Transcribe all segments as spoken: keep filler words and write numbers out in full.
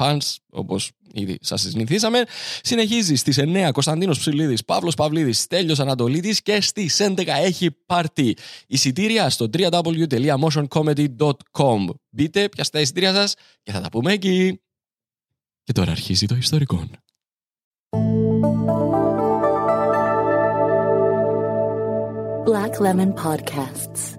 pans, όπως ήδη σας συνηθίσαμε. Συνεχίζει στις εννέα Κωνσταντίνος Ψηλίδης, Παύλος Παυλίδης, Τέλειος Ανατολίτης και στις έντεκα έχει πάρτι. Εισιτήρια στο double-u double-u double-u τελεία motion comedy τελεία com. Μπείτε, πιάστε τα εισιτήρια σας και θα τα πούμε εκεί. Και τώρα αρχίζει το ιστορικό. Black Lemon Podcasts.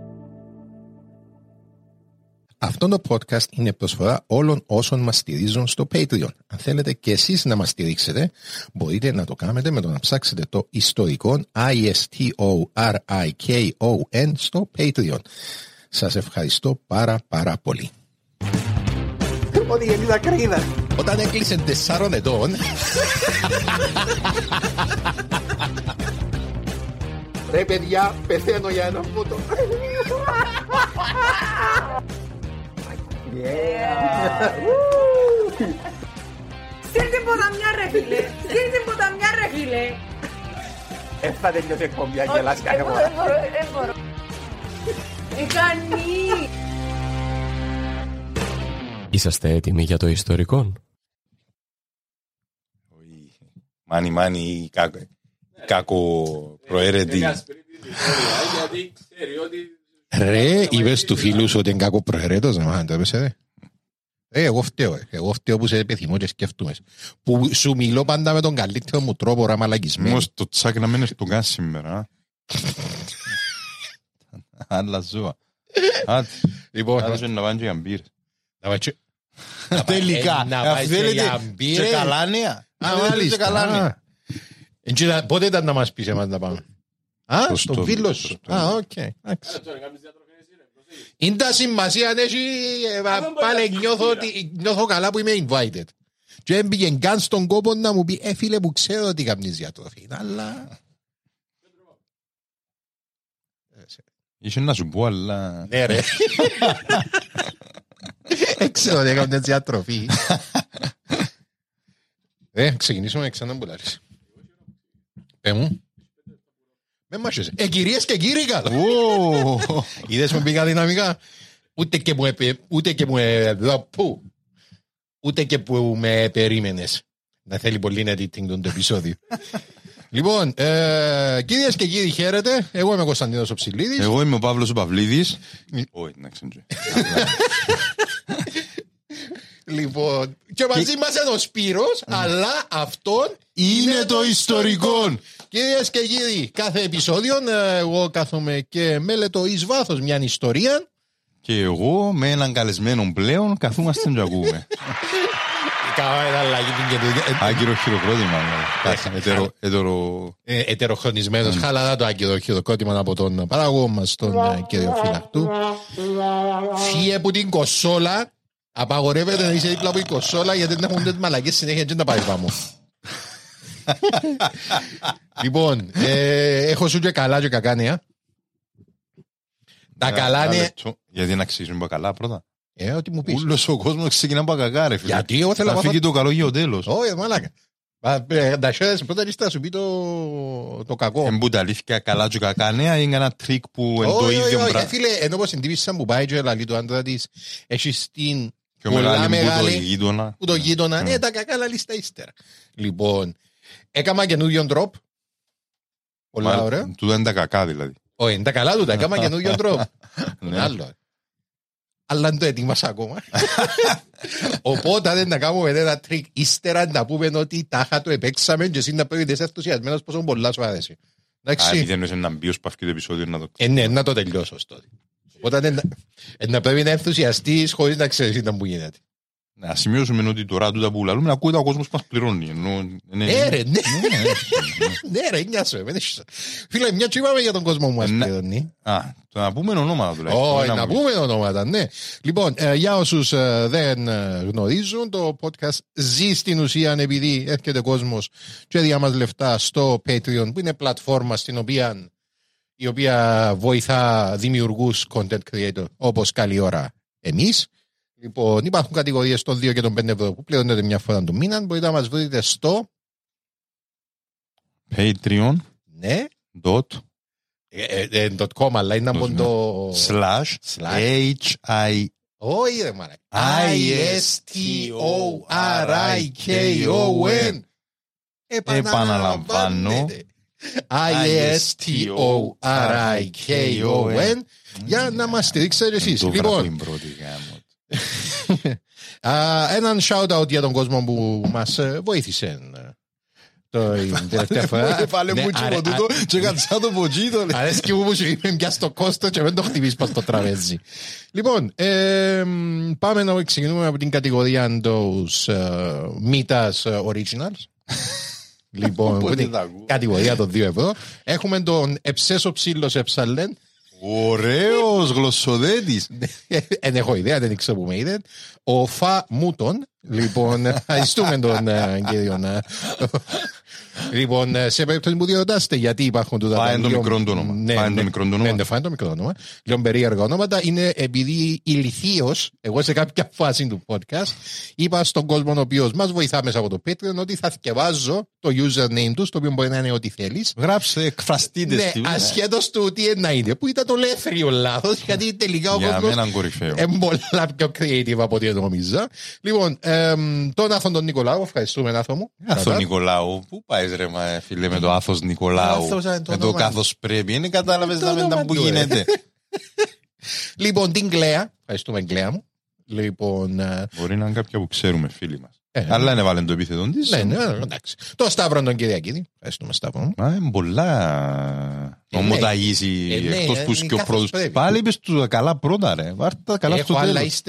Αυτό το podcast είναι προσφορά όλων όσων μας στηρίζουν στο Patreon. Αν θέλετε και εσείς να μας στηρίξετε, μπορείτε να το κάνετε με το να ψάξετε το ιστορικό I S T O R I K O N στο Patreon. Σας ευχαριστώ πάρα πάρα πολύ. Όταν έκλεισε τεσσάρων ετών... Ρε παιδιά, πεθαίνω για ένα φούτο. Στείλτε ποταμιά ρε φίλε. Στείλτε ποταμιά ρε φίλε. Έφτα τελειώσει εκπομπιά και γελάς κανένα. Δεν μπορώ, δεν μπορώ. Ικανή. Είσαστε έτοιμοι για το ιστορικό? Μάνι, μάνι, κάκο. Κάκο προαίρετη. Ρε, είπες του φίλου σου ότι είναι κάκο προαιρέτος, να μάθεις, ρε. Ε, εγώ φταίω, εγώ φταίω που σε επιθυμώ και σκέφτομαι. Που σου μιλώ πάντα με τον καλύτερο μου τρόπο, ρε μαλακισμένο. Όμως το τσάκ να μένεις στον κάση σήμερα. Άλλα ζώα. Λοιπόν, άρχισε να πάνε και αμπύρ. Τελικά, θέλετε και καλά νέα. Πότε ήταν να μας πεις εμάς να πάμε? Α, στον φίλο σου. Α, οκ. Είναι τα σημασία, πάλι νιώθω καλά που είμαι invited. Και δεν πήγαινε καν στον κόπο να μου πει, ε φίλε που ξέρω ότι καμνείς διατροφή, αλλά... Ήσουν να σου πω, αλλά... Ναι ρε. Ξέρω ότι καμνείς διατροφή. Ε, ξεκινήσουμε ξανά να μπουλάρεις. Πέ μου. Με μάχεσαι. Ε, κυρίες και κύριοι, καλά. Είδες μου πήγα δυναμικά. Ούτε και μου επε... Ούτε και μου επε... Ούτε και που με περίμενες. Να θέλει πολύ να editing το επεισόδιο. Λοιπόν, ε, κυρίες και κύριοι, χαίρετε. Εγώ είμαι ο Κωνσταντίνος ο Ψηλίδης. Εγώ είμαι ο Παύλος ο Παυλίδης. Όχι, να ξεντζω. Λοιπόν, και μαζί και... μας είναι ο Σπύρος, mm. αλλά αυτόν είναι, είναι το ιστορικό. Κυρίες και κύριοι, κάθε επεισόδιο εγώ κάθομαι και μελετώ εις βάθος μιαν ιστορία. Και εγώ με έναν καλεσμένο πλέον καθούμαστε να ακούμε. Καλά, αλλαγή την κεντρική. Άγκυρο χειροκρότημα. Ετεροχρονισμένος. Χαλαρά το άγκυρο χειροκρότημα από τον παραγωγό μας, τον κύριο Φυλακτού. Φύγε που την κοσόλα. Απαγορεύεται να είσαι δίπλα από η κοσόλα γιατί δεν έχουν τέτοιες μαλακές συνέχεια και δεν τα πάει πάνω. Λοιπόν, έχω σου και καλά και κακάνια. Τα καλάνια... Γιατί να αξίζουν τα καλά πρώτα. Ε, ό,τι μου πεις. Ούλος ο κόσμος ξεκινά από κακά ρε φίλε. Γιατί εγώ θέλω να φύγει το καλό για το τέλος. Όχι, μαλάκα. Τα σέρες πρώτα λίστα θα σου πει το κακό. Εμπούτα αλήθεια καλά και κακά νέα είναι ένα τρίκ που εν το ίδιο μπράδυ. Φίλε, ενώ πως συντύπησαν που πάει και λαλεί το άντρα της, έχεις την... Πολλά μεγάλη που το γείτονα. Ναι, τα κακά λαλείς τα ύστερα. Λοιπόν, έκαμα καινούριο τρόπ. Πολλά ωραία. Του δεν τα κακά δηλαδή. Όχι, είναι τα καλά του, τα έκαμα καινούριο τρόπ. Άλλο. Αλλά δεν το ετοίμασα ακόμα. Οπότε δεν τα κάνουμε ένα τρίκ. Ύστερα να πούμε ότι τάχα το επέξαμε και εσύ να πρέπει να είσαι ενθουσιασμένος πόσο πολλά σου αρέσει. Άρα δεν είσαι να μπει ως παυκή το επεισόδιο να το... Ε, ναι, να το τελειώσω τότε. Οπότε να πρέπει να ενθουσιαστείς χωρίς να ξέρεις να μου γίνεται. Να σημειώσουμε ότι τώρα τούτα που λαλούμε ακούγεται ο κόσμος που μας πληρώνει. Ναι ρε, ναι ρε, νοιάσου. Φίλε, μια και είπαμε για τον κόσμο που μας πληρώνει. Α, το να πούμε ονόματα τουλάχιστον. Να πούμε ονόματα, ναι. Λοιπόν, για όσους δεν γνωρίζουν, το podcast ζει στην ουσία επειδή έρχεται κόσμος και διά μας λεφτά στο Patreon, που είναι πλατφόρμα στην οποία η οποία βοηθά δημιουργούς content creator, όπως καλή ώρα εμείς. Λοιπόν, υπάρχουν κατηγορίες των δύο και των πέντε ευρώ που πληρώνετε μια φορά του μήνα. Μπορείτε να μας βρείτε στο Patreon. Ναι. Dot. Ε, ε, dot com, αλλά είναι από το. Slash. H-I. Όχι, ρε μάρα. I-S-T-O-R-I-K-O-N. Επαναλαμβάνω. I-S-T-O-R-I-K-O-N. Για να μας στηρίξετε εσείς. Λοιπόν. uh, έναν shout-out για τον κόσμο που μας uh, βοήθησε την τελευταία φορά. Βάλε μου τσιμο τούτο και κατσά το ποτζίτο. Αρέσκει μου που είμαι πια στο κόστο και δεν το χτυπήσεις πας στο τραπέζι. Λοιπόν, πάμε να ξεκινούμε από την κατηγορία τους Μήτας Originals. Λοιπόν, κατηγορία των δύο ευρώ. Έχουμε τον Εψέσο Ψήλος Εψαλέν. Ωραίος γλωσσοδέτης. Εν έχω ιδέα, δεν ήξερα που με είδε. Ο Φα Μούτον. Λοιπόν, αριστούμε τον κύριο. Λοιπόν, σε περίπτωση που διαρωτάστε γιατί υπάρχουν τούτα. Φάιν το μικρό το όνομα. Ναι, φάιν το μικρό όνομα. Λίγο περίεργα ονόματα. Είναι επειδή ηλιθίως, εγώ σε κάποια φάση του podcast, είπα στον κόσμο ο οποίος μας βοηθά μέσα από το Patreon ότι θα θυκευάζω το username του, το οποίο μπορεί να είναι ό,τι θέλεις. Γράψε, εκφραστείτε. Ναι, ασχέτως του τι να είναι. Που ήταν το ελεύθερο λάθος, γιατί τελικά ο κόσμος. Είναι πολλά πιο creative από ό,τι νομίζα. Λοιπόν, τον Άθον τον Νικολάου, ευχαριστούμε Άθο μου. Άθον Νικολάου, πού πάει. Ρε, μα, φίλε, με το Άθος Νικολάου, με το κάθος πρέπει. Είναι κατάλαβες να μετά που γίνεται. Λοιπόν, την Κλέα. Ευχαριστούμε, Κλέα μου. Λοιπόν, μπορεί να είναι κάποια που ξέρουμε, φίλοι μας. Ε, Αλλά είναι βάλεν το επίθετο της. Ναι, ναι, εντάξει. Το Σταύρο τον Κυριακίδη. Ευχαριστούμε, Σταύρο μου. Μα είναι πολλά ομοταγήσει εκτός που είσαι και ο πρώτος. Πάλι είπες του καλά πρώτα, ρε. Βάρτα καλά στο τέλος.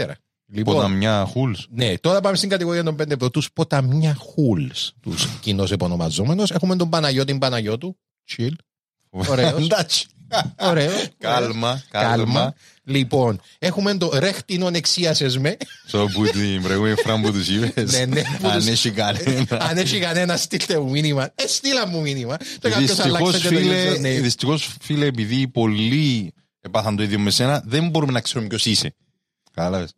Λοιπόν, ποταμιά χούλς. Ναι, τώρα πάμε στην κατηγορία των πέντε πρωτούς ποταμιά χούλς. Τους κοινώς επωνομαζόμενους. Έχουμε τον Παναγιώτη Παναγιώτου. Chill. Ωραίος. Ωραίος. Κάλμα. Κάλμα. Λοιπόν, έχουμε το ρέχτινον εξίασες με. Στο που την προηγούμενη φορά που τους είπες. Αν έχει κανένα. Αν έχει κανένα, στείλτε μου μήνυμα. Ε, στείλα μου μήνυμα. Δυστυχώς, φίλε, επειδή πολλοί επάθαν το ίδιο με σένα, δεν μπορούμε να ξέρουμε ποιος είσαι. Κατάλαβες.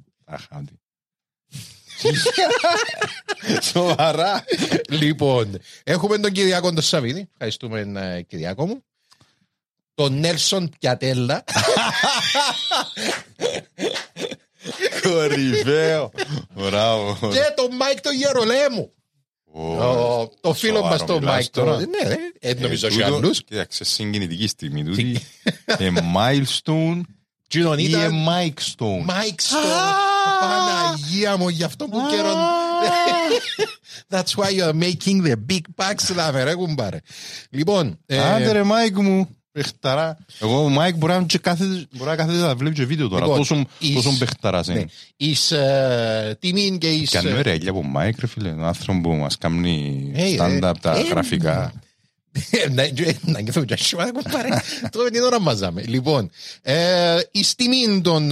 Σοβαρά. Λοιπόν, έχουμε τον Κυριάκο τον Σαββίδη. Ευχαριστούμε, Κυριάκο μου. Τον Νέλσον Πιατέλα. Κορυφαίο. Μπράβο. Και τον Μάικ τον Γερολέμου. Το φίλο μας τον Μάικ. Ναι, έτσι νομίζω και άλλους. Κοίταξε, συγκινητική στιγμή τούτη. Milestone. Κοινωνίτα. Μάικ Στόουν. Μάικ Στόουν. Παναγία μου, γι' αυτό που καιρον. That's why you are making the big bucks, λάβερε, κουμπάρε. Λοιπόν. Άντε ρε Μάικ μου, παιχταρά. Εγώ ο Μάικ μπορεί να κάθεται να βλέπει και βίντεο τώρα, τόσο παιχταράς είναι. Εις τιμήν και εις... Κάνε ωραία γλιά από Μάικ ρε φίλε, τον άνθρωπο που μας κάνει stand-up τα γραφικά. Να και φεύγει ασχημάτα κουμπάρε. Τώρα την ώρα μαζάμε. Λοιπόν, εις τιμήν των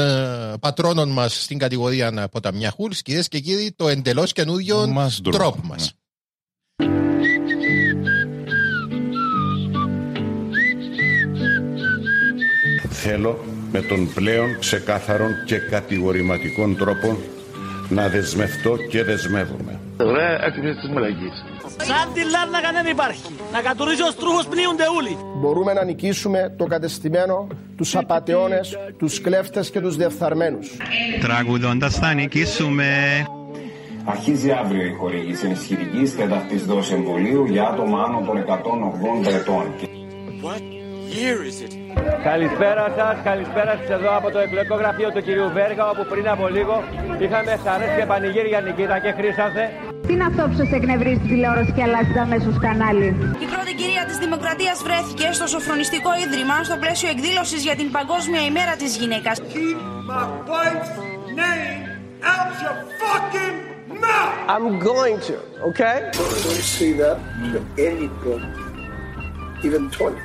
πατρώνων μας στην κατηγορία ποταμιά χούλς, κυρίες και κύριοι, το εντελώς καινούριο τρόπο μας. Θέλω με τον πλέον ξεκάθαρον και κατηγορηματικών τρόπο να δεσμευτώ και δεσμεύομαι. Ωραία έκρινες της μελαγγής. Σαν τη Λάρνακα δεν υπάρχει. Να κατουρίζει ο στρούχος, πνίουνται όλοι. Μπορούμε να νικήσουμε το κατεστημένο, τους απατεώνες, τους κλέφτες και τους διεφθαρμένους. Τραγουδώντας θα νικήσουμε. Αρχίζει αύριο η χορήγηση ενισχυτικής τέταρτης δόσης εμβολίου για άτομα άνω των εκατόν ογδόντα ετών. What year is it? Καλησπέρα σας, καλησπέρα σας εδώ από το εκλογικό γραφείο του κυρίου Βέργα, όπου πριν από λίγο είχαμε χαρές και πανηγύρια Νικήτα και Χρύσανθε. Τι είναι αυτό που σας εκνευρίζει τη τηλεόραση και αλλάζει τα αμέσως κανάλι? Η πρώτη κυρία της Δημοκρατίας βρέθηκε στο Σοφρονιστικό Ίδρυμα στο πλαίσιο εκδήλωσης για την Παγκόσμια ημέρα της γυναίκας. Keep my wife's name out your fucking up! I'm going to, okay? Don't see that to anything, even twenty.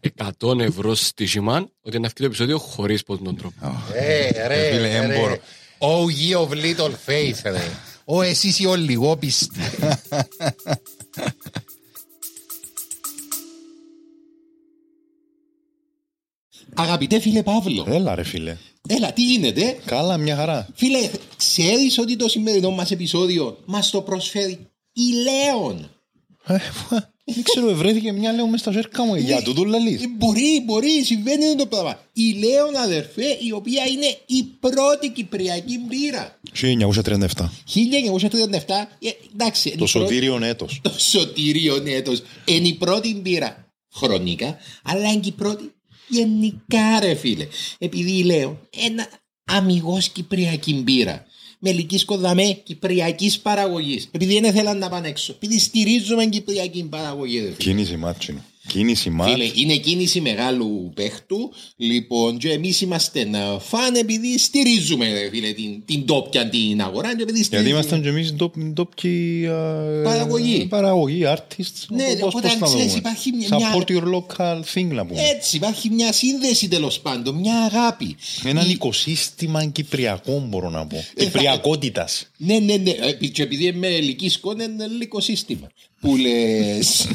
εκατό ευρώ στοίχημαν ότι είναι αυτό το επεισόδιο χωρίς ποτέ τρόπο. Ρε, ρε, ρε. Oh, ye of little faith, ρε. Ω, εσείς οι όλοι λιγόπιστοι. Αγαπητέ φίλε Παύλο. Έλα ρε φίλε. Έλα, τι γίνεται? Καλά, μια χαρά. Φίλε, ξέρεις ότι το σημερινό μας επεισόδιο μας το προσφέρει η Λέων. Δεν ξέρω, βρέθηκε μια Λέων μες στα σέρκα μου. Για το δουλαλείς. Μπορεί, μπορεί, συμβαίνει το πράγμα. Η Λέων αδερφέ, η οποία είναι η πρώτη κυπριακή μπύρα. χίλια εννιακόσια τριάντα επτά. χίλια εννιακόσια τριάντα επτά, εντάξει. Το σωτήριον έτος. Το σωτήριον έτος. Είναι η πρώτη μπύρα χρονικά, αλλά είναι η πρώτη. Γενικά ρε φίλε, επειδή λέω ένα αμιγώς κυπριακή μπύρα, μελικίσκο δαμέ κυπριακής παραγωγής, επειδή δεν ήθελαν να πάνε έξω, επειδή στηρίζουμε κυπριακή παραγωγή. Κίνηση μάτσινο. Κίνηση μάτς. Φίλε, είναι κίνηση μεγάλου παίχτου, λοιπόν, και εμείς είμαστε φαν επειδή στηρίζουμε φίλε, την, την τόπια την αγορά. Και επειδή γιατί ήμασταν και εμείς τόπιοι παραγωγοί. Παραγωγοί, artists. Ναι, πώς, όταν πώς ξέρεις, υπάρχει μια... Support your local thing, να πούμε. Έτσι, υπάρχει μια σύνδεση τέλος πάντων, μια αγάπη. Έναν η... οικοσύστημα κυπριακό, μπορώ να πω. Ε, Κυπριακότητας. Ναι, ναι, ναι. Και επειδή είμαι ελικίσκο, είναι ελικό σύστημα. Που λες...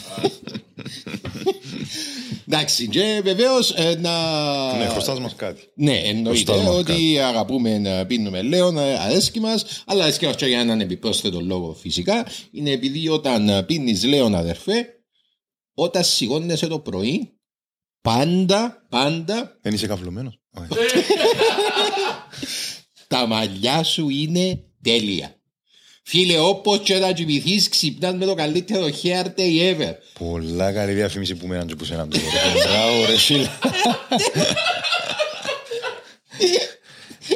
Εντάξει, και βεβαίως ε, να... Ναι, χρωστάς μας κάτι. Ναι, εννοείται ότι αγαπούμε, πίνουμε Λέων, αρέσκει μας. Αλλά αρέσκει μας και για έναν επιπρόσθετο λόγο φυσικά. Είναι επειδή όταν πίνεις Λέων αδερφέ, όταν σηκώνεσαι το πρωί, πάντα, πάντα... Δεν είσαι καυλωμένος. Τα μαλλιά σου είναι τέλεια. Φίλε, όπως και να κοιμηθείς, ξυπνάς με το καλύτερο hair day ever. Πολλά καλή διαφήμιση που μέναν και που σέναν το δω. Μπράβο ρε φίλε.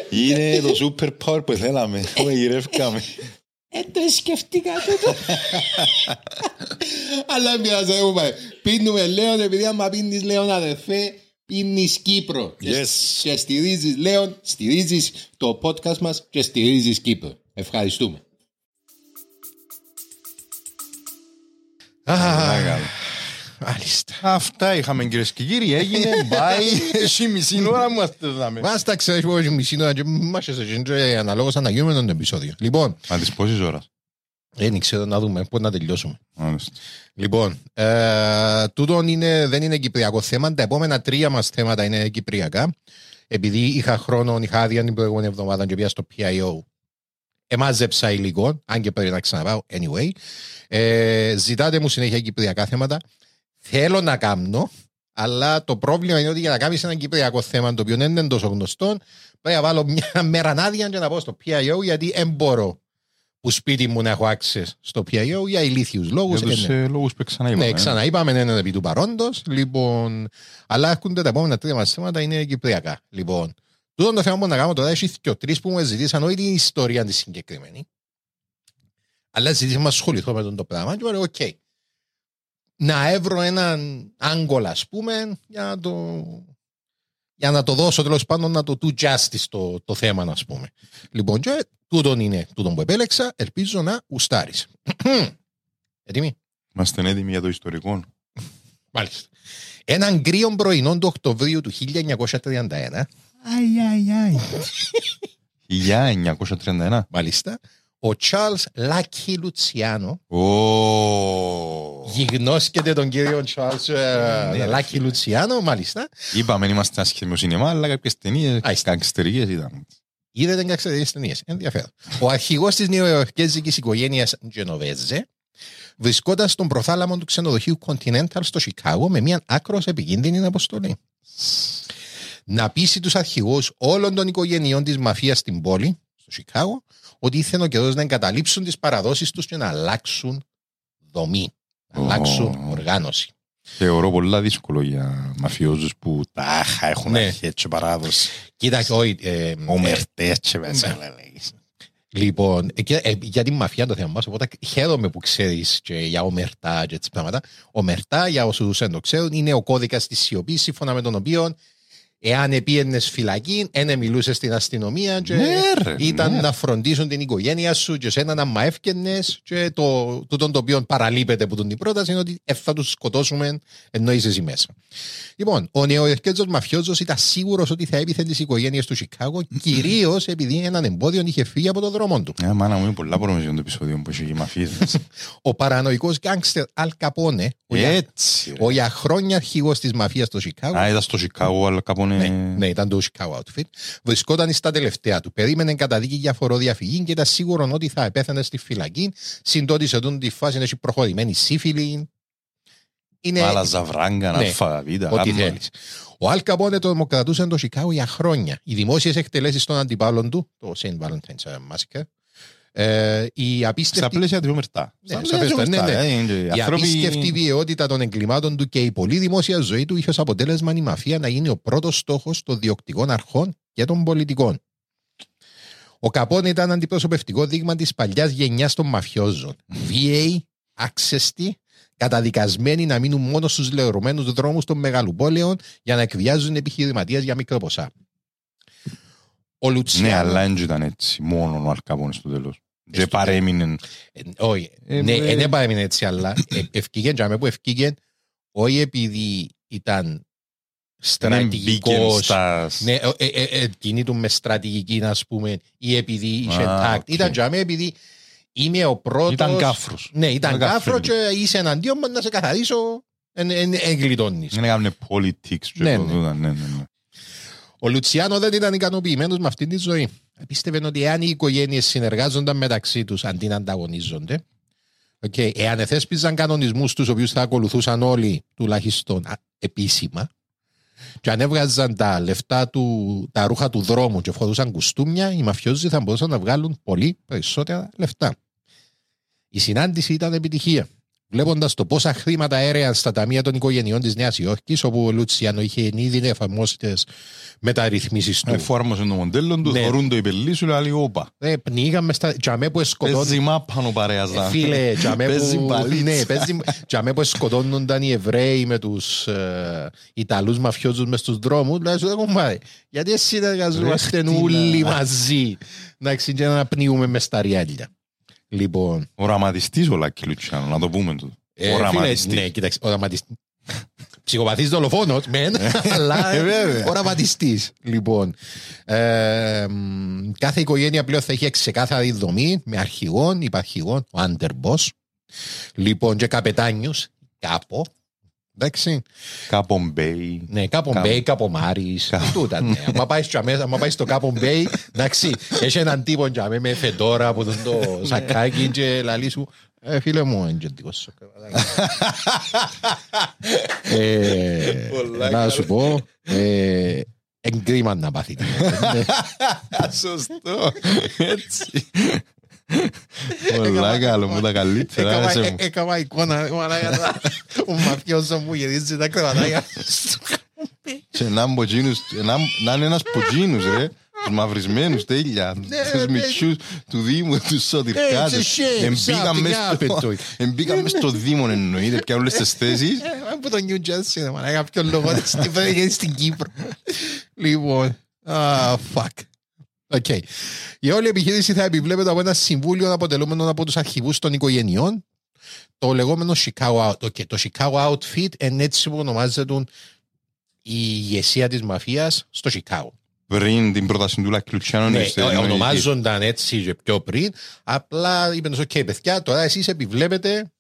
Είναι το super power που θέλαμε, που γυρεύκαμε. Ε, το σκεφτήκατε το. Αλλά μοιάζα, πίνουμε Λέων, επειδή άμα πίνεις Λέων αδερφέ, πίνεις Κύπρο. Και στηρίζεις Λέων, στηρίζεις το podcast μας και στηρίζεις Κύπρο. Ευχαριστούμε. Μάλιστα. Αυτά είχαμε κυρίες και κύριοι. Έγινε. Bye. Έχει μισή ώρα μου αστεύαμε. Βάστα ξέρεις πως έχει μισή ώρα. Μάχες έτσι αναλόγως αναγιούμε τον επεισόδιο. Λοιπόν. Αν τις πόσες ώρας. Δεν ξέρω να δούμε πώς να τελειώσουμε. Λοιπόν. Τούτο δεν είναι κυπριακό θέμα. Τα επόμενα τρία μας θέματα είναι κυπριακά. Επειδή είχα χρόνο, είχα άδεια την προηγούμενη εβδομάδα και πήγα στο πι άι ο. Εμάζεψα υλικό, αν και πρέπει να ξαναπάω. Anyway, ε, ζητάτε μου συνέχεια κυπριακά θέματα. Θέλω να κάνω, αλλά το πρόβλημα είναι ότι για να κάνεις ένα κυπριακό θέμα, το οποίο δεν είναι τόσο γνωστό, πρέπει να βάλω μια μέρα άδεια και να πω στο πι άι ο, γιατί δεν μπορώ που σπίτι μου να έχω access στο πι άι ο για ηλίθιους λόγους. Για τους ε, λόγους που ξαναείπαμε. Ναι, ξαναείπαμε, έναν επί του παρόντος. Λοιπόν, αλλά έρχονται τα επόμενα τρία μας θέματα, είναι κυπριακά. Λοιπόν. Τούτον το θέμα που να κάνω τώρα, έχει και τρεις που μου ζητήσαν όλη την ιστορία τη συγκεκριμένη. Αλλά ζητήσαμε να ασχοληθώ με τον το πράγμα και λέω, οκ, okay, να έβρω έναν άγκολα, ας πούμε, για να το, για να το δώσω τέλος πάντων, να το do justice το, το θέμα, ας πούμε. Λοιπόν, και τούτον είναι τούτον που επέλεξα, ελπίζω να ουστάρεις. Έτοιμοι? Είμαστε έτοιμοι για το ιστορικό. Μάλιστα. Έναν κρύο πρωινό του Οκτωβρίου του χίλια εννιακόσια τριάντα ένα, Αϊ, αϊ, αϊ. χίλια εννιακόσια τριάντα ένα. Μάλιστα. Ο Charles Lucky Luciano. Γιγνώσκεται τον κύριο Charles Lucky Luciano, μάλιστα. Είπαμε, είμαστε άσχημοι στο σινεμά, αλλά κάποιες ταινίες καξτερικές ήταν. Είδατε καξτερικές ταινίες. Ενδιαφέρον. Ο αρχηγός της νεοϊορκέζικης οικογένειας Τζενοβέζε βρισκόταν στον προθάλαμο του ξενοδοχείου Continental στο Σικάγο με μια άκρως επικίνδυνη αποστολή. Να πείσει τους αρχηγούς όλων των οικογενειών της μαφίας στην πόλη, στο Σικάγο, ότι ήθελαν ο καιρός να εγκαταλείψουν τις παραδόσεις τους και να αλλάξουν δομή, να αλλάξουν oh. οργάνωση. Θεωρώ πολλά δύσκολο για μαφιόζους που τάχα έχουν ναι. αρχές και παράδοση. Κοίτα, όχι. Ε, ομερτές και μέσα. Λοιπόν, ε, για την μαφιά το θέμα μας, οπότε χαίρομαι που ξέρεις και για ομερτά και τις πράγματα. Ομερτά, για όσους δεν το ξέρουν, είναι ο κώδικας της σιωπής, σύμφωνα με τον οποίο εάν επίενες φυλακή, ένα μιλούσε στην αστυνομία και ναι, ρε, ήταν ναι. να φροντίσουν την οικογένεια σου και σένα να μαεύκαινες και το, το οποίο παραλείπεται από την πρόταση είναι ότι θα τους σκοτώσουμε ενώ είσαι εσύ μέσα. Λοιπόν, ο νεοερκέτζος μαφιόζος ήταν σίγουρος ότι θα έπιθε τις οικογένειες του Σικάγο, κυρίως επειδή έναν εμπόδιο είχε φύγει από τον δρόμο του. Ναι, μάνα μου, είναι πολλά προμηθειών των επεισοδίων που είχε οι μαφίδες. Ο παρανοϊκός γκάνγκστερ Αλ Καπόνε, ο για χρόνια αρχηγός της μαφίας στο Σικάγο. Α, ήταν στο Σικάγο, Αλ Καπόνε. Ναι, ναι, ήταν το Chicago Outfit. Βρισκόταν στα τελευταία του. Περίμενε καταδίκη για φοροδιαφυγή και ήταν σίγουρο ότι θα επέθανε στη φυλακή. Συντότισε τον τη φάση, έχει προχωρημένη σύφυλη. Είναι... Μάλα ζαβράγκα, ναι, αλφαβήτα. Ό,τι θέλεις. Ο Αλ Καπόνε το δημοκρατούσε το Chicago για χρόνια. Οι δημόσιες εκτελέσεις των αντιπάλων του, το Σεντ Valentine's Massacre, Ε, η απίστευτη... Στα πλαίσια του μερτά. Ναι, ναι, ναι. Η, η ανθρώπι... απίστευτη βιαιότητα των εγκλημάτων του και η πολύ δημόσια ζωή του είχε ως αποτέλεσμα η μαφία να γίνει ο πρώτος στόχος των διοκτικών αρχών και των πολιτικών. Ο Καπόνε ήταν αντιπροσωπευτικό δείγμα της παλιάς γενιάς των μαφιόζων. Βίαιοι, άξεστοι, καταδικασμένοι να μείνουν μόνο στους λερωμένους δρόμους των μεγαλοπόλεων για να εκβιάζουν επιχειρηματίες για μικροποσά. Ο Λουτσιάνο... Ναι, αλλά δεν ήταν έτσι, μόνο ο Αλ Καπόνε στο τέλος. Δεν παρέμεινε. Όχι, δεν παρέμεινε έτσι, αλλά ευκήγεν, για μένα που ευκήγεν, όχι επειδή ήταν στρατηγικός, κινήτουν με στρατηγική, ας πούμε, ή επειδή είχε τάκτ. Ήταν για μένα επειδή είμαι ο πρώτος... Ήταν κάφρος. Ναι, ήταν κάφρος και είσαι εναντίον μου να σε καθαρίσω, εγκλιτώνεις. Δεν έκαναν politics. Ναι, ναι. Ο Λουτσιάνο δεν ήταν ικανοποιημένος με αυτή τη ζωή. Πίστευε ότι εάν οι οικογένειες συνεργάζονταν μεταξύ τους αντί να ανταγωνίζονται, okay, εάν εθέσπιζαν κανονισμούς τους οποίους θα ακολουθούσαν όλοι τουλάχιστον επίσημα, και αν έβγαζαν τα λεφτά του, τα ρούχα του δρόμου και φορούσαν κουστούμια, οι μαφιόζοι θα μπορούσαν να βγάλουν πολύ περισσότερα λεφτά. Η συνάντηση ήταν επιτυχία. Βλέποντας το πόσα χρήματα έρεαν στα ταμεία των οικογενειών της Νέας Υόρκης, όπου ο Λουτσιάνο είχε ήδη εφαρμόσει τις μεταρρυθμίσεις του. Εφάρμοσε το μοντέλο του, θωρούν το υπελίσου, λέει όπα. Ε, πνίγαμε στα τζαμέ που εσκοτώνουν. Παίζει μάπανο παρέαζα. Φίλε, τζαμέ που εσκοτώνονταν οι Εβραίοι με τους Ιταλούς μαφιόζους μες στους δρόμους. Λέει, γιατί εσύ συνεργαζόμαστε όλοι μαζί να πνίγουμε μες τα ριάλια. Λοιπόν... Οραματιστής ο Λάκη Λουτσιάνο, να το πούμε του. Ε, οραματιστής. Ναι, κοίταξε, οραματιστής. Ψυχοπαθής δολοφόνος, μεν, αλλά οραματιστής. Λοιπόν, ε, κάθε οικογένεια πλέον θα είχε ξεκάθαρη δομή, με αρχηγόν, υπαρχηγόν, ο Άντερμπος, λοιπόν, και καπετάνιους, κάπο, εντάξει. Κάπον Μπέι. Ναι, Κάπον Μπέι, Κάπον Μάρις. Αν πάει στο Κάπον Μπέι, εντάξει, έχει έναν τύπο με φεντόρα από το σακάκι και λαλί σου. Φίλε μου, είναι γεντικός σου. Να σου πω, εγκρίμα να πάθετε. Σωστό, έτσι. Πολλά καλό μου, τα καλύτερα. Έκαμα εικόνα ο μαφιόζος μου γυρίζει τα κρεβατάκια. Και να είναι ένας ποτζίνους, τους μαυρισμένους, τέλεια, τους μητσιούς του Δήμου, τους σωτηρκάδες. Εμπήκαμε στο Δήμο, εννοείται, πια όλες τις θέσεις. Από το New Jersey, δεν μάλλα, κάποιο λόγο, στην Κύπρο. Λοιπόν, α, fuck. Okay. Η όλη επιχείρηση θα επιβλέπεται από ένα συμβούλιο αποτελούμενο από τους αρχηγούς των οικογενειών, το λεγόμενο Chicago Outfit. Okay. Το Chicago Outfit είναι έτσι που ονομάζεται η ηγεσία της μαφίας στο Chicago. Πριν την πρόταση του Λάκη Λουτσιάνο, ναι, ονομάζονταν έτσι και πιο πριν. Απλά είπαν ότι okay, παιδιά, τώρα εσείς επιβλέπετε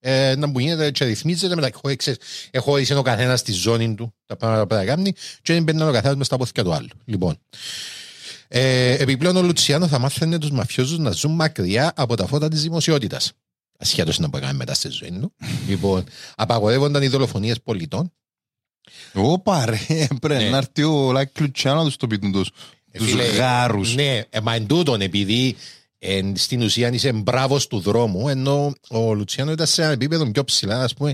ε, να μου γίνεται και ρυθμίζετε. Μετά, έχω ορίσει ο καθένας στη ζώνη του τα πράγματα που θα κάνει, και δεν παίρνει ο καθένας μες στα πόθηκια του άλλου. Λοιπόν. Ε, επιπλέον ο Λουτσιάνο θα μάθαινε τους μαφιόζους να ζουν μακριά από τα φώτα της δημοσιότητας. Ασχέτως να μπορεί να μετά στη ζωή του. Λοιπόν, απαγορεύονταν οι δολοφονίες πολιτών. Ωπα ρε, πρέπει να έρθει ο Λουτσιάνο να τους το πει τους γάρους. Ναι, μα εντούτον επειδή Ε, στην ουσία είσαι μπράβος του δρόμου, ενώ ο Λουτσιάνο ήταν σε ένα επίπεδο πιο ψηλά, ας πούμε.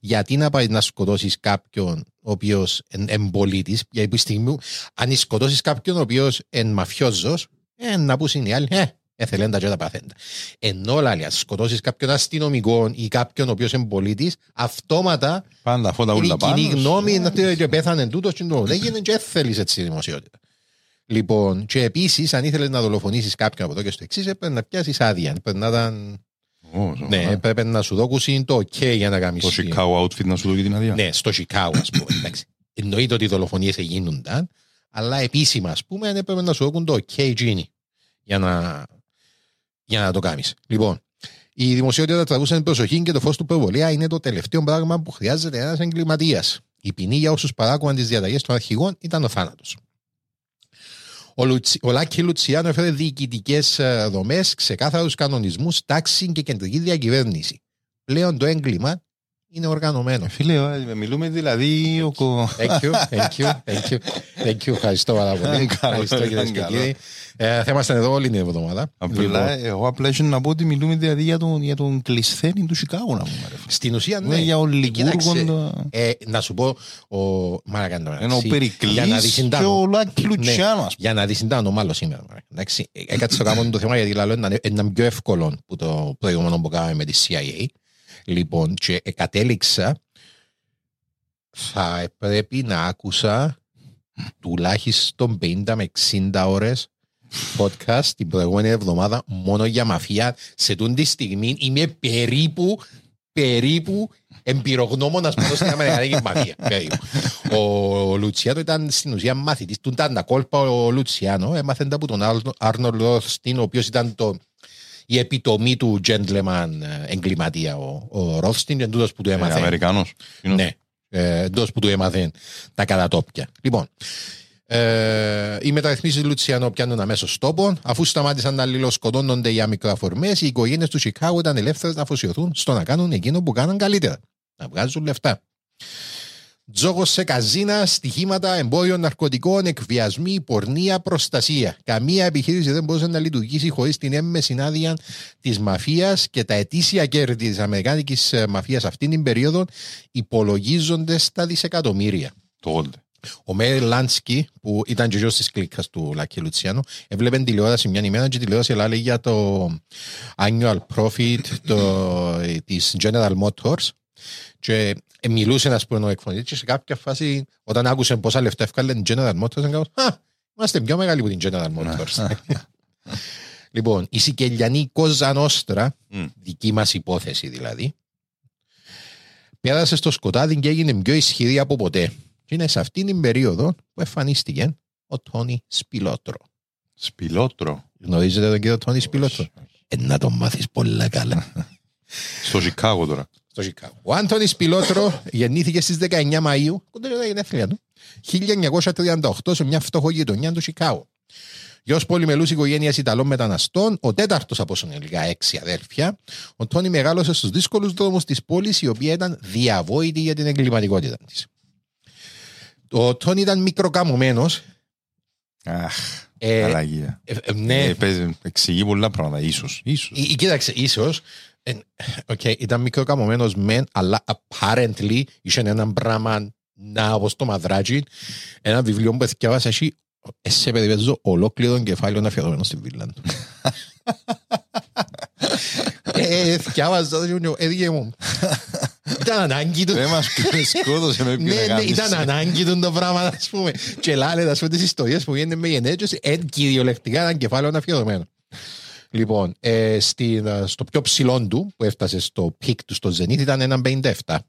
Γιατί να πάει να σκοτώσεις κάποιον ο οποίος είναι εμπολίτης, για τη στιγμή, αν σκοτώσεις κάποιον ο οποίος είναι μαφιόζος, ε, να πούς είναι οι άλλοι, ε, εθελέντα και τα παθέντα. Ενώ λάλη, αν σκοτώσεις κάποιον αστυνομικό ή κάποιον ο οποίος είναι πολίτης, αυτόματα πάντα, φώτα, η κοινή πάνω, γνώμη yeah. πέθανε τούτος και το λέγαινε και θέλεις έτσι δημοσιότητα. Λοιπόν, και επίσης, αν ήθελες να δολοφονήσεις κάποιον από εδώ και στο εξής, έπρεπε να πιάσεις άδεια. Πρέπει να, ήταν... oh, ναι, yeah. πρέπει να σου δώκουν το OK για να κάνεις. Το Chicago Outfit να σου δώκει την άδεια. Ναι, στο Chicago, ας πούμε. Εννοείται ότι οι δολοφονίες γίνονταν, αλλά επίσημα, ας πούμε, έπρεπε να σου δώκουν το OK, Genie, για να, για να το κάνεις. Λοιπόν, η δημοσιότητα τραβούσαν προσοχή και το φως του προβολέα είναι το τελευταίο πράγμα που χρειάζεται ένας εγκληματίας. Η ποινή για όσους παράκουαν τις διαταγές των αρχηγών ήταν ο θάνατος. Ο, Λουτσι, ο Λάκι Λουτσιάνο έφερε διοικητικές δομές, ξεκάθαρους κανονισμούς, τάξη και κεντρική διακυβέρνηση. Πλέον το έγκλημα είναι οργανωμένο. Φίλε, μιλούμε δηλαδή. Thank you, thank you, thank you. Thank you. Ευχαριστώ πάρα πολύ. Ευχαριστώ κυρίες και κύριοι. Ε, θα ήμασταν εδώ όλη την εβδομάδα. Εγώ απλά ήθελα να πω ότι μιλούμε δηλαδή για τον, τον κλεισθένη του Σικάγου, να πούμε. Στην ουσία, ναι. Για ο Λικούργο. Ε, να σου πω, ο Μαρακαντώνας. Ενώ ο Περικλής και ο Λάκι Λουτσιάνο. Για να δυσυντάνω, μάλλον σήμερα. Έκατσε το κάμον το θέμα γιατί ήταν πιο εύκολο που το προηγούμενο που κάναμε με τη σι άι έι. Λοιπόν, και κατέληξα, θα πρέπει να άκουσα τουλάχιστον πενήντα με εξήντα ώρες podcast την προηγούμενη εβδομάδα μόνο για μαφία. Σε τούτη τη στιγμή είμαι περίπου, περίπου εμπειρογνώμονας πάνω στην Αμερικανική μαφία. Ο Λουτσιάνο ήταν στην ουσία μάθητης. Του ήταν τα κόλπα ο Λουτσιάνο, έμαθαν τα από τον Άρνολντ Ροθστάιν, ο οποίος ήταν το... η επιτομή του gentleman εγκληματία, ο, ο Rothstein, εντός που του έμαθεν. Αμερικανός. Ναι, εντός που του έμαθεν τα κατατόπια. Λοιπόν, ε, οι μεταρρυθμίσεις Λουτσιανό πιάνουν αμέσως τόπο. Αφού σταμάτησαν να αλληλοσκοτώνονται για μικροαφορμές, οι οικογένειες του Σικάγου ήταν ελεύθερες να αφοσιωθούν στο να κάνουν εκείνο που κάναν καλύτερα. Να βγάζουν λεφτά. Τζόγος σε καζίνα, στοιχήματα, εμπόριο ναρκωτικών, εκβιασμοί, πορνεία, προστασία. Καμία επιχείρηση δεν μπορούσε να λειτουργήσει χωρίς την έμμεση άδεια της μαφίας και τα ετήσια κέρδη της αμερικάνικης μαφίας αυτήν την περίοδο υπολογίζονται στα δισεκατομμύρια. Το όλτε. Ο Μέιρ Λάνσκι, που ήταν και γιος της κλίκας του Λάκι Λουτσιάνο, έβλεπε τηλεόραση μια ημέρα και τηλεόραση λέει για το annual profit της General Motors. Και μιλούσε ένας πρώην εκφωνητής και σε κάποια φάση όταν άκουσε πόσα λεφτά έφκαλε την General Motors, έκαναν, α, είμαστε πιο μεγάλοι από την General Motors. Λοιπόν, η Σικελιανή Κόζα Νόστρα, δική μας υπόθεση δηλαδή, πέρασε στο σκοτάδι και έγινε πιο ισχυρή από ποτέ. Και είναι σε αυτήν την περίοδο που εμφανίστηκε ο Τόνι Σπιλότρο. Σπιλότρο. Γνωρίζετε τον κύριο Τόνι Σπιλότρο? Ε, να τον μάθεις πολλά καλά. Στο Σικάγο τώρα. Ο Άντονι Σπιλότρο γεννήθηκε στις δεκαεννέα Μαΐου, κοντά για τα γενέθλια του, χίλια εννιακόσια τριάντα οκτώ σε μια φτωχό γειτονιά του Σικάγο. Γιος πολυμελούς οικογένειας Ιταλών μεταναστών, ο τέταρτος από συνολικά έξι αδέρφια, ο Τόνι μεγάλωσε στους δύσκολους δρόμους της πόλης, η οποία ήταν διαβόητη για την εγκληματικότητα της. Ο Τόνι ήταν μικροκαμωμένος. Αχ. Ε, αλλαγία. Ε, ε, ναι. ε, εξηγεί πολλά πράγματα, ίσως. ίσως. Ε, κοίταξε, ίσως. Okay, ήταν μικροκαμωμένος μεν, αλλά apparently είχε έναν πράγμα να όπως το μαδράκι, ένα βιβλίο που εθιάβασε εσύ, σε περιπέζω ολόκληρο κεφάλαιο να αφιερωμένο στην βίλα του. Εθιάβαζα, έδειε μου. Ήταν ανάγκη του. Δεν μας σκότωσε με ποιον να κάνεις. Ήταν ανάγκη του το πράγμα, ας πούμε. Και λάλε, ας πούμε, τις ιστορίες που γίνεται με γενέτριος, εν κυριολεκτικά έναν κεφάλαιο να αφιερωμένο. Λοιπόν, ε, στην, στο πιο ψηλό του, που έφτασε στο πικ του, στο Zenith, ήταν έναν πενήντα επτά.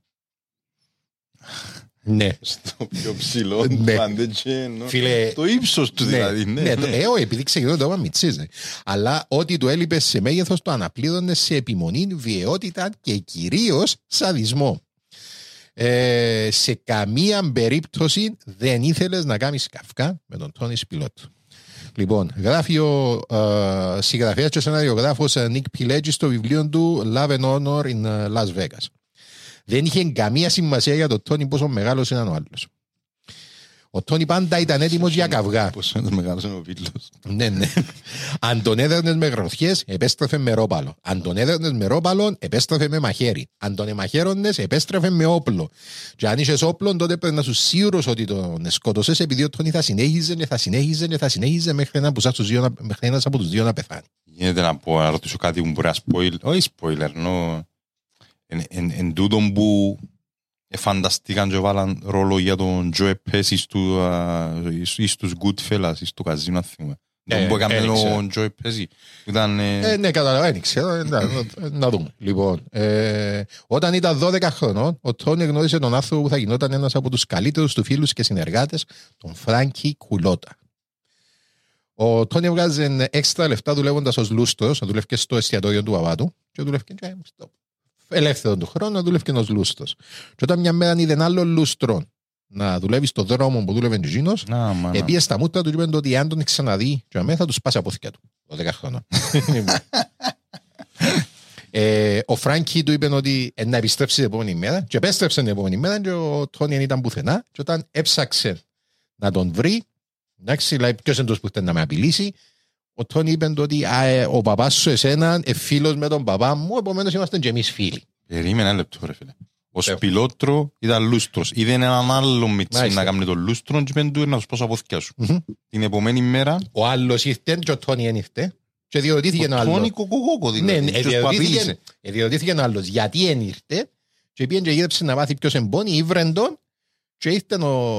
Ναι. Στο πιο ψηλό του, παντετζένο. Φίλε... Το ύψος του, ναι, δηλαδή. Ναι, ναι, ναι. Ε, ό, επειδή ξεκινώ το όνομα Μιτσίζε. Αλλά ό,τι του έλειπε σε μέγεθος το αναπλήρωνε σε επιμονή, βιαιότητα και κυρίως σαδισμό. Ε, σε καμία περίπτωση δεν ήθελες να κάνεις καυκά με τον Τόνι Σπιλότρο. Λοιπόν, γράφει ο ε, συγγραφέας και σεναριογράφος Nick Pileggi στο βιβλίο του Love and Honor in Las Vegas. Δεν είχε καμία σημασία για τον Τόνι πόσο μεγάλος ήταν ο άλλος. Ο Τόνι πάντα ήταν έτοιμος για καυγά. Πώς είναι το μεγάλο ο Βίτλος. Ναι, ναι. Αν τον έδερνες με γροθιές, επέστρεφε με ρόπαλο. Αν τον έδερνες με ρόπαλο, επέστρεφε με μαχαίρι. Αν τον εμαχαίρωνες, επέστρεφε με όπλο. Και αν είχες όπλο, τότε πρέπει να σου σίγουρος ότι τον σκότωσες, επειδή ο Τόνι θα συνέχιζε, θα συνέχιζε, θα συνέχιζε μέχρι ένας από τους δύο να πεθάνει. Γίνεται να πω, να ρωτήσω κάτι που μπορεί να spoil. Όχι spoiler, no. Εν τούτον που εφανταστήκαν και βάλαν ρόλο για τον Joe Pesci στους Goodfellas, στο Casino, θυμούμε. Τον που έκαμε τον Joe Pesci. Ναι, καταλαβαίνει, ξέρω, να δούμε. Λοιπόν, όταν ήταν δώδεκα χρονών, ο Τόνι γνώρισε τον άνθρωπο που θα γινόταν ένας από τους καλύτερους του φίλους και συνεργάτες, τον Frank Cullotta. Ο Τόνι βγάζε έξτρα λεφτά δουλεύοντας ως λούστρος, να δουλεύει στο εστιατόριο του παπά του και δουλεύει και ελεύθερον του χρόνου να δουλεύει και ως λούστρος. Και όταν μια μέρα είδε άλλο λούστρο να δουλεύει στον δρόμο που δούλευε Τζίνος, επειδή στα μούτρα του είπαν ότι αν τον ξαναδεί και αμέσως θα του σπάσει από θυκιά του. δώδεκα χρόνια. ε, ο Φράγκη του είπε ότι ε, να επιστρέψει την επόμενη μέρα και επέστρεψε την επόμενη μέρα και ο Τόνι δεν ήταν πουθενά και όταν έψαξε να τον βρει, εντάξει, δηλαδή ποιος εντός που θέλει να με απειλήσει, ο Τόνι είπε ότι ο παπάς σου εσένα εφίλος με τον παπά μου, επομένως είμαστε και εμείς φίλοι. Περίμενε ένα λεπτό ρε φίλε. Ο Σπιλότρο ήταν λούστρος. Είδε έναν άλλο μητσί να κάνει τον λούστρο και πέντου να σου πω από θυκιά σου. Την επομένη μέρα... Ο άλλος ήρθε και ο Τόνι δεν ήρθε. Και διερωτήθηκε ένα άλλος. Ο Τόνι κοκοκόκο δηλαδή. Διερωτήθηκε ένα άλλος γιατί δεν ήρθε και πήγαινε και γύρεψε να μάθει ποιος εμπώνει Ήβρεντον και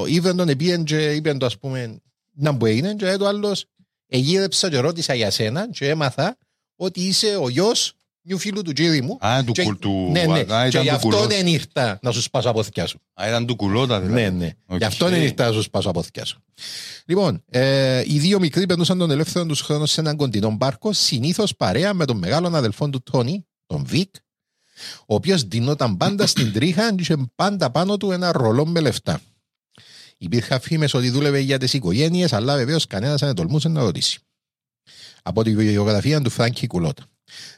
Ήβρεντον πήγαινε και είπε το ας πούμε να μου έγινε και το άλλος εγύρεψα και ρώτησα για σένα και έμαθα ότι είσαι ο γιος νιου φίλου του Τζίρι μου. Α, του κουλτού. Ναι, ναι. Και γι' αυτό δεν ήρθα να σου σπάσω από θυκιά σου. Α, ήταν του Κουλότα δηλαδή. Ναι, ναι. Γι' αυτό δεν ήρθα να σου σπάσω από θυκιά σου. Λοιπόν, οι δύο μικροί περνούσαν τον ελεύθερο τους χρόνο σε έναν κοντινό μπάρκο, συνήθως παρέα με τον μεγάλον αδελφό του Τόνι, τον Βικ, ο οποίος ντυνόταν πάντα στην τρίχα και είχε πάντα πάνω του ένα ρολό με λεφτά. Υπήρχαν φήμες ότι δούλευε για τις οικογένειες, αλλά βεβαίως κανένας δεν τολμούσε να ρωτήσει. Από τη βιογραφία του Φράνκι Κουλότα.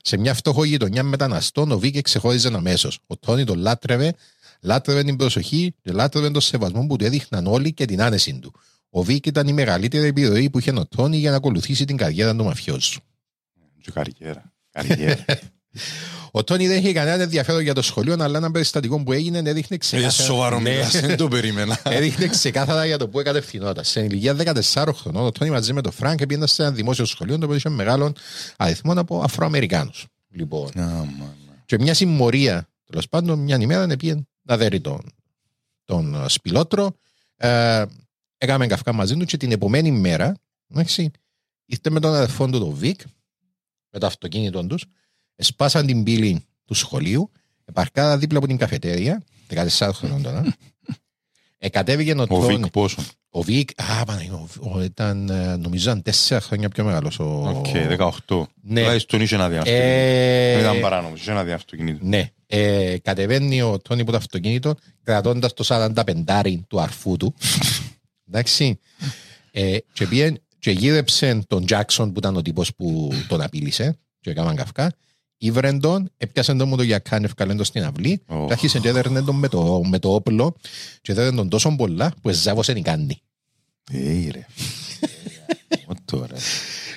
Σε μια φτωχή γειτονιά μεταναστών, ο Βίκε ξεχώριζε αμέσως. Ο Τόνι τον λάτρευε, λάτρευε την προσοχή και λάτρευε τον σεβασμό που του έδειχναν όλοι και την άνεση του. Ο Βίκε ήταν η μεγαλύτερη επιρροή που είχε ο Τόνι για να ακολουθήσει την καριέρα του μαφιόζου. Καριέρα. Καριέρα. Ο Τόνι δεν είχε κανένα ενδιαφέρον για το σχολείο, αλλά ένα περιστατικό που έγινε έδειχνε ξεκάθαρα. Δεν το περίμενα. Έδειχνε ξεκάθαρα για το που κατευθυνόταν. Σε ηλικία δεκατεσσάρων χρονών, ο Τόνι μαζί με τον Φρανκ πήγαινε σε ένα δημόσιο σχολείο, το οποίο είχε μεγάλων αριθμών από Αφροαμερικάνους. Λοιπόν. Και μια συμμορία, τέλος πάντων, μια ημέρα πήγαινε να δέρει τον Σπιλότρο. Έκαμε καυκά μαζί του και την επόμενη μέρα ήρθε με τον αδερφό του τον Βικ, με το αυτοκίνητο του. Σπάσαν την πύλη του σχολείου, επαρκάρα δίπλα από την καφετέρια, δεκατεσσάρων χρονών τώρα. Εκατέβηκε ο Τόνι. Ο Βίκ πόσο. Ο Βίκ, α, ο, ήταν, νομίζω ήταν τέσσερα χρόνια πιο μεγάλος. Οκ, δεκαοκτώ. Δηλαδή στον είχε ένα διάστοκινήτο. Δεν ήταν παράνομο, είχε ένα διάστοκινήτο. Ναι. Ε, κατεβαίνει ο Τόνι από το αυτοκίνητο, κρατώντας το σαράντα πέντε του αρφού του. Εντάξει. Ε, και, πιέν, και γύρεψε τον Τζάκσον που ήταν ο τύπος που τον απείλησε και έκαναν καυκά. Ήβρεν τον, έπιασαν τον μόνο για κάνευ καλέντο στην αυλή oh. και άρχισε και έδερνε τον με το, με το όπλο και έδερνε τον τόσο πολλά που εζάβωσε την κάντη. Ήρε.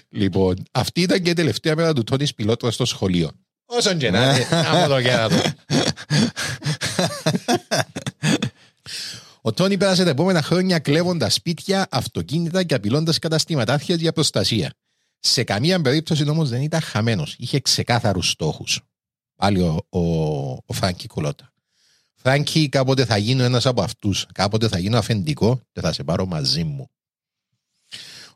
Λοιπόν, αυτή ήταν και η τελευταία μέρα του Τόνι Σπιλότρο στο σχολείο. Όσον και να είναι, άμα το κέρατο. Ο Τόνι πέρασε τα επόμενα χρόνια κλέβοντας σπίτια, αυτοκίνητα και απειλώντας καταστηματάρχες για προστασία. Σε καμία περίπτωση όμως δεν ήταν χαμένος. Είχε ξεκάθαρους στόχους. Πάλι ο, ο, ο Φράνκι Κουλότα. Φράνκι, κάποτε θα γίνω ένας από αυτούς. Κάποτε θα γίνω αφεντικό και θα σε πάρω μαζί μου.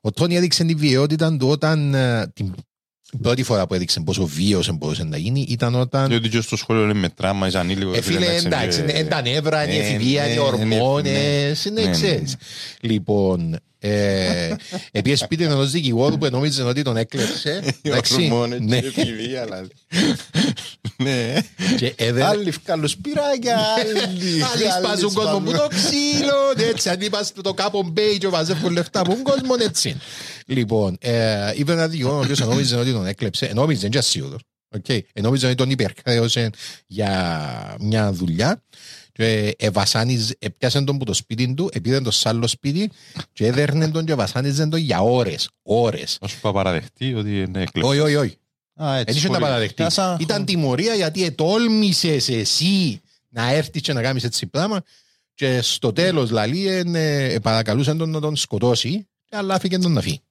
Ο Τόνι έδειξε την βιαιότητα του όταν... Την πρώτη φορά που έδειξε πόσο βίαιος μπορούσε να γίνει ήταν όταν... Διότι και στο σχολείο λέει με τράμα, είσαι ανήλικο... Ε, φίλε, εντάξει, είναι τα νεύρα, είναι η εφηβεία, είναι ορμόνες, είναι ξέρεις. Λοιπόν... Επειδή σπίτι ενός δικηγόρου που νόμιζε ότι τον έκλεψε. Ορμόνες και εφηβεία, αλλά... Ναι. Άλλοι φκάλουν σπυράκια, άλλοι σπάζουν κόσμο που το ξύλο, έτσι, αντίπας το κάπον μπέι και βαζεύουν λεφτά από τον κόσμο, έτσι. Λοιπόν, είπε ένα δικηγόρο ο οποίος νόμιζε ότι τον έκλεψε, ενόμιζε και ασίωτος, ενόμιζε ότι τον υπερχρέωσε για μια δουλειά. και πιάσαν τον που το σπίτι του, επίδεν το σ' άλλο σπίτι και έδερνε τον και βασάνιζαν τον για ώρες, ώρες. Όσο που παραδεχτεί ότι είναι έκλεψε. Όχι, όχι, όχι. Έτσι τα παραδεχτεί. Ήταν τιμωρία γιατί ετόλμησες εσύ να έρθεις και να κάνεις έτσι πράγμα και στο τέλος λαλή παρακαλούσαν τον να τον σκοτώσει και αλάφηκε τον να φύγει.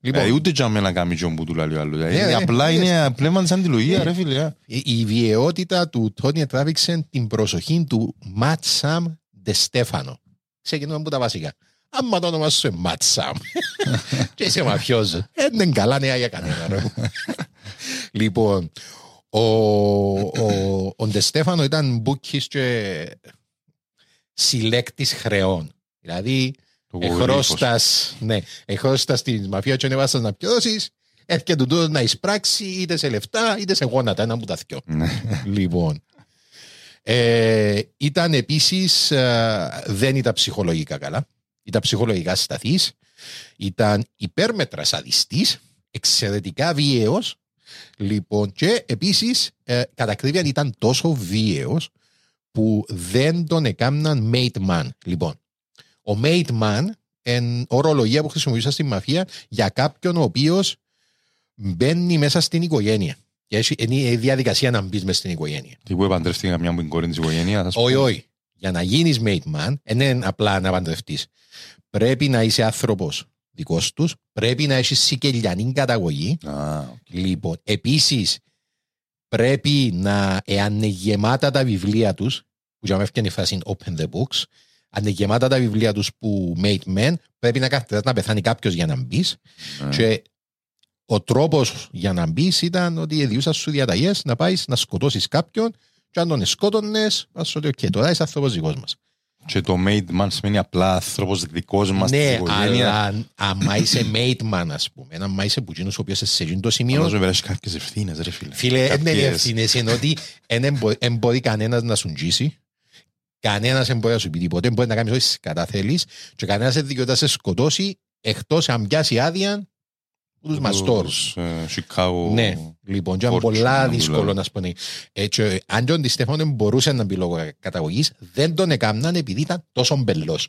Λοιπόν, ούτε τζάμε να κάνει τζόμπου του λαλίου άλλου. Απλά είναι πλέον της αντιλογίας, ρε φίλε. Η βιαιότητα του Τόνι τράβηξε την προσοχή του Ματ Σαμ Ντεστέφανο. Ξεκινούμε από τα βασικά. Άμα το όνομά σου είναι Ματ Σαμ και είσαι μαφιός, δεν είναι καλά νέα για κανένα. Λοιπόν, ο Ντεστέφανο ήταν μπούκης και συλλέκτης χρεών. Δηλαδή, εχρόστας, ναι, εχρόστας της μαφίας και ανεβάστας να πιώσεις, έρχεται τούτος να εισπράξει είτε σε λεφτά είτε σε γόνατα, ένα μπουταθιό. Λοιπόν, ε, ήταν επίσης, ε, δεν ήταν ψυχολογικά καλά, ήταν ψυχολογικά συσταθής, ήταν υπέρμετρα σαδιστής, εξαιρετικά βίαιος, λοιπόν, και επίσης, ε, κατά ακρίβεια ήταν τόσο βίαιος που δεν τον έκαναν made man, λοιπόν. Ο made man είναι ορολογία που χρησιμοποιούσα στη μαφία για κάποιον ο οποίος μπαίνει μέσα στην οικογένεια. Και έτσι είναι η διαδικασία να μπεις μέσα στην οικογένεια. Τι που επαντρευτεί καμιά που είναι κόρη της οικογένειας. Όχι, όχι. Για να γίνεις made man, δεν είναι απλά να παντρευτείς. Πρέπει να είσαι άνθρωπος δικός τους, πρέπει να έχεις σικελιανή καταγωγή. Ah, okay. Λοιπόν, επίσης πρέπει να είναι γεμάτα τα βιβλία τους, που για μένα έφτιανε η φράση open the books. Αν είναι γεμάτα τα βιβλία τους που made men, πρέπει να καθαρά να πεθάνει κάποιος για να μπεις. Mm. Και ο τρόπος για να μπεις ήταν ότι εδιούσαν σου διαταγές να πάει να σκοτώσεις κάποιον και αν τον σκότωνες, ας σου λέει, okay, τώρα είσαι άνθρωπος δικός μας. Και το made man σημαίνει απλά άνθρωπος δικός μας. Ναι, αλλά άμα είσαι made man, ας πούμε, άμα είσαι πουτζίνος ο οποίος σε εκείνο το σημείο. Αλλά να περάσεις κάποιες ευθύνες, ρε φίλε. Φίλε, δεν είναι ευθύνες, ενώ ότι δεν μπορεί κανένας να σου ντζήσει. Κανένας δεν μπορεί να σου πει τίποτε, μπορεί να κάνεις ό,τι σκατά θέλεις και κανένας δεν δικαιούται να σε σκοτώσει εκτός αν πιάσει άδεια από τους μαστόρους. Chicago... Ναι, λοιπόν, και ήταν πολλά δύσκολο να σπονεί. Αν και ο Ντεστέφανο δεν μπορούσε να μπει λόγω καταγωγής, δεν τον έκαναν επειδή ήταν τόσο μπελός.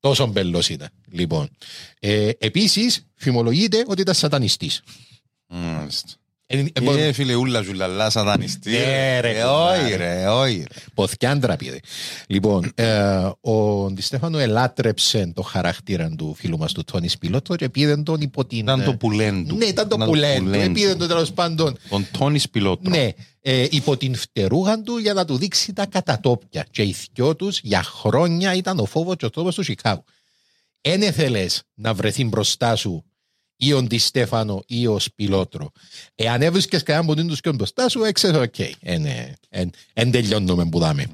Τόσο μπελός ήταν. Λοιπόν, ε, επίσης, φημολογείται ότι ήταν σατανιστής. Μάλιστα. Ε, φίλε, ούλα ζουλαλά σατανιστή. Ναι, ρε, όχι, ρε, όχι. Ποθιάν τραπίδε. Λοιπόν, ο Ντεστέφανο ελάτρεψε το χαρακτήρα του φίλου μας του Τόνι Σπιλότρο και πήρε τον υπό την... Ήταν το πουλέν του. Ναι, ήταν το πουλέν του. Πήρε τον τέλος πάντων. Τον Τόνι Σπιλότρο. Ναι, υπό την φτερούγα του για να του δείξει τα κατατόπια. Και οι δυο τους για χρόνια ήταν ο φόβος και ο τρόπος του Σικάγου. Εν ήθελες να βρεθεί μπροστά σου ή ο Ντεστέφανο ή ο Σπιλότρο. Εάν έβρισκες κανέναν ποτήν τους και μπροστά σου, έξερε, οκ. Εν τελειώνουμε που δάμε.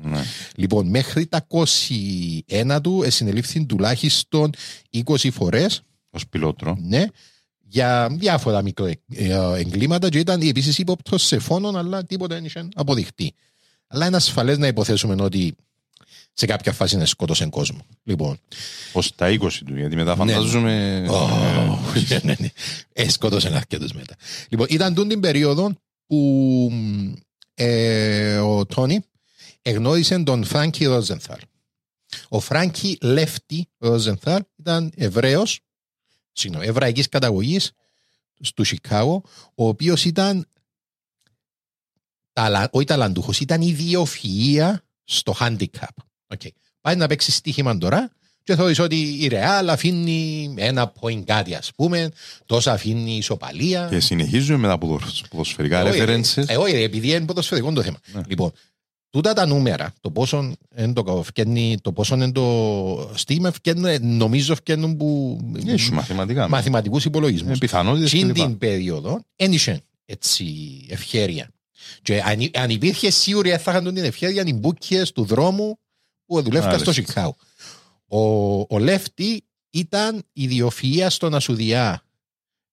Λοιπόν, μέχρι τα είκοσι ένα του συνελήφθη τουλάχιστον είκοσι φορές. Ο Σπιλότρο. Ναι, για διάφορα μικροεγκλήματα και ήταν επίσης ύποπτος σε φόνον, αλλά τίποτα δεν είχε αποδειχτεί. Αλλά είναι ασφαλές να υποθέσουμε ότι σε κάποια φάση να σκότωσε κόσμο. Λοιπόν. Ως τα είκοσι του, γιατί μετά φαντάζομαι... Σκότωσε αρκετούς μετά. Λοιπόν, ήταν τούν την περίοδο που ο Τόνι εγνώρισε τον Φράνκι Ρόζενθαλ. Ο Φράνκι Λεφτή Ρόζενθαλ ήταν Εβραίος, συγγνώμη, εβραϊκής καταγωγής του Σικάγο, ο οποίος ήταν όχι ταλαντούχος, ήταν ιδιοφυΐα στο handicap. Okay. Πάει να παίξει στοίχημα τώρα και θεωρείς ότι η Real αφήνει ένα point κάτι, ας πούμε, τόσο αφήνει ισοπαλία. Και συνεχίζουμε με τα ποδοσφαιρικά references. Εγώ, επειδή είναι ποδοσφαιρικό το θέμα. Ναι. Λοιπόν, τούτα τα νούμερα, το πόσο είναι το, το στοίχημα, νομίζω ευκαινούν που... Ίσου μαθηματικά. Μαθηματικούς υπολογισμούς. Πιθανότητες κλπ. Στην περίοδο ένιξε έτσι ευχέρεια. Και αν, αν υπήρχε σίγουρα θα είχαν την ευχέρεια οι μπούκιες του δρόμου που δουλεύκαν στο Σικάγο. Ο, ο Λεφτή ήταν ιδιοφυΐα στον ασουδιά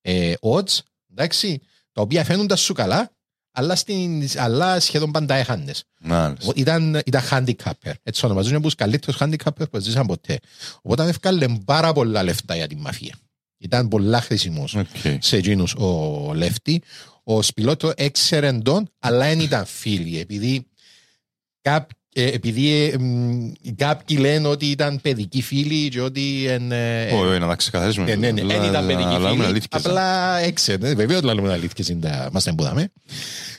ε, odds, εντάξει, τα οποία φαίνονταν σου καλά, αλλά, στην, αλλά σχεδόν πάντα έχανες. Ήταν, ήταν handicapper, έτσι ονομαζούν από τους καλύτερους handicapper που ζήσαν ποτέ. Οπότε έφκαλε πάρα πολλά λεφτά για τη μαφία. Ήταν πολλά χρήσιμος okay. σε εκείνους ο Λεφτή. Ο Σπιλότρο έξερε τον, αλλά δεν ήταν φίλοι, επειδή Κάπ, ε, επειδή ε, κάποιοι λένε ότι ήταν παιδικοί φίλοι και ότι... Όχι, να τα ξεκαθαρίσουμε. Ναι, ναι, δεν ήταν παιδικοί φίλοι, απλά έξερε. Βέβαια, το λέμε αλήθικες είναι τα μας τα εμποδάμε.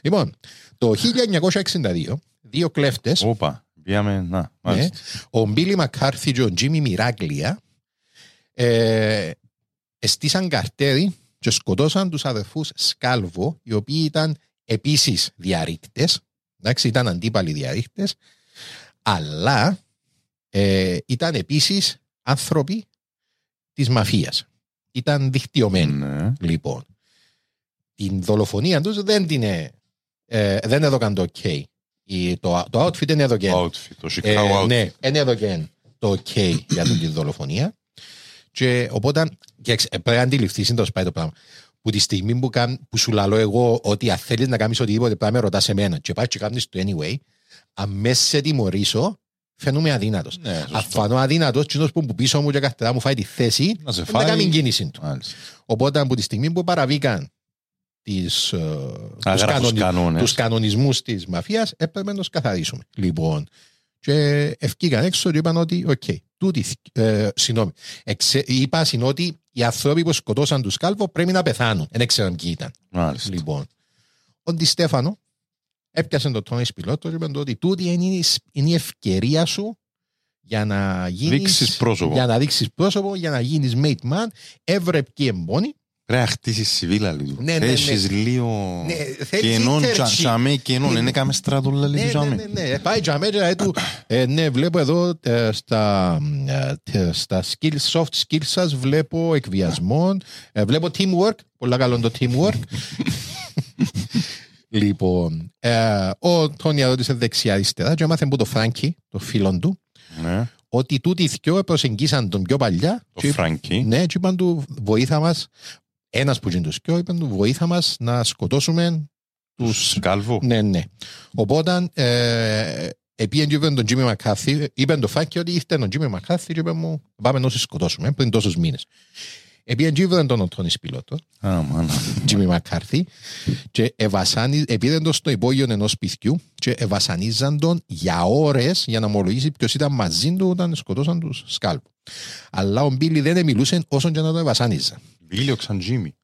Λοιπόν, το χίλια εννιακόσια εξήντα δύο, δύο κλέφτες... Όπα, πήγαμε, να, μάλιστα. Ο Μπίλι Μακκάρθι και ο Τζίμι Μιράγκλια εστήσαν καρτέρι και σκοτώσαν τους αδερφούς Σκάλβο, οι οποίοι ήταν επίσης διαρρήκτες. Εντάξει, ήταν αντίπαλοι διαρρήκτες, αλλά ε, ήταν επίσης άνθρωποι της μαφίας. Ήταν δικτυωμένοι, ναι. Λοιπόν. Την δολοφονία τους δεν την ε, δεν έδωκαν το OK. Το, το outfit είναι έδωκεν. Το outfit, το Chicago Outfit. Ναι, είναι έδωκεν το OK για την δολοφονία. Και οπότε, και πρέπει να αντιληφθείς, είναι το σπάει το πράγμα. Που τη στιγμή που, κάν, που σου λαλώ εγώ ότι αν θέλεις να κάνεις οτιδήποτε πράγμα ρωτάς εμένα και πάρεις και κάνεις το anyway, αμέσως σε τιμωρήσω, φαίνομαι αδύνατος. Ναι, αφανώ αδύνατος, κοινός που πίσω μου και καθτερά μου φάει τη θέση να, σε φάει... να κάνει κίνηση του. Άλυση. Οπότε από τη στιγμή που παραβήκαν τις, τους, κανονι... τους κανονισμούς της μαφίας, έπρεπε να τους καθαρίσουμε. Λοιπόν, και ευκήκαν έξω και είπαν ότι οκ. Okay, Τούτη, ε, συγγνώμη, Εξε, είπα συνότι οι άνθρωποι που σκοτώσαν τους Κάλβο πρέπει να πεθάνουν. Δεν ξέραν ποιοι ήταν. Μάλιστα. Λοιπόν, ο Ντιστέφανο έπιασε τον Τόνι Σπιλότρο και είπε ότι τούτη είναι, είναι η ευκαιρία σου για να δείξεις πρόσωπο, για να, για να γίνεις mate man. Εύρεπκη εμπόνη. Πρέπει να χτίσεις συμβίλα λίγο. Έχεις λίγο κενών τσαμέ κενών. Είναι κάμε στράτολα λίγο τσαμέ. Πάει τσαμέ και του ναι, βλέπω εδώ στα soft skills σας βλέπω εκβιασμών, βλέπω teamwork. Πολλά καλό το teamwork. Λοιπόν, ο Τόνι αδότησε δεξιά αριστερά και έμαθε που το Φράνκι, το φίλον του, ότι τούτοι οι δυο προσεγγίσαν τον πιο παλιά. Το Φράνκι. Ναι, και είπαν του βοήθα μας. Ένας που γίνει το είπε του βοήθα μας να σκοτώσουμε τους Σκάλβο. Ναι, ναι. Οπότε ε, επειδή είπαν τον Τζίμι Μακκάρθι, είπαν το Φράνκι ότι ήρθε τον Τζίμι Μακκάρθι και είπαν μου πάμε να σκοτώσουμε πριν τόσους μήνες. Επειδή είπαν τον Τόνι Σπιλότρο, Τζίμι Μακκάρθι, και επειδή τον στο υπόγειο ενός σπιτιού και ευασανίζαν τον για ώρες για να ομολογήσει ποιος ήταν μαζί του όταν σκοτώσαν τους Σκάλβο. Αλλά ο Μπίλι δεν μιλούσε όσον και να τον ευασάνιζαν. Μπίλι ο Ξαντζίμι.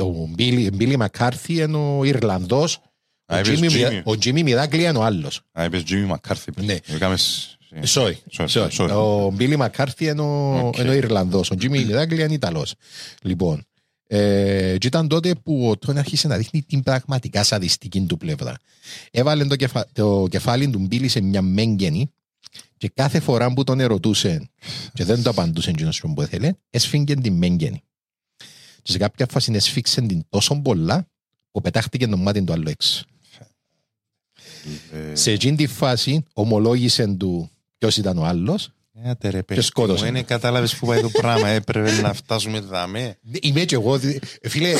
Ο Μπίλι Μακκάρθι είναι ο Ιρλανδός, ο Τζίμι Μιράγκλια είναι ο άλλος. Α, είπες Τζίμι Μακκάρθι. Ναι. Sorry. Sorry. Sorry. Ο Μπίλι Μακκάρθι είναι ο Ιρλανδός, ο Τζίμι Μιράγκλια είναι Ιταλός. Λοιπόν, ε, και ήταν τότε που ο Τόνι άρχισε να δείχνει την πραγματικά σαδιστική του πλευρά. Έβαλε το, κεφα... το κεφάλι του Μπίλι σε μια μέγενη και κάθε φορά που τον ερωτούσε και δεν το απαντούσε εκείνος που ήθελε, έσφυγε την μέγενη. Και σε κάποια φάση έσφιξε την τόσο πολλά που πετάχτηκε το μάτι του άλλο έξω. Σε εκείνη τη φάση ομολόγησε του ποιος ήταν ο άλλος και σκότωσε. Είναι κατάλαβες που πάει το πράγμα, έπρεπε να φτάσουμε δαμέ. Είμαι και εγώ, φίλε,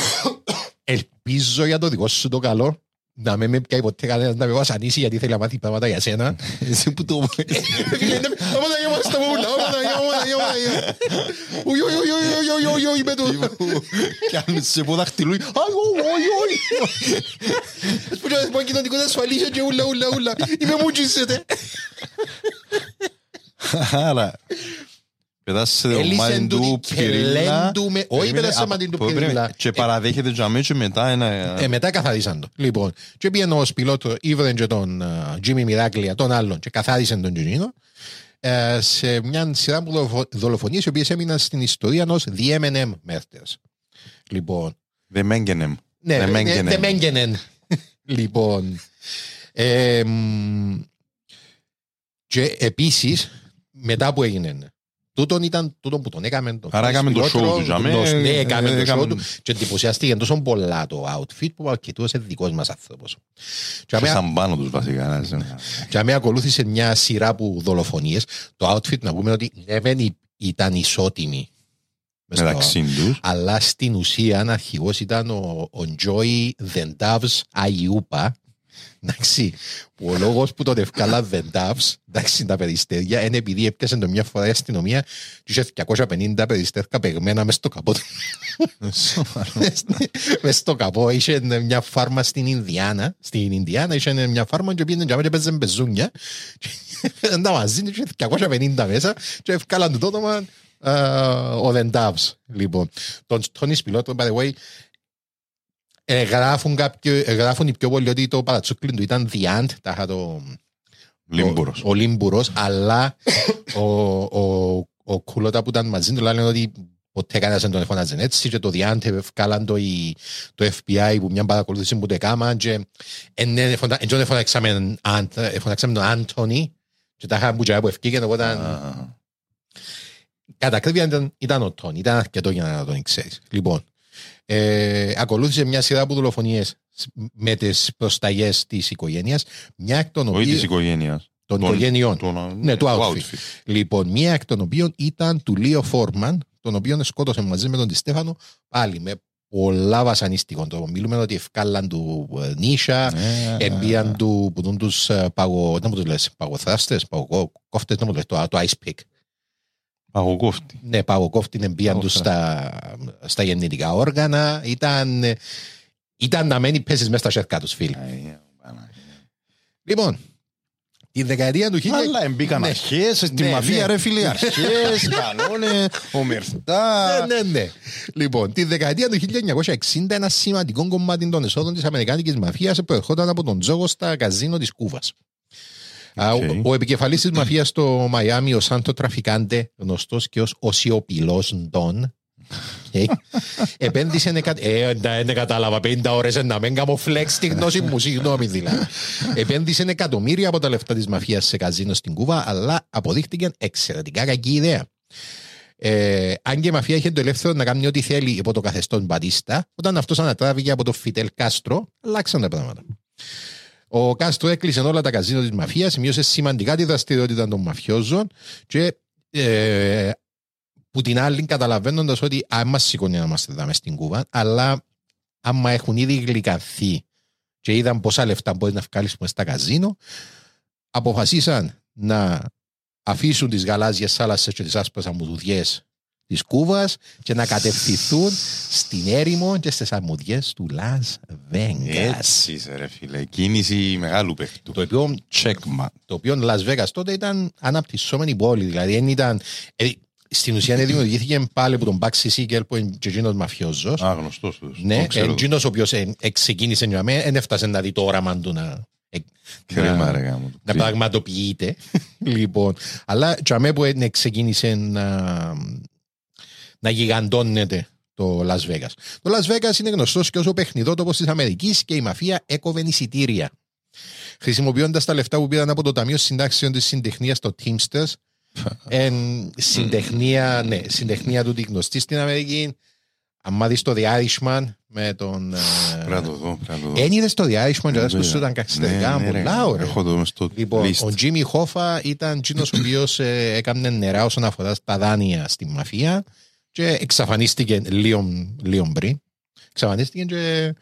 ελπίζω για το δικό σου το καλό να με πιάει ποτέ κανένας να με βασανίσει γιατί θέλει να μάθει πράγματα για σένα. Εσύ που το πες. Φίλε, όμως να γεμάς το μούλα, όμως να γεμάς, όμως να γεμάς. Ουι, ουι, ουι, ουι, ουι, ουι, είμαι του. Κάνε σε πόδα χτυλούι. Αϊ, ουι, ουι, ουι. Σπουδάζεις πάνω κοινωνικός ασφαλίσιο και ούλα, ούλα, ούλα. Είμαι μου τσίσετε. Άρα, πετάσσετε ο μάτι του πυρίλα. Όχι πετάσσετε ο μάτι του πυρίλα. Και παραδέχεται τζαμί και μετά ένα... Μετά καθαρίσαν το. Λοιπόν, και πήγαινε ο Σπιλότρο, ήβρεν και τον Τζίμι Μιράγκλια, τον άλλον, και καθάρισαν τον Τζινίνο σε μια σειρά δολοφονίες οι οποίες έμειναν στην ιστορία ενός The εμ εν εμ Murders. Λοιπόν... The Mengenem. Ναι, The Mengenem. Λοιπόν... Και επίσης, μετά που έγινε... Τούτον ήταν τούτον που τον έκαμε. Άρα έκαμε το show του για μένα. Ναι, έκαμε το show του και εντυπωσιαστήκε τόσο πολλά το outfit που αρκετούσε δικός μας άνθρωπος. Και σαν πάνω τους βασικά. Και αμέ ακολούθησε μια σειρά που δολοφονίες. Το outfit να πούμε ότι δεν ήταν ισότιμη μεταξύ τους. Αλλά στην ουσία αρχηγός ήταν ο Joy The Doves Αιούπα. Εντάξει, ο λόγος που το τευκάλα δεν τάψε, εντάξει, τα περιστέρια είναι επειδή έπιασε το μια φορά η αστυνομία και είχε διακόσια πενήντα περιστέρια πεγμένα μες στο καπό. Μες στο καπό, είχε μια φάρμα στην Ινδιάνα, στην Ινδιάνα είχε μια φάρμα και πήγαινε και παίζε μπεζούνια και τα μαζί είχε διακόσια πενήντα μέσα και ευκάλαν το τότομα ο δεν τάψε. Λοιπόν, τον Τόνι Σπιλότρο, by the way, Ε, γράφουν, κάποιο, ε, γράφουν οι πιο πολλοί ότι το παρατσούκλιν του ήταν The Ant, τάχα το, Λίμπουρος. Ο, ο Λίμπουρος, αλλά ο, ο, ο Κουλότα που ήταν μαζί του λένε ότι ποτέ κανένας δεν τον εφώναζε έτσι και το The Ant ευκάλαν το, το εφ μπι άι που μια παρακολούθηση που το έκαναν και τον εφώναξαμε τον Άντωνη και τάχα μπουτζαρά που ευκήκαν, οπότε κατά ακρίβεια ήταν ο Τόνι, ήταν αρκετό για να τον ξέρεις. Λοιπόν, Ε, ακολούθησε μια σειρά από δολοφονίες με τις προσταγές της οικογένειας. Μια εκ των οποίων. Όχι της οικογένειας. Των οικογένειών. Ναι, του outfit. outfit. Λοιπόν, μια εκ των οποίων ήταν του Λίο Φόρμαν, τον οποίο σκότωσε μαζί με τον Ντιστέφανο, πάλι με πολλά βασανίστικων τρόπο. Μιλούμε ότι ευκάλαν του νύσια, εμπίαν του. Όταν τους λες παγωθράστες, παγωκόφτες, το ice pick. Παγοκόφτη. Ναι, παγοκόφτη εμπίαν του στα, στα γεννητικά όργανα. Ήταν, ήταν να μένει πέσεις μέσα στα σέρκα τους, φίλοι. Λοιπόν, τη δεκαετία του χίλια... Αλλά εμπήκαν ναι, αρχές, ναι, τη ναι, μαφία ναι. Ρε φίλοι, αρχές, κανόνες, ομερτά... Ναι, ναι, ναι. Λοιπόν, τη δεκαετία του χίλια εννιακόσια εξήντα ένα σημαντικό κομμάτι των εσόδων της αμερικάνικης μαφίας προερχόταν από τον τζόγο στα καζίνο της Κούβας. Okay. Ο επικεφαλής της μαφίας στο Μαϊάμι, ο Σάντο Τραφικάντε, γνωστός και ως Οσιοπυλός Ντόν, okay, επένδυσε εκα... ε, δεν κατάλαβα πενήντα ώρες να μην κάνω φλέξ τη γνώση μου, συγγνώμη δηλαδή. Επένδυσε εκατομμύρια από τα λεφτά της μαφίας σε καζίνο στην Κούβα, αλλά αποδείχτηκαν εξαιρετικά κακή ιδέα. Ε, αν και η μαφία είχε το ελεύθερο να κάνει ό,τι θέλει υπό το καθεστώς Μπατίστα, όταν αυτός ανατράβηκε από τον Φιτέλ Κάστρο, αλλάξαν τα πράγματα. Ο Κάστρο έκλεισε όλα τα καζίνο της μαφίας, σημείωσε σημαντικά τη δραστηριότητα των μαφιόζων και ε, που την άλλη καταλαβαίνοντας ότι αν μας σηκώνει να είμαστε δάμε στην Κούβα, αλλά άμα έχουν ήδη γλυκανθεί και είδαν πόσα λεφτά μπορεί να βγάλουμε στα καζίνο, αποφασίσαν να αφήσουν τις γαλάζιες θάλασσες και τις άσπρες αμμουδιές της Κούβας και να κατευθυνθούν στην έρημο και στις αμμουδιές του Λας Βέγκας. Έτσι είσαι ρε φίλε, κίνηση μεγάλου παίκτου. Το οποίο, το οποίο Λας Βέγκας τότε ήταν αναπτυσσόμενη πόλη, δηλαδή εν ήταν, ε, στην ουσία δημιουργήθηκε πάλι από τον Μπάξι Σίγκελ που είναι και εκείνος μαφιόζος. Α, γνωστός τους. Ναι, εκείνος ο οποίος ξεκίνησε να μην έφτασε να δει το όραμα του να... Να, να πραγματοποιείται. Λοιπόν, αλλά τσαμέ που ξεκίνησε να, να γιγαντώνεται το Las Vegas. Το Las Vegas είναι γνωστός και ως ο παιχνιδότοπος της Αμερικής και η μαφία έκοβε εισιτήρια. Χρησιμοποιώντας τα λεφτά που πήραν από το Ταμείο Συντάξεων της Συντεχνίας, το Teamsters, συντεχνία, ναι, συντεχνία του τη γνωστή στην Αμερική. Αν δεις το The Irishman με τον... Πράτω εδώ, πράτω εδώ. Εν είδες το The Irishman και δάσκος σου ήταν καξιδερικά μου, λάω ρε. Έχω το μες το list. Ο Jimmy Hoffa ήταν εκείνος ο οποίος έκανε νερά όσον αφορά τα δάνεια στη μαφία και εξαφανίστηκε λίγο πριν. Εξαφανίστηκε και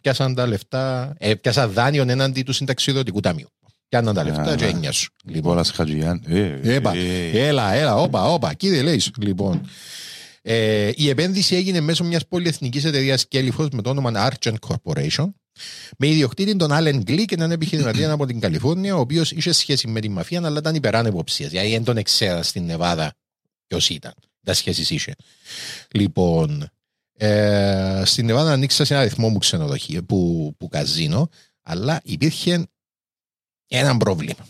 πιάσαν τα λεφτά, πιάσαν δάνειον έναντι του συνταξιδοτικού ταμείου. Πιάναν τα λεφτά και έννοια σου. Έλα, έλα, όπα, όπα, κύριε λέεις. Λοιπόν... Ε, η επένδυση έγινε μέσω μιας πολυεθνικής εταιρείας σκέλιφος με το όνομα Argent Corporation, με ιδιοκτήτη τον Allen Glick, έναν επιχειρηματία από την Καλιφόρνια, ο οποίος είχε σχέση με τη μαφία, αλλά ήταν υπεράνεποψίας. Δηλαδή δεν τον εξέρα στην Νεβάδα ποιος ήταν. Τα σχέσεις είχε. Λοιπόν, ε, στην Νεβάδα ανοίξα σε ένα αριθμό μου ξενοδοχείο, που, που καζίνο, αλλά υπήρχε ένα πρόβλημα.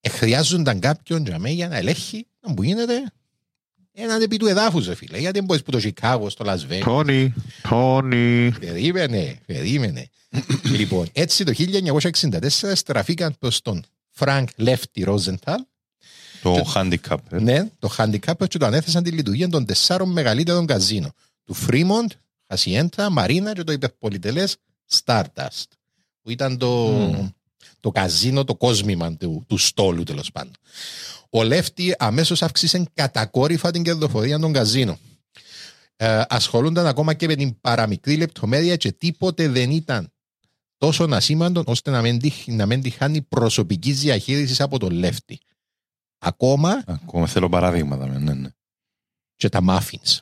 Ε, χρειάζονταν κάποιον τζαμέ για να ελέγχει αν που γίνεται. Έναν επί του εδάφους, φίλε. Γιατί δεν μπορείς που το Σικάγο, στο Las Vegas. Τόνι, Τόνι. Περίμενε, περίμενε. Λοιπόν, έτσι το χίλια εννιακόσια εξήντα τέσσερα στραφήκαν προς τον Frank Lefty Rosenthal. Το handicap. Ναι, το handicap και το ανέθεσαν τη λειτουργία των τεσσάρων μεγαλύτερων καζίνων. Του Fremont, Hacienda, Marina και το υπερπολιτελές Stardust. Που ήταν το... Mm. Το καζίνο, το κόσμημα του, του στόλου τέλος πάντων. Ο Λεύτη αμέσως αύξησε κατακόρυφα την κερδοφορία των καζίνων. Ε, ασχολούνταν ακόμα και με την παραμικρή λεπτομέρεια και τίποτε δεν ήταν τόσο ασήμαντον ώστε να μην, να μην τυχάνει προσωπική διαχείριση από τον Λέφτη. Ακόμα. Ακόμα θέλω παραδείγματα. Ναι, ναι. Και τα muffins.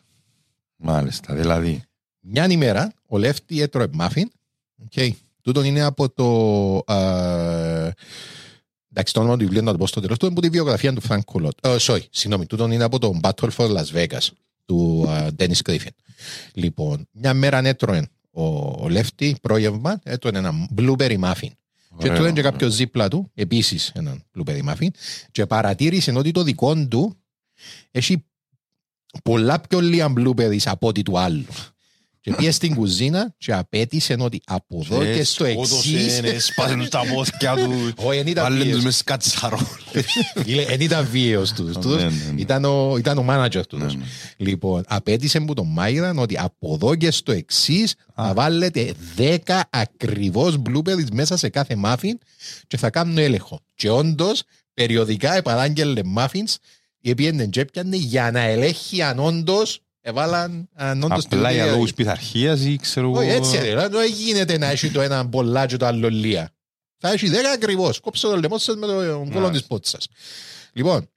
Μάλιστα, δηλαδή. Μιαν ημέρα ο Λέφτη έτρωε muffin. Okay. Τούτον είναι από το. Α, εντάξει, το όνομα του βιβλίου να το πω στο τέλος. Τούτον είναι από τη βιογραφία του Frank Cullotta. Sorry, συγγνώμη. Τούτον είναι από το Battle for Las Vegas του Ντένις uh, Γκρίφιν. Λοιπόν, μια μέρα έτρωε ο Λέφτη πρόγευμα, έτρωε ένα blueberry muffin. Και έτρωε και κάποιο δίπλα του, επίσης ένα blueberry muffin, και παρατήρησε ότι το δικό του έχει πολλά πιο λίγα blueberries από ό,τι του άλλου. Και πήγε στην κουζίνα και απέτησε ότι από εδώ και, και στο εξής. Σπάσαν τα πόθηκια του. Βάλε τους μέσα κατσαρόλ. Δεν ήταν βίαιος τους. Ήταν ο μάνατζερ τους. Λοιπόν, απέτησε μου τον Μάιραν ότι από εδώ και στο εξής θα βάλετε δέκα ακριβώς blueberries μέσα σε κάθε muffin και θα κάνουν έλεγχο. Και όντως περιοδικά επαράγγελε muffins οι οποίοι δεν τσέπιανε για να ελέγχει αν όντως έβαλαν όντως απλά για λόγους πειθαρχίας ή ξέρω. Όχι, έτσι δεν γίνεται να έχει το ένα πολλά και το άλλο λία. Θα έχει δέκα ακριβώς. Κόψε το λαιμό σας με το κόλλον της πότης σας. Λοιπόν,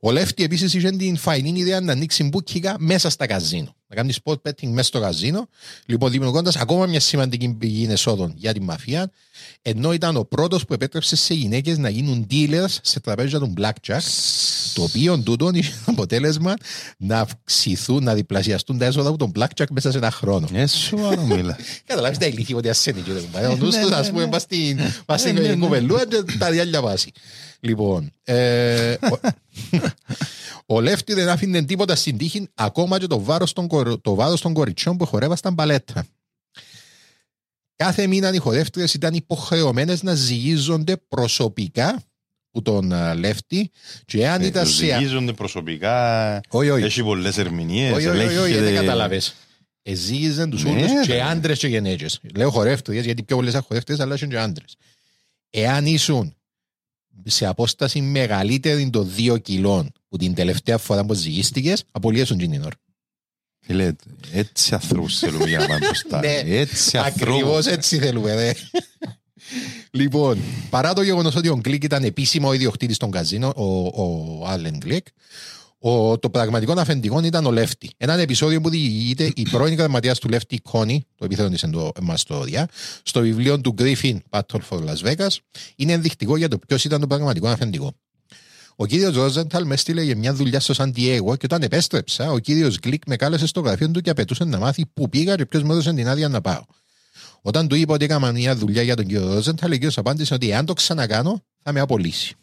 ο Λέφτη επίσης είχε την φαϊνή ιδέα να ανοίξει μπουκίκα μέσα στα καζίνο. Να κάνει spot betting μέσα στο καζίνο. Λοιπόν, δημιουργώντας ακόμα μια σημαντική πηγή εσόδων για τη μαφία, ενώ ήταν ο πρώτος που επέτρεψε σε γυναίκες να γίνουν dealers σε τραπέζια του blackjack, το οποίο τούτον είχε αποτέλεσμα να αυξηθούν, να διπλασιαστούν τα έσοδα από τον blackjack μέσα σε ένα χρόνο. Έσοδα, μίλα. Καταλάβεις τα ηλίθια ότι ασένικη. Ο νους τους, ας πούμε, πας στην κοβελούα και τα διάλια βάση. Λοιπόν, ο Λέφτη δεν άφηνε τίποτα στην τύχη, ακόμα και το βάρος των, κορ... το βάρος των κοριτσιών που χορεύασταν παλέτα. Κάθε μήνα οι χορεύτριες ήταν υποχρεωμένες να ζυγίζονται προσωπικά που τον uh, Λέφτη και αν ε, ήταν σε... Ζυγίζονται προσωπικά, όχι, όχι. Έχει πολλές ερμηνείες. Όχι, όχι, όχι, όχι, δεν καταλάβες. Εζύγιζαν τους όλους ναι, και άντρες και γενέκες. Λέω χορεύτριες γιατί πιο πολλές χορεύτριες αλλά και άντρες. Εάν ήσουν σε απόσταση μεγαλύτερη των δύο κιλών που την τελευταία φορά που ζυγίστηκες απολύεσουν την ώρα. Φίλε, έτσι ανθρώπους θέλουμε για να πάμε μπροστά. Έτσι ανθρώπους. Ακριβώς έτσι θέλουμε. Λοιπόν, παρά το γεγονός ότι ο Γκλικ ήταν επίσημα ο ιδιοκτήτης των καζίνων, ο Άλεν Γκλικ, το πραγματικό αφεντικό ήταν ο Λέφτη. Έναν επεισόδιο που διηγείται η πρώην γραμματέας του Λέφτη Κόνι, το επιθέον της Μαστόδια, στο βιβλίο του Γκρίφιν Battle for Las Vegas, είναι ενδεικτικό για το ποιος ήταν το πραγματικό αφεντικό. Ο κύριος Ρόζενταλ με έστειλε για μια δουλειά στο Σαντιέγο και όταν επέστρεψα, ο κύριος Γκλικ με κάλεσε στο γραφείο του και απαιτούσε να μάθει πού πήγα και ποιος μου έδωσε την άδεια να πάω. Όταν του είπα ότι έκανα μια δουλειά για τον κύριο Ρόζενταλ, ο κύριος απάντησε ότι εάν το ξανακάνω θα με απολύσει.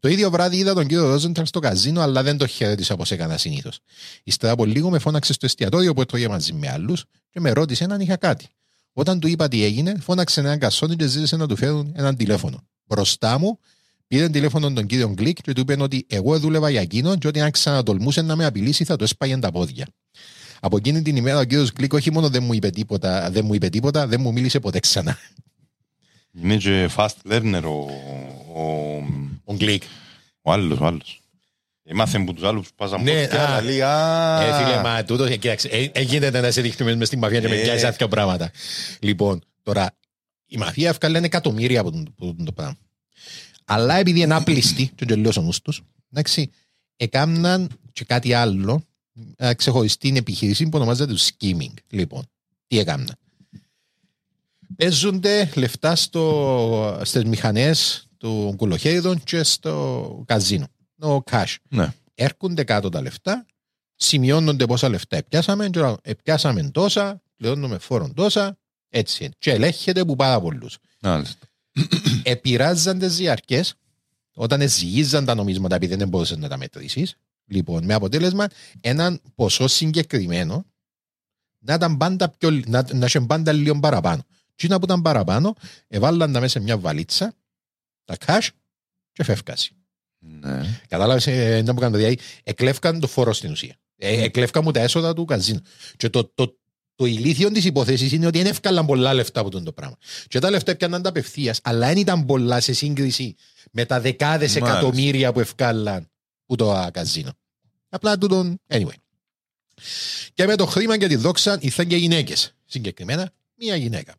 Το ίδιο βράδυ είδα τον κύριο Ρόζενταλ στο καζίνο, αλλά δεν το χαιρέτησα όπως έκανα συνήθως. Ύστερα από λίγο με φώναξε στο εστιατόριο που έτρωγε μαζί με άλλους και με ρώτησε αν είχα κάτι. Όταν του είπα τι έγινε, φώναξε έναν κασόνι και ζήτησε να του φέρουν έναν τηλέφωνο. Μπροστά μου πήρε τηλέφωνο τον κύριο Γκλικ και του είπε ότι εγώ δούλευα για εκείνον και ότι αν ξανατολμούσε να με απειλήσει θα του έσπαγε τα πόδια. Από εκείνη την ημέρα ο κύριος Γκλικ όχι μόνο δεν μου είπε τίποτα, δεν μου, είπε τίποτα, δεν μου μίλησε ποτέ ξανά. Είναι και fast learner ο, ο... ο Γκλικ. Ο άλλος, ο άλλος. Μάθαμε από τους άλλους που πάζαν πόδια και άλλα λίγα. Ε, φίλε, μα τούτο, κοίταξε, γίνεται να σε δείχνουμε μες στην μαφία και με πιάσεις αυτά πράγματα. Λοιπόν, τώρα, η μαφία έφκαλε εκατομμύρια από το πράγμα. Αλλά επειδή είναι απλιστοί, και τελείως όμως τους, έκαναν και κάτι άλλο, ξεχωριστή επιχείρηση που ονομάζεται το skimming. Λοιπόν, τι έκαναν. Παίζονται λεφτά στο, στις μηχανές των κουλοχέριδων και στο καζίνο, το cash. Ναι. Έρχονται κάτω τα λεφτά, σημειώνονται πόσα λεφτά επιάσαμε, επιάσαμε τόσα, πληρώνουμε φόρον τόσα, έτσι είναι. Και ελέγχεται που πάρα πολλούς. Άλιστα. Επειράζαν τις διαρκές όταν ζυγίζαν τα νομίσματα επειδή δεν μπορούσες να τα μετρήσεις, λοιπόν, με αποτέλεσμα έναν ποσό συγκεκριμένο να ήταν πάντα, πιο, να, να είχε πάντα λίγο παραπάνω. Τι να που ήταν παραπάνω εβάλλαν τα μέσα σε μια βαλίτσα τα cash και φεύκασε. Ναι. Κατάλαβες ε, να μου κάνω δηλαδή εκλέφκαν το φόρο στην ουσία, ε, εκλέφκαν μου τα έσοδα του καζίνου και το, το Το ηλίθιο της υπόθεσης είναι ότι δεν έφκαλαν πολλά λεφτά από το πράγμα. Και τα λεφτά έπιαναν τα απευθείας, αλλά δεν ήταν πολλά σε σύγκριση με τα δεκάδες Μάλιστα. εκατομμύρια που έφκαλαν που το καζίνο. Απλά τούτον, anyway. Και με το χρήμα και τη δόξα ήρθαν και γυναίκες. Συγκεκριμένα, μία γυναίκα.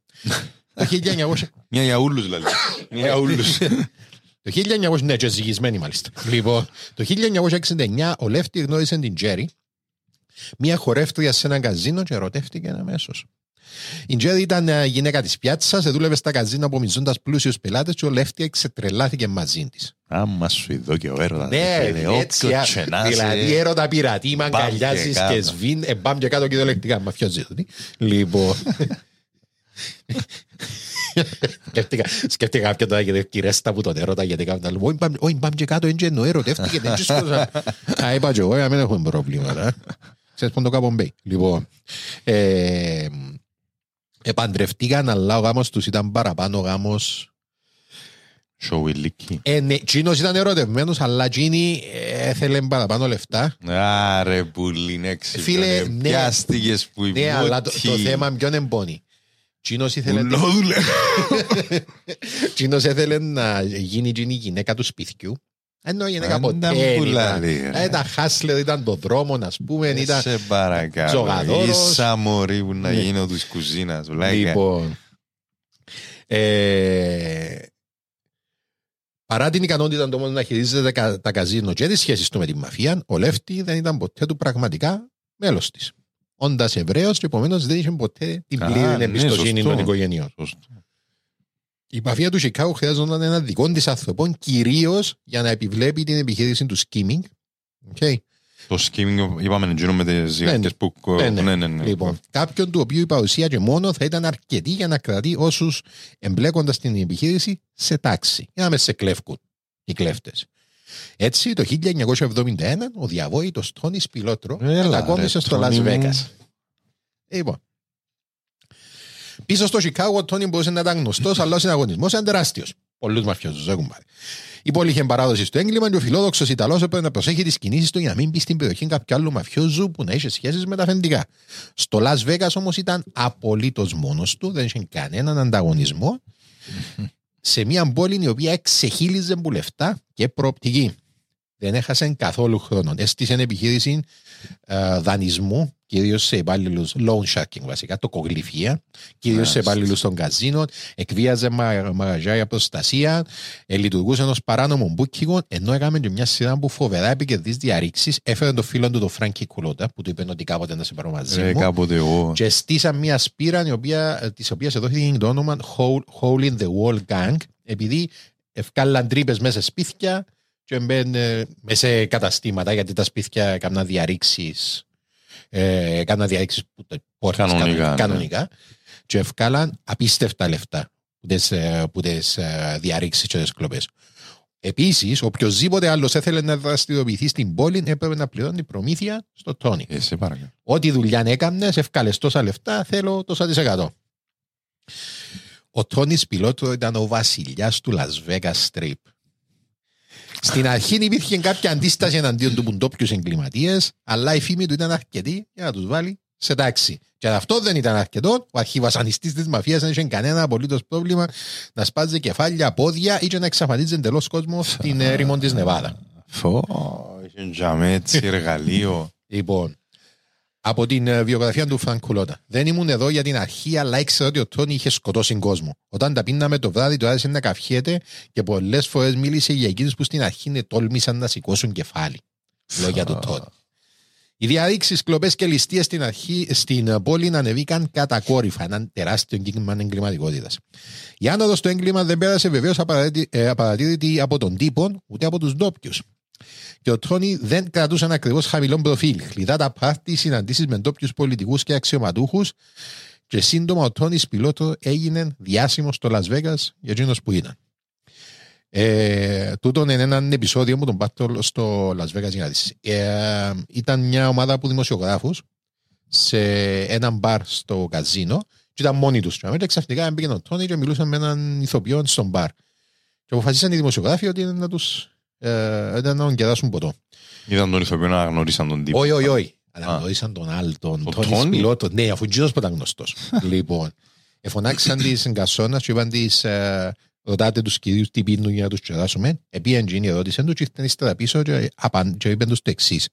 Το χίλια εννιακόσια... Μια για όλους δηλαδή. Μια για όλους. Το χίλια εννιακόσια... Ναι, και ζυγισμένη μάλιστα. Λοιπόν, το χίλια εννιακόσια εξήντα εννιά ο Λέφτη γνώρισε την Τζέρι, μια χορεύτρια σε έναν καζίνο, και ερωτεύτηκε αμέσως. Η Τζέρι ήταν γυναίκα της πιάτσας, δούλευε στα καζίνα απομυζώντας πλούσιους πελάτες, και ο Λέφτη εξετρελάθηκε μαζί της. Άμα σου ειδώ και ο έρωτας. Ναι, έτσι, δηλαδή έρωτα πειρατή, με αγκαλιάζεις και σβήν, εμπάμ και κάτω και κυριολεκτικά. Μα ποιος ζήτωνε. Λοιπόν... Σκέφτηκα κάποιον τώρα και δεν κυρέστα που τον έρωτα, γιατί κάποιον άλλο. Όχι, μπαμ και κάτω, έτσι εννοέρωτεύτηκε, δεν ξεσκόσα. Α, είπα και εγώ, να μην έχουμε προβλήματα. Ξέρεις πον το Καμπομπέι. Λοιπόν, επαντρευτήκαν, αλλά ο γάμος τους ήταν παραπάνω γάμος. Σοβιλίκη. Τσίνος ήταν ερωτευμένος, αλλά τσίνη έθελε παραπάνω λεφτά. Άρε πουλήν έξυπνε, πιάστηκες που υπότυχε. Ναι, αλλά το θέμα ποιον εμπώνει. Τσίνος ήθελε να γίνει η γυναίκα του σπιτιού. Ενώ η γυναίκα ποτέ ήταν χάσλερ, ήταν το δρόμο, ας πούμε. Σε παρακαλώ, ίσα μωρί που να γίνω τους κουζίνας. Λοιπόν, παρά την ικανότητα του μόνο να χειρίζεται τα καζίνο και τις σχέσεις του με τη μαφία, ο Λέφτη δεν ήταν ποτέ του πραγματικά μέλος της, όντας Εβραίος, και επομένως δεν είχε ποτέ την πλήρη εμπιστοσύνη των οικογενειών. Η μαφία του Σικάγου χρειάζονταν έναν δικό της άνθρωπο, κυρίως για να επιβλέπει την επιχείρηση του skimming. Okay. Το skimming, είπαμε, εντύνω με τις ζυγικές που... Ναι, ναι. Ναι, ναι, ναι. Λοιπόν, κάποιον του οποίου η παρουσία και μόνο θα ήταν αρκετή για να κρατεί όσους εμπλέκοντας την επιχείρηση σε τάξη, για να με σε κλέφκουν οι κλέφτες. Έτσι, το χίλια εννιακόσια εβδομήντα ένα ο διαβόητος Τόνι Σπιλότρο κατακόμισε στο Las Vegas. Λοιπόν, πίσω στο Σικάγο ο Τόνι μπορούσε να ήταν γνωστός, αλλά ο συναγωνισμός ήταν τεράστιος. Πολλούς μαφιόζους έχουν πάρει. Η πόλη είχε παράδοση στο έγκλημα, και ο φιλόδοξος Ιταλός έπρεπε να προσέχει τις κινήσεις του για να μην μπει στην περιοχή κάποιου άλλου μαφιόζου που να είχε σχέσεις με τα αφεντικά. Στο Las Vegas όμως ήταν απολύτως μόνος του, δεν είχε κανέναν ανταγωνισμό. Σε μια πόλη η οποία εξεχύλιζε μπουλευτά και προοπτική. Δεν έχασαν καθόλου χρόνο. Έστησε επιχείρηση ε, δανεισμού, κυρίως σε υπάλληλους, loan sharking βασικά, τοκογλυφία, κυρίως σε υπάλληλους των καζίνων, εκβίαζε μα, μαγαζιά προστασία, ε, λειτουργούσε ενός παράνομου μπούκικων, ενώ έκαμε και μια σειρά που φοβερά επικερδείς διαρρήξεις, έφερε τον φίλο του τον Φράνκι Κουλότα, που του είπε ότι κάποτε να σε πάρω μαζί μου, κάποτε, oh. και στήσαν μια σπήρα της οποίας έδωσε το όνομα Hole in the Wall Gang, επειδή ευκάλλαν τρύπες μέσα σπίθια και μπαίνε σε καταστήματα, γιατί τα σπίτια έκαναν διαρρήξεις ε, διαρρήξεις κανονικά, κανονικά ναι. Και ευκάλαν απίστευτα λεφτά που τις διαρρήξεις και τις κλοπές. Επίσης, οποιοςδήποτε άλλος έθελε να δραστηριοποιηθεί στην πόλη έπρεπε να πληρώνει προμήθεια στο Τόνι. Ό,τι δουλειά έκανες, ευκάλες τόσα λεφτά, θέλω τόσα της εκατό. Ο Τόνι Σπιλότρο ήταν ο βασιλιάς του Las Vegas Strip. Στην αρχή υπήρχε κάποια αντίσταση εναντίον του πουντόπιους εγκληματίες, αλλά η φήμη του ήταν αρκετή για να τους βάλει σε τάξη. Και αυτό δεν ήταν αρκετό. Ο αρχιβασανιστής της μαφίας δεν είχε κανένα απολύτως πρόβλημα να σπάζει κεφάλια, πόδια ή και να εξαφανίζει εντελώς κόσμο στην έρημο της Νεβάδα. Φω, είχε τζαμέτσι εργαλείο. Λοιπόν, από την βιογραφία του Φρανκ Κουλότα. Δεν ήμουν εδώ για την αρχή, αλλά ήξερα ότι ο Τόνι είχε σκοτώσει κόσμο. Όταν τα πίναμε το βράδυ, του άρεσε να καυχιέται και πολλές φορές μίλησε για εκείνους που στην αρχή δεν τόλμησαν να σηκώσουν κεφάλι. Λόγια του Τόνι. Οι διαρρήξεις, κλοπές και ληστείες στην, στην πόλη ανεβήκαν κατακόρυφα. Έναν τεράστιο κύμα εγκληματικότητας. Η άνοδος στο έγκλημα δεν πέρασε βεβαίως απαρατήρητη από τον τύπο, ούτε από τους ντόπιους. Και ο Τόνι δεν κρατούσαν ακριβώς χαμηλό προφίλ. Χλιδά τα πάρτι, συναντήσεις με ντόπιους πολιτικούς και αξιωματούχους, και σύντομα ο Τόνι Σπιλότρο έγινε διάσημος στο Las Vegas για εκείνος που ήταν. Ε, τούτον είναι έναν επεισόδιο που τον πάτε στο Las Vegas για να δεις. Ε, ήταν μια ομάδα από δημοσιογράφους σε έναν μπαρ στο καζίνο, και ήταν μόνοι τους. Και ξαφνικά μπήκε ο Τόνι και μιλούσαν με έναν ηθοποιό στον μπαρ. Και αποφασίσαν οι δημοσιογράφοι ότι είναι να τους. Ήταν να τον κεράσουν ποτό. Ήταν τον ηθοποιό να γνωρίσαν τον τύπο. Όχι, όχι, όχι. Αναγνωρίσαν τον άλλον, τον Τόνι Σπιλότρο. Ναι, αφού γίνος που ήταν γνωστός. Λοιπόν, εφωνάξαν τις γκασόνας και είπαν τις ρωτάτε τους κυρίους τι πίνουν για να τους κεράσουμε. Επί εντζήνη ερώτησαν τους και ήρθαν ύστερα πίσω και είπαν τους το εξής.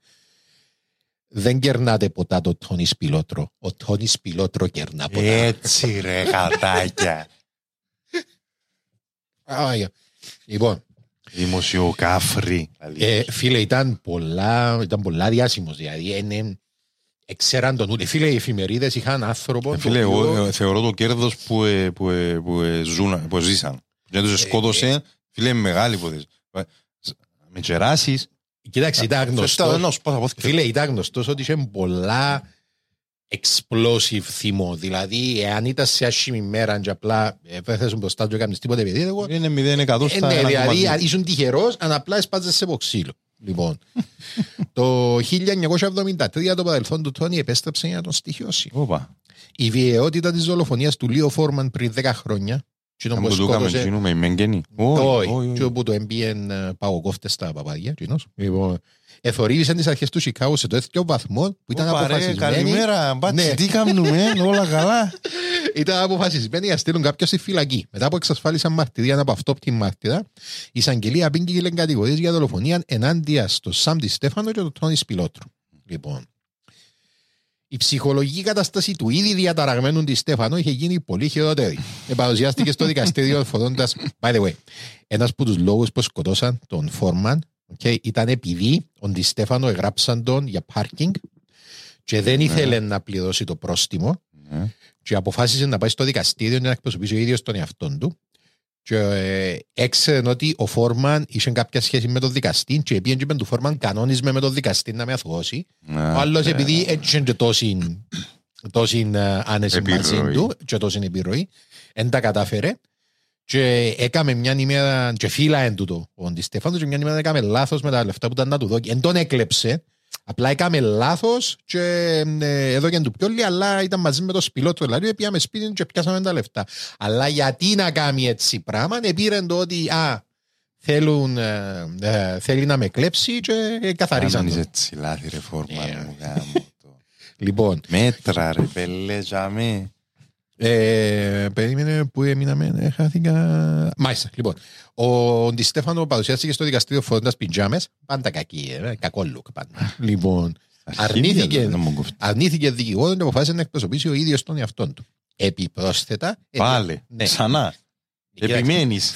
Δεν κερνάτε ποτά το Τόνι Σπιλότρο. Ο Τόνι Σπιλότρο κερνά ποτά. Έτσι ρε γατάκια. Λοιπόν, δημοσιοκάφρι. Ε, φίλε, ήταν πολλά, ήταν πολλά διάσημος. Δηλαδή, είναι, εξέραν τον ούτε. Φίλε, οι εφημερίδες είχαν άνθρωπο. Ε, φίλε, εγώ οποίο... θεωρώ το κέρδος που, ε, που, ε, που, ε, ζουν, που ζήσαν. Για τους σκότωσε, ε, ε, φίλε, μεγάλη υπόθεση. Με κεράσεις. Κοίταξε, ήταν γνωστός. Φίλε, ήταν γνωστός ότι είχε πολλά explosive θυμό. Δηλαδή, εάν ήταν σε άσχημη μέρα, και απλά πέθεσαι μπροστά του και έκανες τίποτα παιδί, εγώ... Είναι μηδέν εκατό στα... Ναι, δηλαδή, αν ήσουν τυχερός, αν απλά σπάζεσαι σε ποξύλο. Λοιπόν, το χίλια εννιακόσια εβδομήντα τρία το παρελθόν του Τόνι επέστρεψε για να τον στοιχειώσει. Η βιαιότητα της δολοφονίας του Λίο Φόρμαν πριν δέκα χρόνια. Αν που το κάνουμε γίνουμε, είμαι εγγένει. Όχι, και όπου το έμπιεν παγοκόφτες στα παπάδια. Εθορύβησαν τις αρχές του Σικάγου σε το τέτοιο βαθμό που ήταν αποφασισμένοι. Καλημέρα, μπάτσι, τι κάνουμε, όλα καλά. Ήταν αποφασισμένοι να στείλουν κάποιον στη φυλακή. Μετά που εξασφάλισαν μαρτυρία από αυτόπτη μάρτυρα, η εισαγγελία απήγγειλε κατηγορίες για δολοφονία ενάντια στον Σαμ Ντιστέφανο και τον Τόνι Σπιλότρο. Λοιπόν, η ψυχολογική κατάσταση του ήδη διαταραγμένου Ντιστέφανο είχε γίνει πολύ χειρότερη. Επαρουσιάστηκε στο δικαστήριο φωνώντας. By the way, ένας από τους λόγους που σκοτώσαν τον Φόρμαν okay, ήταν επειδή ο Ντιστέφανο εγράψαν τον για πάρκινγκ και δεν ήθελε να πληρώσει το πρόστιμο και αποφάσισε να πάει στο δικαστήριο να εκπροσωπήσει ο ίδιος τον εαυτόν του. Και έξερε ότι ο Φόρμαν είχε κάποια σχέση με τον δικαστή και επειδή του Φόρμαν κανόνισμε με τον δικαστή να με αθωώσει. Ο άλλος επειδή έτσι και τόση άνεση μαζί του και τόση επιρροή δεν τα κατάφερε και έκαμε μια ημέρα και φύλα εν τούτο ο Ντιστέφανο και μια ημέρα έκαμε λάθος με τα λεφτά που ήταν να του δω. Εν τον έκλεψε, απλά έκαμε λάθος και έδωκεν του πιόλι, αλλά ήταν μαζί με το Σπιλότρο, δηλαδή πήγαμε σπίτι και πιάσαμε τα λεφτά. Αλλά γιατί να κάνει έτσι πράγμα, επήραν το ότι α, θέλουν, ε, θέλει να με κλέψει και καθαρίζαν. Κάνεις έτσι λάθη ρε Φόρμαν μου, γάμο το. Λοιπόν. Μέτρα ρε πελέζαμε. Ε, περίμενε που έμειναμε, χάθηκα. Μάλιστα, λοιπόν. Ο Ντιστέφανο παρουσιάστηκε στο δικαστήριο φορώντας πιτζάμες. Πάντα κακή, ε, κακό look πάντα. Λοιπόν, αρνήθηκε, αρνήθηκε δικηγόρο και αποφάσισε να εκπροσωπήσει ο ίδιος τον εαυτόν του. Επιπρόσθετα. Πάλι, ναι. Ξανά. Επιμένεις.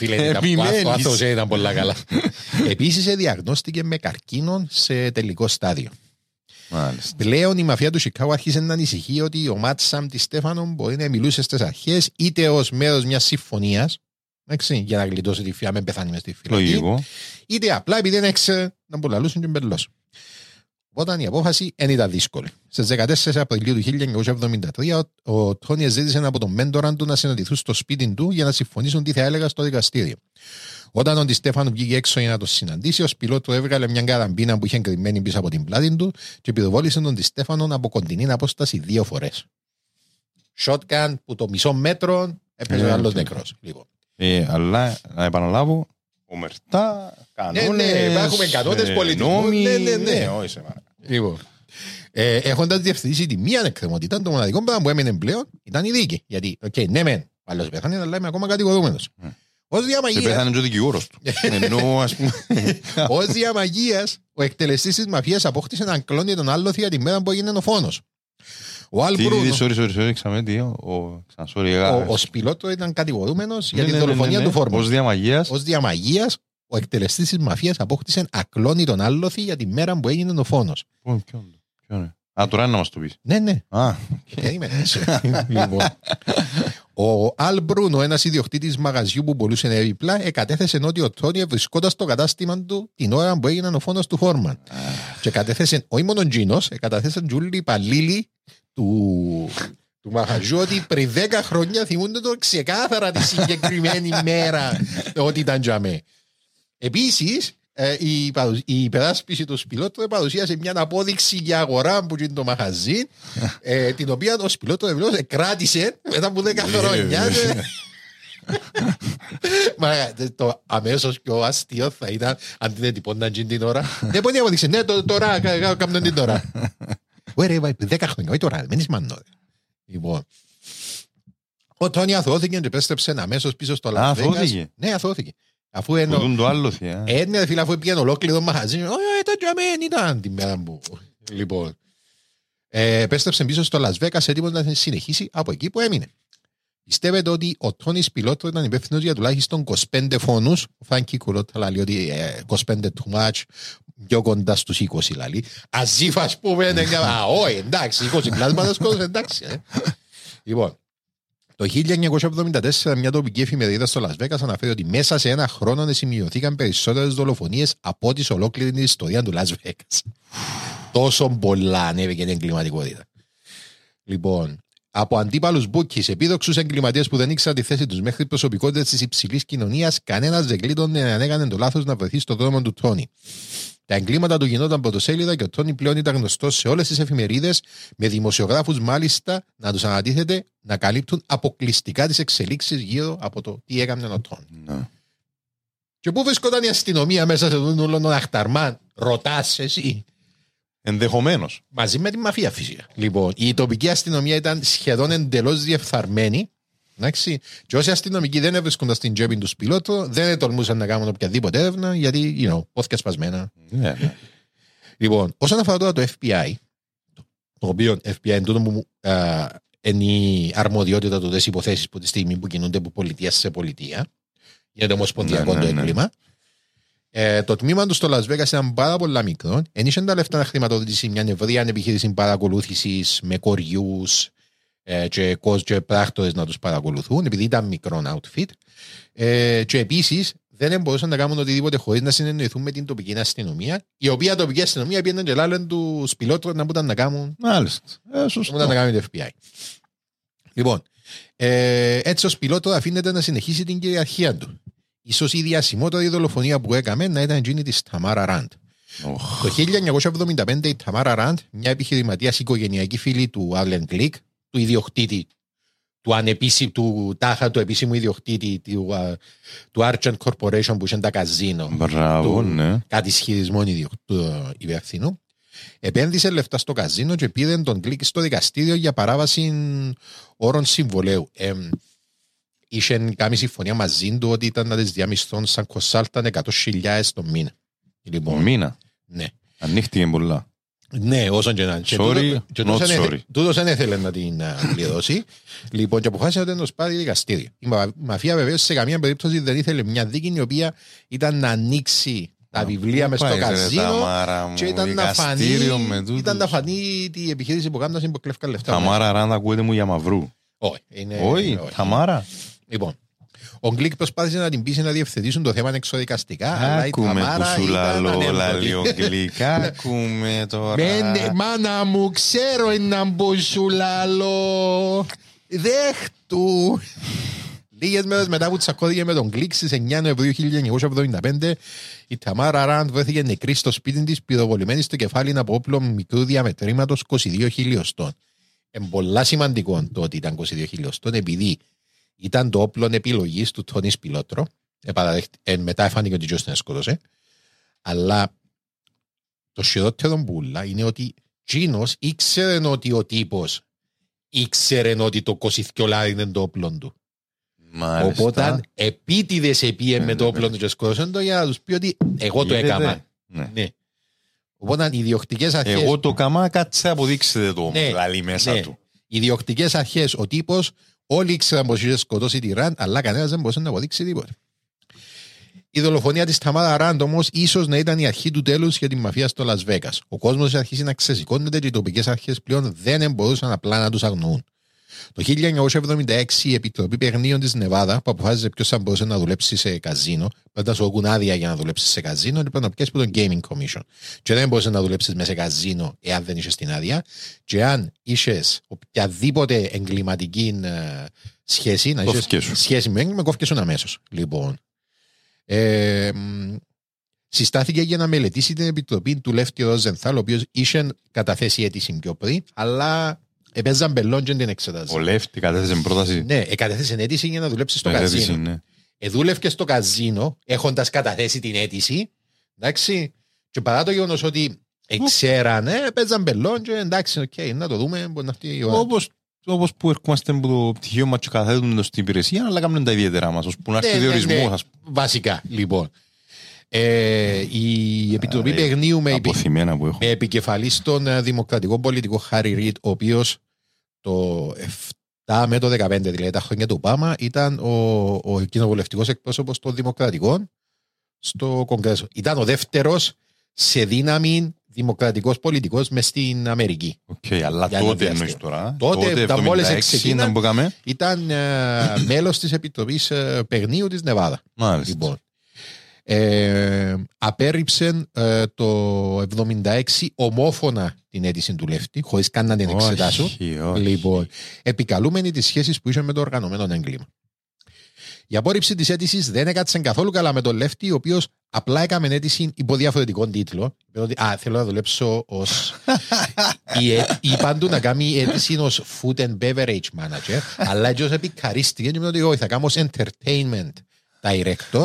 Ο άθος ήταν πολλά καλά. Επίσης, διαγνώστηκε με καρκίνο σε τελικό στάδιο. Μάλιστα. Πλέον η μαφία του Σικάγου άρχισε να ανησυχεί ότι ο Ματ Σαμ Ντιστέφανο μπορεί να μιλούσε στις αρχές είτε ως μέρος μιας συμφωνίας για να γλιτώσει τη φυλακή, με πεθάνει μες στη φυλακή, είτε απλά επειδή δεν έξερε να μπολαλούσουν και μπελώσουν. Όταν η απόφαση δεν ήταν δύσκολη. Στις δεκατέσσερις Απριλίου του χίλια εννιακόσια εβδομήντα τρία ο Τόνι ζήτησε από τον μέντορα του να συναντηθούν στο σπίτι του για να συμφωνήσουν τι θα έλεγα στο δικαστήριο. Όταν ο Ντιστέφανο βγήκε έξω για να τον συναντήσει, ο Σπιλότρο έβγαλε μια καραμπίνα που είχε κρυμμένη πίσω από την πλάτη του και πυροβόλησε τον Ντιστέφανο από κοντινή απόσταση δύο φορές. Shotgun που το μισό μέτρο έπαιζε ο άλλος νεκρός. Λοιπόν. Ε, αλλά να επαναλάβω, ομερτά, κανόνες, ναι, ναι, υπάρχουν κανόνες πολιτισμού. Ναι, ναι, ναι. Λοιπόν. Ε, έχοντας διευθυνήσει τη μία εκκρεμότητα, το μοναδικό πράγμα που έμεινε πλέον ήταν η δίκη. Γιατί, okay, ναι, μεν, άλλος πέθανε, αλλά είμαι ακόμα κατηγορούμενος. Ως διαμαγείας... Επέθανε και ο δικηγόρος του. Ενώ, ας πούμε... Ως διαμαγείας, ο εκτελεστής της μαφίας απόκτησε έναν κλόν για τον άλλο θεία τη μέρα που έγινε ο φόνος. Ο Αλ Μπρούνο... Ο Σπιλότρο ήταν κατηγορούμενος για τη δολοφονία του Φόρμαν. Ως διαμαγείας, ο εκτελεστής της μαφίας απόκτησε ακλόνη τον άλοθη για τη μέρα που έγινε ο φόνος. Ποιο είναι. Α, τώρα είναι να μας το πεις. Ναι, ναι. Ο Αλ Μπρούνο, ένας ιδιοκτήτης μαγαζιού που πολλούσε νερίπλα, εκατέθεσε ότι ο Τόνι βρισκόταν στο κατάστημα του την ώρα που έγινε ο φόνος του Φόρμαν. Και κατέθεσε, όχι μόνο Τζίνος, εκατέθεσαν τζούλοι υπαλλήλοι του... του μαχαζού ότι πριν δέκα χρόνια θυμούνται το ξεκάθαρα τη συγκεκριμένη μέρα ότι ήταν τζαμέ. Επίσης, ε, η, η υπεράσπιση του Σπιλότρο παρουσίασε μια απόδειξη για αγορά που είναι το μαχαζί, ε, την οποία ο Σπιλότρο ευλόγησε, κράτησε μετά από δέκα χρόνια. Μα το αμέσως πιο αστείο θα ήταν αν δεν τυπώνταν την ώρα. Δεν μπορεί να αποδείξει, ναι, τώρα κάνουν την ώρα. Ωραία, δέκα χρόνια, όχι τώρα, μην είσαι μανώδε. Λοιπόν, ο Τόνι αθώθηκε και επέστρεψε αμέσως πίσω στο Las Vegas. Ναι, αθώθηκε. Αφού έννοια, φίλε, αφού πήγαινε ολόκληρο μαχαζί. Ήταν και αμέν, ήταν την μέρα μου. Λοιπόν, Ε, επέστρεψε πίσω στο Las Vegas έτοιμος να συνεχίσει από εκεί που έμεινε. Πιστεύετε ότι ο Τόνι Σπιλότρο ήταν υπεύθυνος για τουλάχιστον είκοσι πέντε φόνους. Ο Φρανκ Κουλότα λέει ότι είκοσι πέντε too much, πιο κοντά στους είκοσι λαλί. Αζήφα, ας πούμε, α, όχι, εντάξει, είκοσι πλάσματα σκότωσε, εντάξει. Λοιπόν, το χίλια εννιακόσια εβδομήντα τέσσερα μια τοπική εφημερίδα στο Las Vegas αναφέρει ότι μέσα σε ένα χρόνο σημειωθήκαν περισσότερες δολοφονίες από ό,τι σε ολόκληρη την ιστορία του Las Vegas. Τόσο πολλά ανέβηκε την εγκληματικότητα. Λοιπόν, από αντίπαλους μπούκκις, επίδοξους εγκληματίες που δεν ήξεραν τη θέση τους μέχρι προσωπικότητες της υψηλής κοινωνίας, κανένας δεν κλείτωνε αν έκανε το λάθος να βρεθεί στον δρόμο του Τόνι. Τα εγκλήματα του γινόταν πρωτοσέλιδα και ο Τόνι πλέον ήταν γνωστός σε όλες τις εφημερίδες, με δημοσιογράφους μάλιστα να τους ανατίθεται να καλύπτουν αποκλειστικά τις εξελίξεις γύρω από το τι έκανε ο Τόνι. Ναι. Και πού βρισκόταν η αστυνομία μέσα σε όλων των αχταρμάν, ρωτάς εσύ. Ενδεχομένως. Μαζί με τη μαφία φυσικά. Λοιπόν, η τοπική αστυνομία ήταν σχεδόν εντελώς διεφθαρμένη. Εντάξει. Και όσοι αστυνομικοί δεν έβρισκονταν στην τσέπη του Σπιλότρο, δεν τολμούσαν να κάνουν οποιαδήποτε έρευνα, γιατί, you know, πόθηκα σπασμένα. Yeah. Λοιπόν, όσον αφορά τώρα το εφ μπι άι, το οποίο εφ μπι άι είναι τούτο που α, είναι η αρμοδιότητα των υποθέσεις που τη στιγμή που κινούνται από πολιτεία σε πολιτεία, γίνεται ομοσπονδιακό yeah, yeah, yeah. το έγκλημα. Ε, το τμήμα του στο Las Vegas ήταν πάρα πολλά μικρό. Ενίσχυαν τα λεφτά να χρηματοδοτήσει μια ευρεία επιχείρηση παρακολούθησης με κοριούς ε, και, και πράκτορες να τους παρακολουθούν, επειδή ήταν μικρό outfit. Ε, και επίσης δεν μπορούσαν να κάνουν οτιδήποτε χωρίς να συνεννοηθούν με την τοπική αστυνομία, η οποία τοπική αστυνομία πήγαινε και λάλλον του Σπιλότρο να μπορούν να κάνουν. Μάλιστα. Ε, σωστό. Να κάνουν το εφ μπι άι. Λοιπόν, ε, έτσι ο Σπιλότρο αφήνεται να συνεχίσει την κυριαρχία του. Ίσως η διασημότερη δολοφονία που έκαμε να ήταν εκείνη της Ταμάρα Ραντ. Oh. Το χίλια εννιακόσια εβδομήντα πέντε η Ταμάρα Ραντ, μια επιχειρηματίας οικογενειακή φίλη του Allen Glick, του ιδιοκτήτη, του, ανεπίσημου, του τάχα του επίσημου ιδιοκτήτη του, uh, του Argent Corporation που είχε τα Casino. Μπράβο, ναι. Κάτι ισχυρισμών υπεύθυνου. Επένδυσε λεφτά στο Casino και πήρε τον Glick στο δικαστήριο για παράβαση όρων συμβολέου. Ε, είχε κάνει συμφωνία μαζί του ότι ήταν να τις διαμισθών σαν κοσάλταν εκατό χιλιάδες το μήνα. Λοιπόν, το μήνα. Ναι. Ανοίχτηκε πολλά. Ναι, όσον και να. Sorry, και not sorry. Έθε... Τούτος δεν έθελε να την πληρώσει. Λοιπόν, και αποφάσισε να τους πάρει δικαστήριο. Η μαφία βεβαίως σε καμία περίπτωση δεν ήθελε μια δίκη η οποία ήταν να ανοίξει τα βιβλία μες στο καζίνο και ήταν να φανεί, ήταν να φανεί η επιχείρηση που κάνουν να κλέφκαν λεφτά. Ταμάρα Ράντα ακούγεται μου για μαυρού. Όχι, Ταμάρα. Λοιπόν, ο Γκλικ προσπάθησε να την πείσει να διευθετήσουν το θέμα εξωδικαστικά. Άκουμε που σου λαλόλαλει ο Γκλικ. Άκουμε τώρα. Μάνα μου, ξέρω έναν που σου λαλώ. Δέχτου. Λίγες μέρες μετά που τσακώθηκε με τον Γκλικ στις εννέα Νοεμβρίου χίλια εννιακόσια εβδομήντα πέντε, η Ταμάρα Ραντ βρέθηκε νεκρή στο σπίτι της, πυροβολημένη στο κεφάλι από όπλο μικρού διαμετρήματος είκοσι δύο χιλιοστών. Είναι πολύ σημαντικό το ότι ήταν είκοσι δύο χιλιοστών, επειδή ήταν το όπλο επιλογής του Τόνι Σπιλότρο. Ε, μετά φάνηκε ότι Τζος την σκότωσε. Αλλά το χειρότερο μπουλά είναι ότι Τζίνος ήξερε ότι ο τύπος ήξερε ότι το κοσιθκιολάρι είναι το όπλο του. Μάλιστα. Οπότε επίτηδες επίε ναι, με το όπλο ναι, ναι. του και σκότωσε το για να τους πει ότι εγώ το έκαμα. Ναι. ναι. Οπότε οι διοκτικές αρχές... Εγώ το έκαμα, κάτσε αποδείξετε το ναι, δηλαδή μέσα ναι. του. Οι διοκτικές αρχές, ο τύπος, όλοι ήξεραν πως είχε σκοτώσει τη Ραντ, αλλά κανένας δεν μπορούσε να αποδείξει τίποτα. Η δολοφονία της Ταμάρα Ραντ όμως ίσως να ήταν η αρχή του τέλους για τη μαφία στο Las Vegas. Ο κόσμος αρχίσει να ξεσηκώνεται και οι τοπικές αρχές πλέον δεν μπορούσαν απλά να τους αγνοούν. Το χίλια εννιακόσια εβδομήντα έξι η Επιτροπή Παιχνίων της Νεβάδα, που αποφάσιζε ποιος θα μπορούσε να δουλέψει σε καζίνο, πρέπει να σου δώσουν άδεια για να δουλέψει σε καζίνο, πρέπει να πιάσει από τον Gaming Commission. Και δεν μπορούσε να δουλέψει μέσα σε καζίνο εάν δεν είσαι την άδεια. Και αν είσαι οποιαδήποτε εγκληματική σχέση, να είσαι σχέση με έγκλημα, κόφκεσουν αμέσως. Λοιπόν. Ε, συστάθηκε για να μελετήσει την Επιτροπή του Λεφτη Ρόζενθαλ, ο οποίος είχε καταθέσει αίτηση πιο πριν, αλλά. Επέζαν μπελόν και την εξετάζει. Ο Λεφτη κατέθεσε πρόταση. Ναι, κατέθεσε αίτηση για να δουλέψει στο καζίνο. Ναι. Ε, δούλευκε στο καζίνο έχοντας καταθέσει την αίτηση. Εντάξει. Και παρά το γεγονός ότι εξέρανε, παίζαν μπελόν και εντάξει, okay, να το δούμε. Όπως, όπως που ερχόμαστε από το πτυχίο μας και καθέτουμε στην υπηρεσία, αλλά κάνουν τα ιδιαίτερα μας, ώσπου να έρθει διορισμός. Βασικά, λοιπόν. Ε, η Επιτροπή Περνίου με, επι... με επικεφαλή στον δημοκρατικό πολιτικό Χάρι Ρίτ, ο οποίος το επτά με το δεκαπέντε, δηλαδή τα χρόνια του Ομπάμα, ήταν ο, ο κοινοβουλευτικός εκπρόσωπος των Δημοκρατικών στο Κογκρέσο. Ήταν ο δεύτερος σε δύναμη δημοκρατικός πολιτικός μες στην Αμερική. Οκ, okay, αλλά τότε εννοείς τώρα. Τότε, τα μόλις εξεκίναν, ήταν uh, μέλος της Επιτροπής uh, Περνίου της Νεβάδα. Μάλιστα. Λοιπόν. Ε, απέρριψε ε, το εβδομήντα έξι ομόφωνα την αίτηση του Λεφτή, χωρίς καν να την εξετάσουν. Λοιπόν, επικαλούμενοι τις σχέσεις που είχε με το οργανωμένο έγκλημα. Η απόρριψη της αίτησης δεν έκατσε καθόλου καλά με τον Λεφτή, ο οποίος απλά έκαμε αίτηση υπό διαφορετικών τίτλων. Α, θέλω να δουλέψω ως. Είπαν του να κάνει αίτηση ως food and beverage manager, αλλά και ως επικαρίστηκε και είπε ότι εγώ θα κάνω ως entertainment director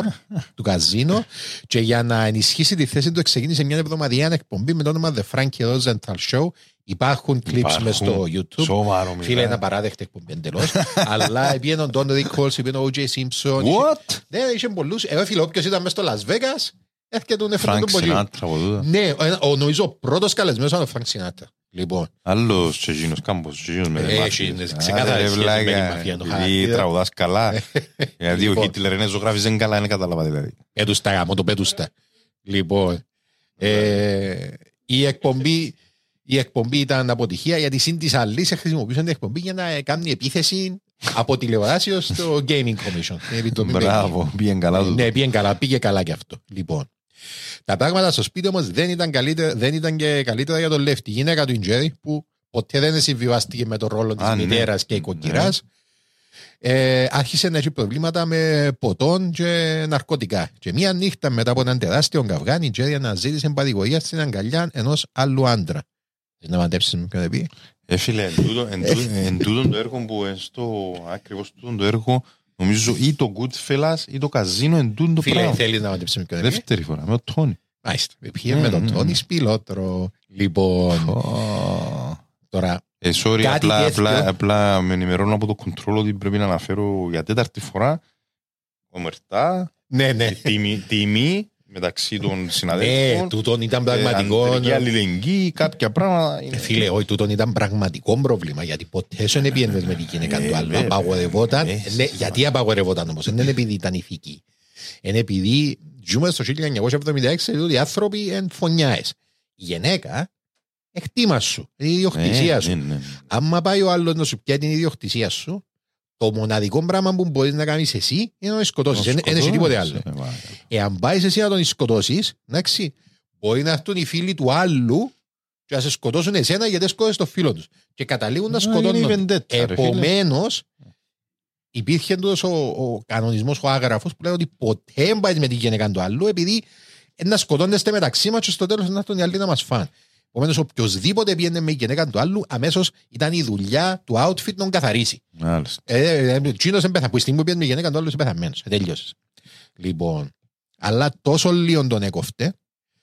του Καζίνο, και για να ενισχύσει τη θέση του ξεκίνησε μια εβδομαδιαία εκπομπή με το όνομα The Frank Rosenthal Show. Υπάρχουν clips μες στο YouTube. Σοβαρό, φίλε, είναι απαράδεκτη εκπομπή εντελώς. Αλλά επειδή ο Don Rickles, επειδή ο Ο Τζέι Simpson. What? Δεν είχε πολλούς. Εγώ φίλε, όποιος ήταν μες στο Las Vegas, έρχεται τον έφερε τον πολύ. Frank Sinatra. Ναι, νομίζω ο πρώτος καλεσμένος ήταν ο Frank Sinatra. Λοιπόν. Άλλος και γίνος κάμπος, γίνος με τη μαφία. Ξεκάθαρα σχέση με τη μαφία. Δηλαδή τραγουδάς καλά. Γιατί ο Χίτλερ είναι ζωγράφης, δεν καλά, δεν κατάλαβα δηλαδή. Πέτουστα γάμο, το πέτουστα. Λοιπόν, η εκπομπή, η εκπομπή ήταν αποτυχία, γιατί σύν της άλλης χρησιμοποιούσαν την εκπομπή για να κάνουν επίθεση από τηλεοράσιο στο Gaming Commission. Μπράβο, πήγαινε καλά. Ναι, πήγαινε καλά, πήγε καλά και αυτό. Λοιπόν. Τα πράγματα στο σπίτι όμως δεν ήταν, δεν ήταν και καλύτερα για τον Λεφτή. Η γυναίκα του Ιντζέρι, που ποτέ δεν συμβιβάστηκε με τον ρόλο της μητέρας, ναι, και οικοκυράς, ναι, ε, άρχισε να έχει προβλήματα με ποτόν και ναρκωτικά. Και μία νύχτα μετά από έναν τεράστιο καυγάν, η Ιντζέρι αναζήτησε παρηγορία στην αγκαλιά ενός άλλου άντρα. Δεν να μαντέψεις με ποιον δεν πει. Ε, φίλε, εν τούτον το έργο που έστω, ακριβώς τούτον το έργο, νομίζω ή το Goodfellas ή το Casino εν τούτον το φίλε, πράγμα. Φίλε, θέλεις να μαντέψεις με ποιον δεν πει. Δεύτερη φορά, με τον Τόνι. Μάλιστα, πήγε με τον Τόνι Σπιλότρο. Λοιπόν, oh. Τώρα, ε, sorry, απλά, τέτοιο... απλά, απλά με ενημερώνω από το κοντρόλ ότι πρέπει να αναφέρω για τέταρτη φορά ομερτά, ναι, ναι, τιμή, τιμή μεταξύ των συναδέλφων. Ναι, τούτον ήταν πραγματικό. Αντρική αλληλεγγύη, κάποια πράγματα. Φίλε, όχι, τούτον ήταν πραγματικό πρόβλημα, γιατί ποτέ σου είναι πιένδες με τη γυναίκα του άλλου. Απαγορευόταν. Γιατί απαγορευόταν όμως? Δεν είναι επειδή ήταν ηθική. Είναι επειδή ζούμε στο χίλια εννιακόσια εβδομήντα έξι, διότι οι άνθρωποι εν φωνιάες. Η γυναίκα εκτίμα σου, η ιδιοκτησία σου. Άμα πάει ο άλλος να σου πιάει την ιδιοκτησία σου, το μοναδικό πράγμα που μπορείς να κάνεις εσύ είναι να σκοτώσεις, δεν έχει τίποτε άλλο. Εάν πάεις εσύ να τον σκοτώσεις, εντάξει, μπορεί να έρθουν οι φίλοι του άλλου και να σε σκοτώσουν εσένα γιατί σκότωσες το φίλο τους. Και καταλήγουν να σκοτώνουν. Επομένως, υπήρχε ο, ο κανονισμός, ο άγραφος, που λέει ότι ποτέ δεν πάεις με την γενεκάν του άλλου, επειδή να σκοτώνεστε μεταξύ μας και στο τέλος να έρθουν οι άλλοι να μας φάνε. Επομένως, οποιοςδήποτε πήγαινε με η γυναίκα του άλλου, αμέσως ήταν η δουλειά του outfit να τον καθαρίσει. Τσίνος εμπέθα, που η στιγμή που πήγαινε με η γυναίκα του άλλου, είσαι πεθαμένος. Τελείωσες. Λοιπόν, αλλά τόσο λίγο τον έκοφτε,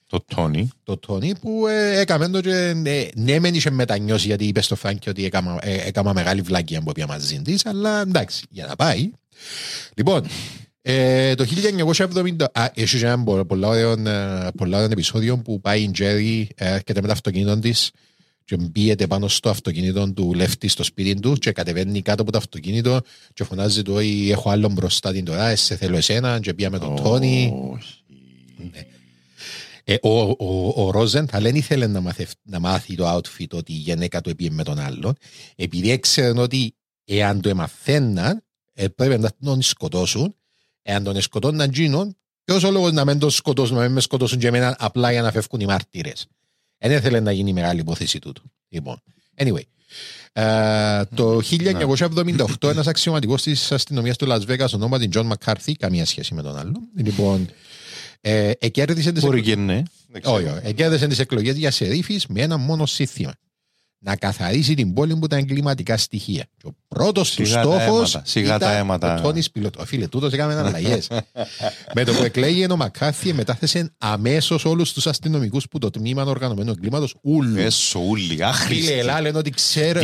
το Τόνι, το Τόνι που ε, έκαμε το και ε, ναι, μεν είχε μετανιώσει, γιατί είπε στο Φράνκι ότι έκαμα, ε, έκαμα μεγάλη βλάκια που πήγαινε μαζί της, αλλά εντάξει, για να πάει. Λοιπόν, Ε, το χίλια εννιακόσια εβδομήντα, α, έχει και έναν πολλών επεισόδιων που πάει η Τζέρι, έρχεται με το αυτοκίνητο της και μπίεται πάνω στο αυτοκίνητο του Λεφτή στο σπίτι του και κατεβαίνει κάτω από το αυτοκίνητο και φωνάζει του «Ωι, έχω άλλον μπροστά την τώρα, σε θέλω εσένα» και πήγα με τον Τόνι. Ο Ρόζενθαλ δεν ήθελε να μάθει το outfit ότι η γυναίκα του πήγε με τον άλλον, επειδή έξεραν ότι εάν το εμαθαίναν πρέπει να τον σκοτώσουν. Εάν τον σκοτώναν τζίνον, ποιος ο λόγος να μην τον σκοτώσουν, να μην με σκοτώσουν και εμένα απλά για να φεύγουν οι μάρτυρες? Εν έθελε να γίνει μεγάλη υπόθεση τούτου. Λοιπόν, anyway, uh, το χίλια εννιακόσια εβδομήντα οκτώ ένας αξιωματικός της αστυνομίας του Las Vegas ονόματι John McCarthy, καμία σχέση με τον άλλον, λοιπόν, ε, εκέρδισε τις εκλογές, εκλογές για σερίφης με ένα μόνο σύνθημα: να καθαρίσει την πόλη μου τα εγκληματικά στοιχεία. Και ο πρώτος του στόχος ήταν ο Τόνι Σπιλότρο. Φίλε, τούτος έκαμε αλλαγές. Με το που εκλέγει ο Μακάθι, μετάθεσε αμέσως όλους τους αστυνομικούς που το τμήμα οργανωμένου εγκλήματος, ούλους. Φίλε, ελά λένε ότι ξέρω.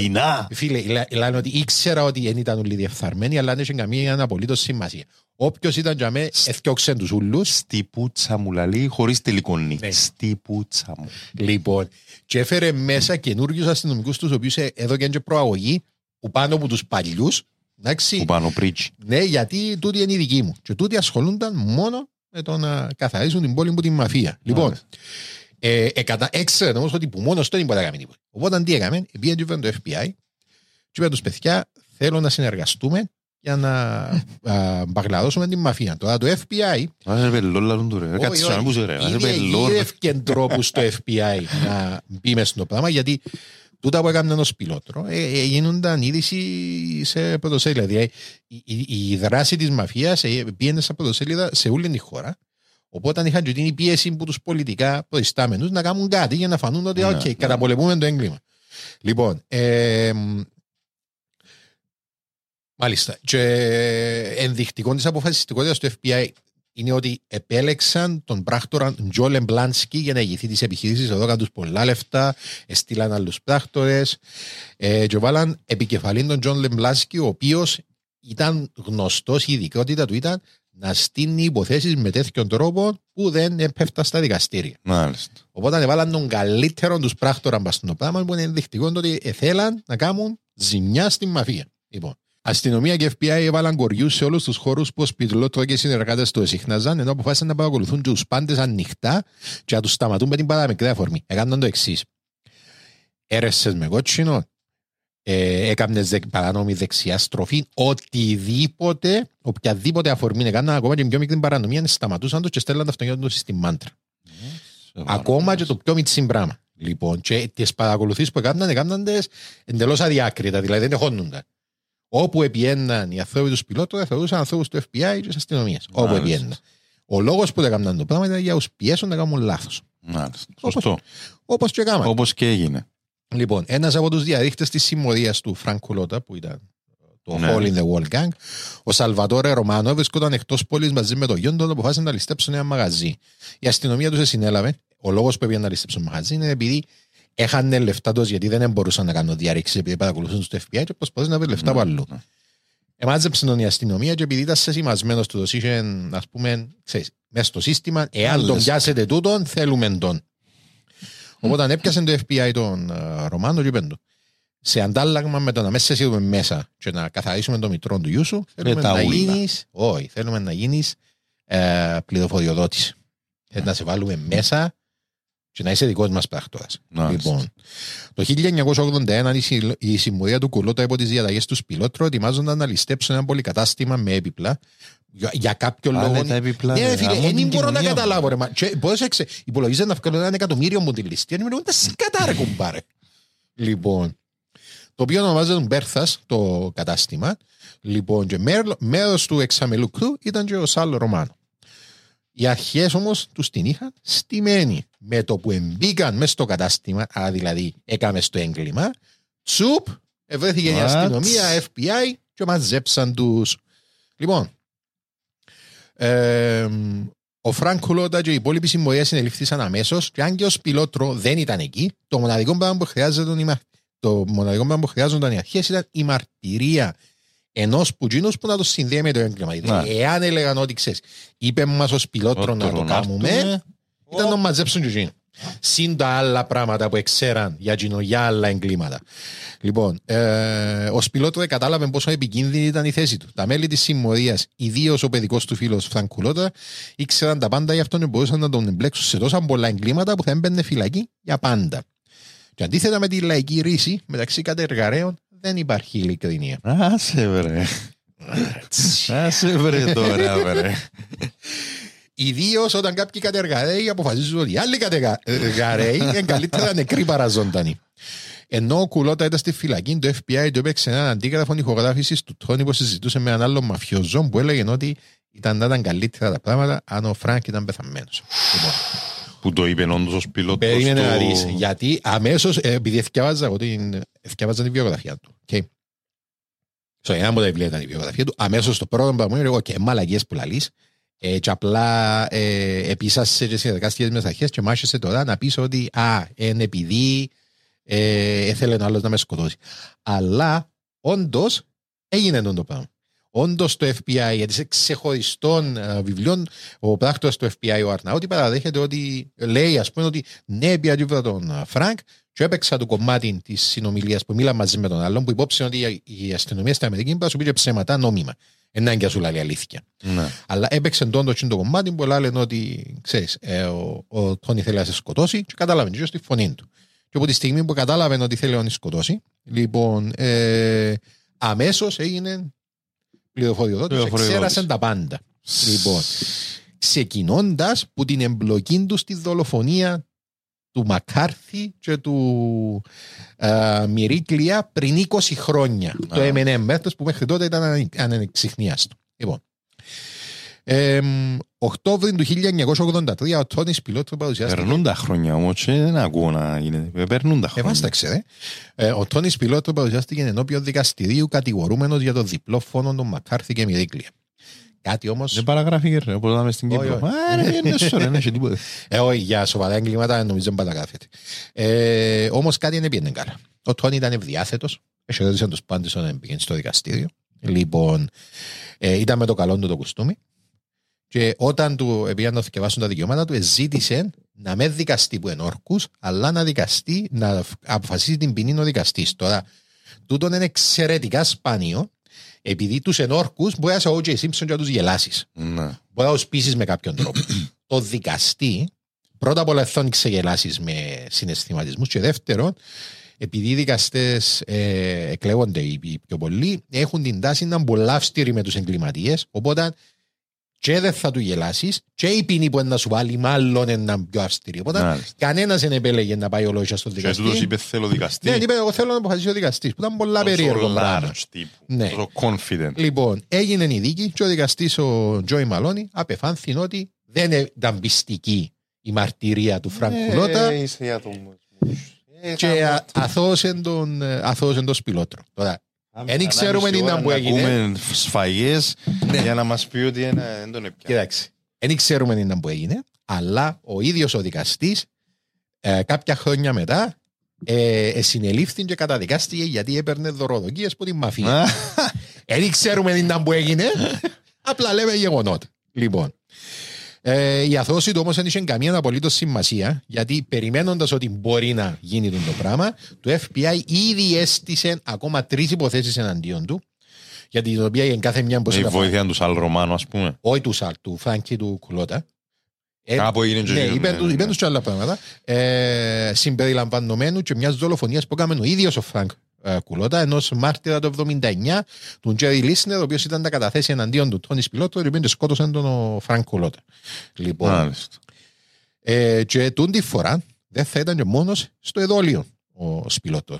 Φίλε, ελά λένε ότι ήξερα ότι δεν ήταν όλοι διεφθαρμένοι, αλλά δεν είχε καμία απολύτως σημασία. Όποιος ήταν για μέ, έφτιαξε τους ούλους. Στη πουτσα μου, λαλή, χωρίς τηλικονή. Ναι. Στη πουτσα μου. Λοιπόν, και έφερε μέσα καινούργιους αστυνομικούς, τους οποίους έδωκαν και προαγωγή, που πάνω από τους παλιούς. Εντάξει. Που πάνω πρίτσι. Ναι, γιατί τούτοι είναι οι δικοί μου. Και τούτοι ασχολούνταν μόνο με το να καθαρίσουν την πόλη μου την μαφία. Άρα. Λοιπόν, ε, εκατα... έξερε όμως ότι που μόνος δεν μπορεί να κάνει τίποτα. Οπότε τι έκαμε, πήγαινε το εφ μπι άι, και είπαν τους παιδιά, θέλω να συνεργαστούμε για να μπαγκλαδώσουμε την μαφία. Τώρα το εφ μπι άι. Άσε πελό, λαλούν του ρε. Κάτσε σαν πούσε ρε. Άσε πελό. Είναι εύκεν τρόπου στο εφ μπι άι να μπει μέσα στο πράγμα, γιατί τούτα που έκανε ο Σπιλότρο γίνονταν είδηση σε πρωτοσέλιδα. Δηλαδή η δράση της μαφίας πήγαινε στα πρωτοσέλιδα σε όλη τη χώρα. Οπότε είχαν και την πίεση από τους πολιτικά προϊστάμενους να κάνουν κάτι για να φανούν ότι okay, καταπολεμούμε το έγκλημα. Λοιπόν, μάλιστα. Και ενδεικτικό της αποφασιστικότητας του εφ μπι άι είναι ότι επέλεξαν τον πράκτορα Τζο Λεμπλάνσκι για να ηγηθεί τις επιχειρήσεις. Εδώ έκαναν τους πολλά λεφτά, έστειλαν άλλους πράκτορες ε, και βάλαν επικεφαλήν τον Τζον Λεμπλάνσκι, ο οποίος ήταν γνωστός, η ειδικότητα του ήταν να στείνει υποθέσεις με τέτοιον τρόπο που δεν έπεφταν στα δικαστήρια. Μάλιστα. Οπότε βάλαν τον καλύτερο τους πράκτορα μπας στον πράγμα, που είναι ενδεικτικό ότι θέλαν να κάνουν ζημιά στην μαφία. Λοιπόν. Αστυνομία και εφ μπι άι έβαλαν κοριούς σε όλους τους χώρους που ο Σπιλότρο και οι συνεργάτες του εσύχναζαν, ενώ αποφάσισαν να παρακολουθούν τους πάντες ανοιχτά και να τους σταματούν με την παραμικρή αφορμή. Έκαναν το εξής. Έρεσες με κότσινο, ε, έκανες παράνομη δεξιά στροφή, οτιδήποτε, οποιαδήποτε αφορμή έκαναν, ακόμα και πιο μικρή παρανομία, σταματούσαν τους και στέλναν τα αυτοκίνητα τους στην μάντρα. Yes, ακόμα yes. Και το πιο μιτσιν πράγμα. Λοιπόν, και τις παρακολουθήσεις που έκαναν, έκαναν εντελώς αδιάκριτα, δηλαδή δεν εχώνονταν. Όπου επιέναν οι άνθρωποι του Σπιλότρο, θεωρούσαν ανθρώπους του εφ μπι άι και της αστυνομίας. Όπου επιέναν. Ο λόγος που δεν έκαναν το πράγμα ήταν για τους πιέσουν να κάνουν λάθος. Μάλιστα. Σωστό. Όπως και έκαναν. Όπως και έγινε. Λοιπόν, ένας από τους διαδείκτες της συμμορίας του Φρανκ Κουλότα, που ήταν το ναι. Hall in the Wall Gang, ο Σαλβατόρε Ρωμάνο, βρισκόταν εκτός πόλης μαζί με τον γιον του, αποφάσισαν να ληστέψουν ένα μαγαζί. Η αστυνομία τους συνέλαβε. Ο λόγος που έπιαν να ληστέψουν μαγαζί είναι επειδή έχανε λεφτά τους, γιατί δεν μπορούσαν να κάνουν διαρρήξεις επειδή παρακολουθούν στο εφ μπι άι και προσπαθούν να βρουν λεφτά από αλλού. Εμάζεψε τον η αστυνομία και επειδή ήταν σημασμένος του το είχαν, ας πούμε, ξέρεις, μέσα στο σύστημα, εάν τον πιάσετε τούτον, θέλουμε τον. Οπότε έπιασε το εφ μπι άι τον Ρωμάνο και είπε του, σε αντάλλαγμα με το να μέσα σε σύρουμε μέσα και να καθαρίσουμε το μητρό του γιού σου, θέλουμε να γίνεις, όχι, θέλουμε να γίνεις πληροφοριοδότης. Θέλει να σε βάλουμε μέσα και να είσαι δικός μας πράκτορας. Nice. Λοιπόν, το χίλια εννιακόσια ογδόντα ένα η συμμορία του Κουλότα υπό τις διαταγές του Σπιλότρο ετοιμάζονταν να ληστέψουν ένα πολυκατάστημα με έπιπλα. Για, για κάποιο Ά, λόγο. Ναι, φίλε, δεν μπορώ να καταλάβω. Ρε, μα, και, πώς έξε, υπολογίζαν να βγάλουν ένα εκατομμύριο μου τη ληστεία. Δεν μιλούν τα σκατάρε κουμπάρε. Λοιπόν, το οποίο ονομάζεται Μπέρθας το κατάστημα. Λοιπόν, και μέρος του εξαμελού κρου ήταν και ο Σαλ Ρωμάνο. Οι αρχές όμως τους την είχαν στημένη. Με το που εμπήκαν μέσα στο κατάστημα, α, δηλαδή έκαμε στο έγκλημα, τσουπ, βρέθηκε η αστυνομία, εφ μπι άι και μαζέψαν τους. Λοιπόν, ε, ο Φρανκ Κουλότα και οι υπόλοιποι συμμορίες συνελήφθησαν αμέσως και αν και ο Σπιλότρο δεν ήταν εκεί, το μοναδικό πράγμα που χρειάζονταν, το μοναδικό πράγμα που χρειάζονταν οι αρχές ήταν η μαρτυρία ενός που γίνος που να το συνδέει με το έγκλημα. Να. Εάν έλεγαν ότι ξέρεις, είπε μας ο Σπιλότρο να το κάνουμε, ήταν να μαζέψουν και γίνει. Συν τα άλλα πράγματα που εξέραν για γίνο, για άλλα εγκλήματα. Λοιπόν, ε, ο Σπιλότρο κατάλαβε πόσο επικίνδυνη ήταν η θέση του. Τα μέλη της συμμορίας, ιδίως ο παιδικός του φίλος Φρανκ Κουλότα, ήξεραν τα πάντα για αυτόν και μπορούσαν να τον εμπλέξουν σε τόσα πολλά εγκλήματα που θα έμπαινε φυλακή για πάντα. Και αντίθετα με τη λαϊκή ρίση μεταξύ κατεργαρέων, δεν υπάρχει ειλικρινία. Άσε βρε. Άσε βρε τώρα βρε. Ιδίως όταν κάποιοι κατεργαρέοι αποφασίζουν ότι οι άλλοι κατεργαρέοι είναι καλύτερα νεκροί παραζώντανοι. Ενώ ο Κουλότα ήταν στη φυλακή, το εφ μπι άι του έπαιξε έναν αντίγραφο ηχογράφησης του Τόνι που συζητούσε με έναν άλλο μαφιόζο που έλεγε ότι ήταν να ήταν καλύτερα τα πράγματα αν ο Φρανκ ήταν πεθαμένος. Που το είπε όντως ο Σπιλότρος. Περίμενε να δεις. Γιατί αμέσως, επειδή ευκαιάβαζα την βιογραφία του. Στο ένα από τα βιβλία ήταν η βιογραφία του. Αμέσως το πρώτο πράγμα μου έλεγε και μαλακίες που λαλείς. Και απλά επίσασε και συνεργάστηκες με τις αρχές και μάχεσαι τώρα να πεις ότι α, εν επειδή έθελε ο άλλος να με σκοτώσει. Αλλά όντως έγινε το πράγμα. όντως το εφ μπι άι, γιατί σε ξεχωριστών uh, βιβλίων ο πράκτορας του εφ μπι άι, ο Αρναούτη, παραδέχεται ότι λέει, ας πούμε, ότι ναι, πήρα τον Φρανκ και έπαιξα το κομμάτι της συνομιλίας που μίλα μαζί με τον άλλον, που υπόψη είναι ότι η αστυνομία στην Αμερική μπορεί να σου πει ψέματα νόμιμα. Ενάγκη σου λέει αλήθεια. Ναι. Αλλά έπαιξε εντόντως το κομμάτι που λένε ότι ξέρεις, ε, ο, ο Τόνι θέλει να σε σκοτώσει και κατάλαβε και τη φωνή του. Και από τη στιγμή που κατάλαβε ότι θέλει να τον σκοτώσει, λοιπόν, ε, αμέσως έγινε πληροφοριοδότης, εξέρασαν τα πάντα. Λοιπόν, ξεκινώντας που την εμπλοκή του στη δολοφονία του Μακάρθη και του ε, Μυρίγκλια πριν είκοσι χρόνια. Yeah. Το εμ εν εμ μέθος που μέχρι τότε ήταν ανεξιχνίαστο. Λοιπόν, ε, Οκτώβριν του χίλια εννιακόσια ογδόντα τρία ο Τόνι Σπιλότρο παρουσιάστηκε. Περνούν τα χρόνια όμως, δεν ακούω να γίνεται. Περνούν τα χρόνια. Εβάσταξε, ε, ο Τόνι Σπιλότρο παρουσιάστηκε ενώπιον δικαστηρίου κατηγορούμενος για το διπλό φόνο των Μακάρθη και Μυρίγκλια. Κάτι όμως... Δεν παραγράφηκε ρε, όπως είδαμε στην Κύπρο. Όχι, για σοβαρά εγκλήματα νομίζω δεν παραγράφεται. Όμως κάτι δεν πήγαινε καλά. Ο Τόνι ήταν ευδιάθετος, εσαιρετήσαν τους πάντες όταν πήγαινε στο δικαστήριο. Λοιπόν, ήταν με το καλό του το κουστούμι και όταν του πήγαινε να θεκευάσουν τα δικαιώματα του, ζήτησε να με δικαστεί που είναι όρκους, αλλά να δικαστεί, να αποφασίσει την ποινή ο δικαστής. Τώρα, τούτον είναι εξαιρετικά σπάνιο. Επειδή τους ενόρκους μπορεί να σε ο Τζέι Σίμψον και να τους γελάσεις. Ναι. Μπορεί να τους πείσεις με κάποιον τρόπο. Το δικαστή, πρώτα απ' όλα θα ξεγελάσεις με συναισθηματισμούς και δεύτερον, επειδή οι δικαστές ε, εκλέγονται οι πιο πολλοί, έχουν την τάση να είναι πολύ αυστηροί με τους εγκληματίες, οπότε και δεν θα του γελάσεις και η ποινή που να σου βάλει μάλλον είναι πιο αυστηρή. Οπότε ναι. Κανένας δεν επέλεγε να πάει ολόγια στον δικαστή. Και τούτος είπε θέλω δικαστή. Ναι, είπε εγώ θέλω να αποφασίσει ο δικαστής. Που ήταν πολλά περίεργο πράγμα. Ναι. Confident. Λοιπόν, έγινε η δίκη και ο δικαστής ο Τζόι Μαλόνι απεφάνθη ότι δεν ήταν πιστική η μαρτυρία του Φρανκ Κουλότα. Και αθώωσε τον Σπιλότρο. Τώρα. Δεν ξέρουμε τι ήταν που έγινε. Ακούμε σφαγές για να μας πει ότι δεν τον έπιανε. Κοιτάξτε, δεν ξέρουμε τι ήταν που έγινε, αλλά ο ίδιος ο δικαστής ε, κάποια χρόνια μετά ε, συνελήφθη και καταδικάστηκε γιατί έπαιρνε δωροδοκίες από τη μαφία. Δεν ξέρουμε τι ήταν που έγινε, απλά λέμε γεγονότα. Λοιπόν, ε, η αθώση του όμως δεν είχε καμία απολύτως σημασία, γιατί περιμένοντας ότι μπορεί να γίνει το πράγμα, το εφ μπι άι ήδη έστησε ακόμα τρεις υποθέσεις εναντίον του, γιατί την οποία εν κάθε μια... Η βοήθεια του Σαλ Ρωμάνου, ας πούμε. Όχι του Σαλ, του Φράνκη, του Κουλότα. Κάπου έγινε και... Ναι, είπαν τους και άλλα πράγματα. Ε, συμπεριλαμβανομένου και μιας δολοφονίας που έκαμε ο ίδιος ο Φρανκ Κουλότα, ενός μάρτυρα του εβδομήντα εννιά, του Τζέρι Λίσνερ, ο οποίος ήταν τα καταθέσει εναντίον του Τόνι Σπιλότρο, οι οποίοι σκότωσαν τον ο Φρανκ Κουλότα. Λοιπόν, ε, και τούτη φορά δεν θα ήταν και μόνος στο εδόλιο ο Σπιλότρο.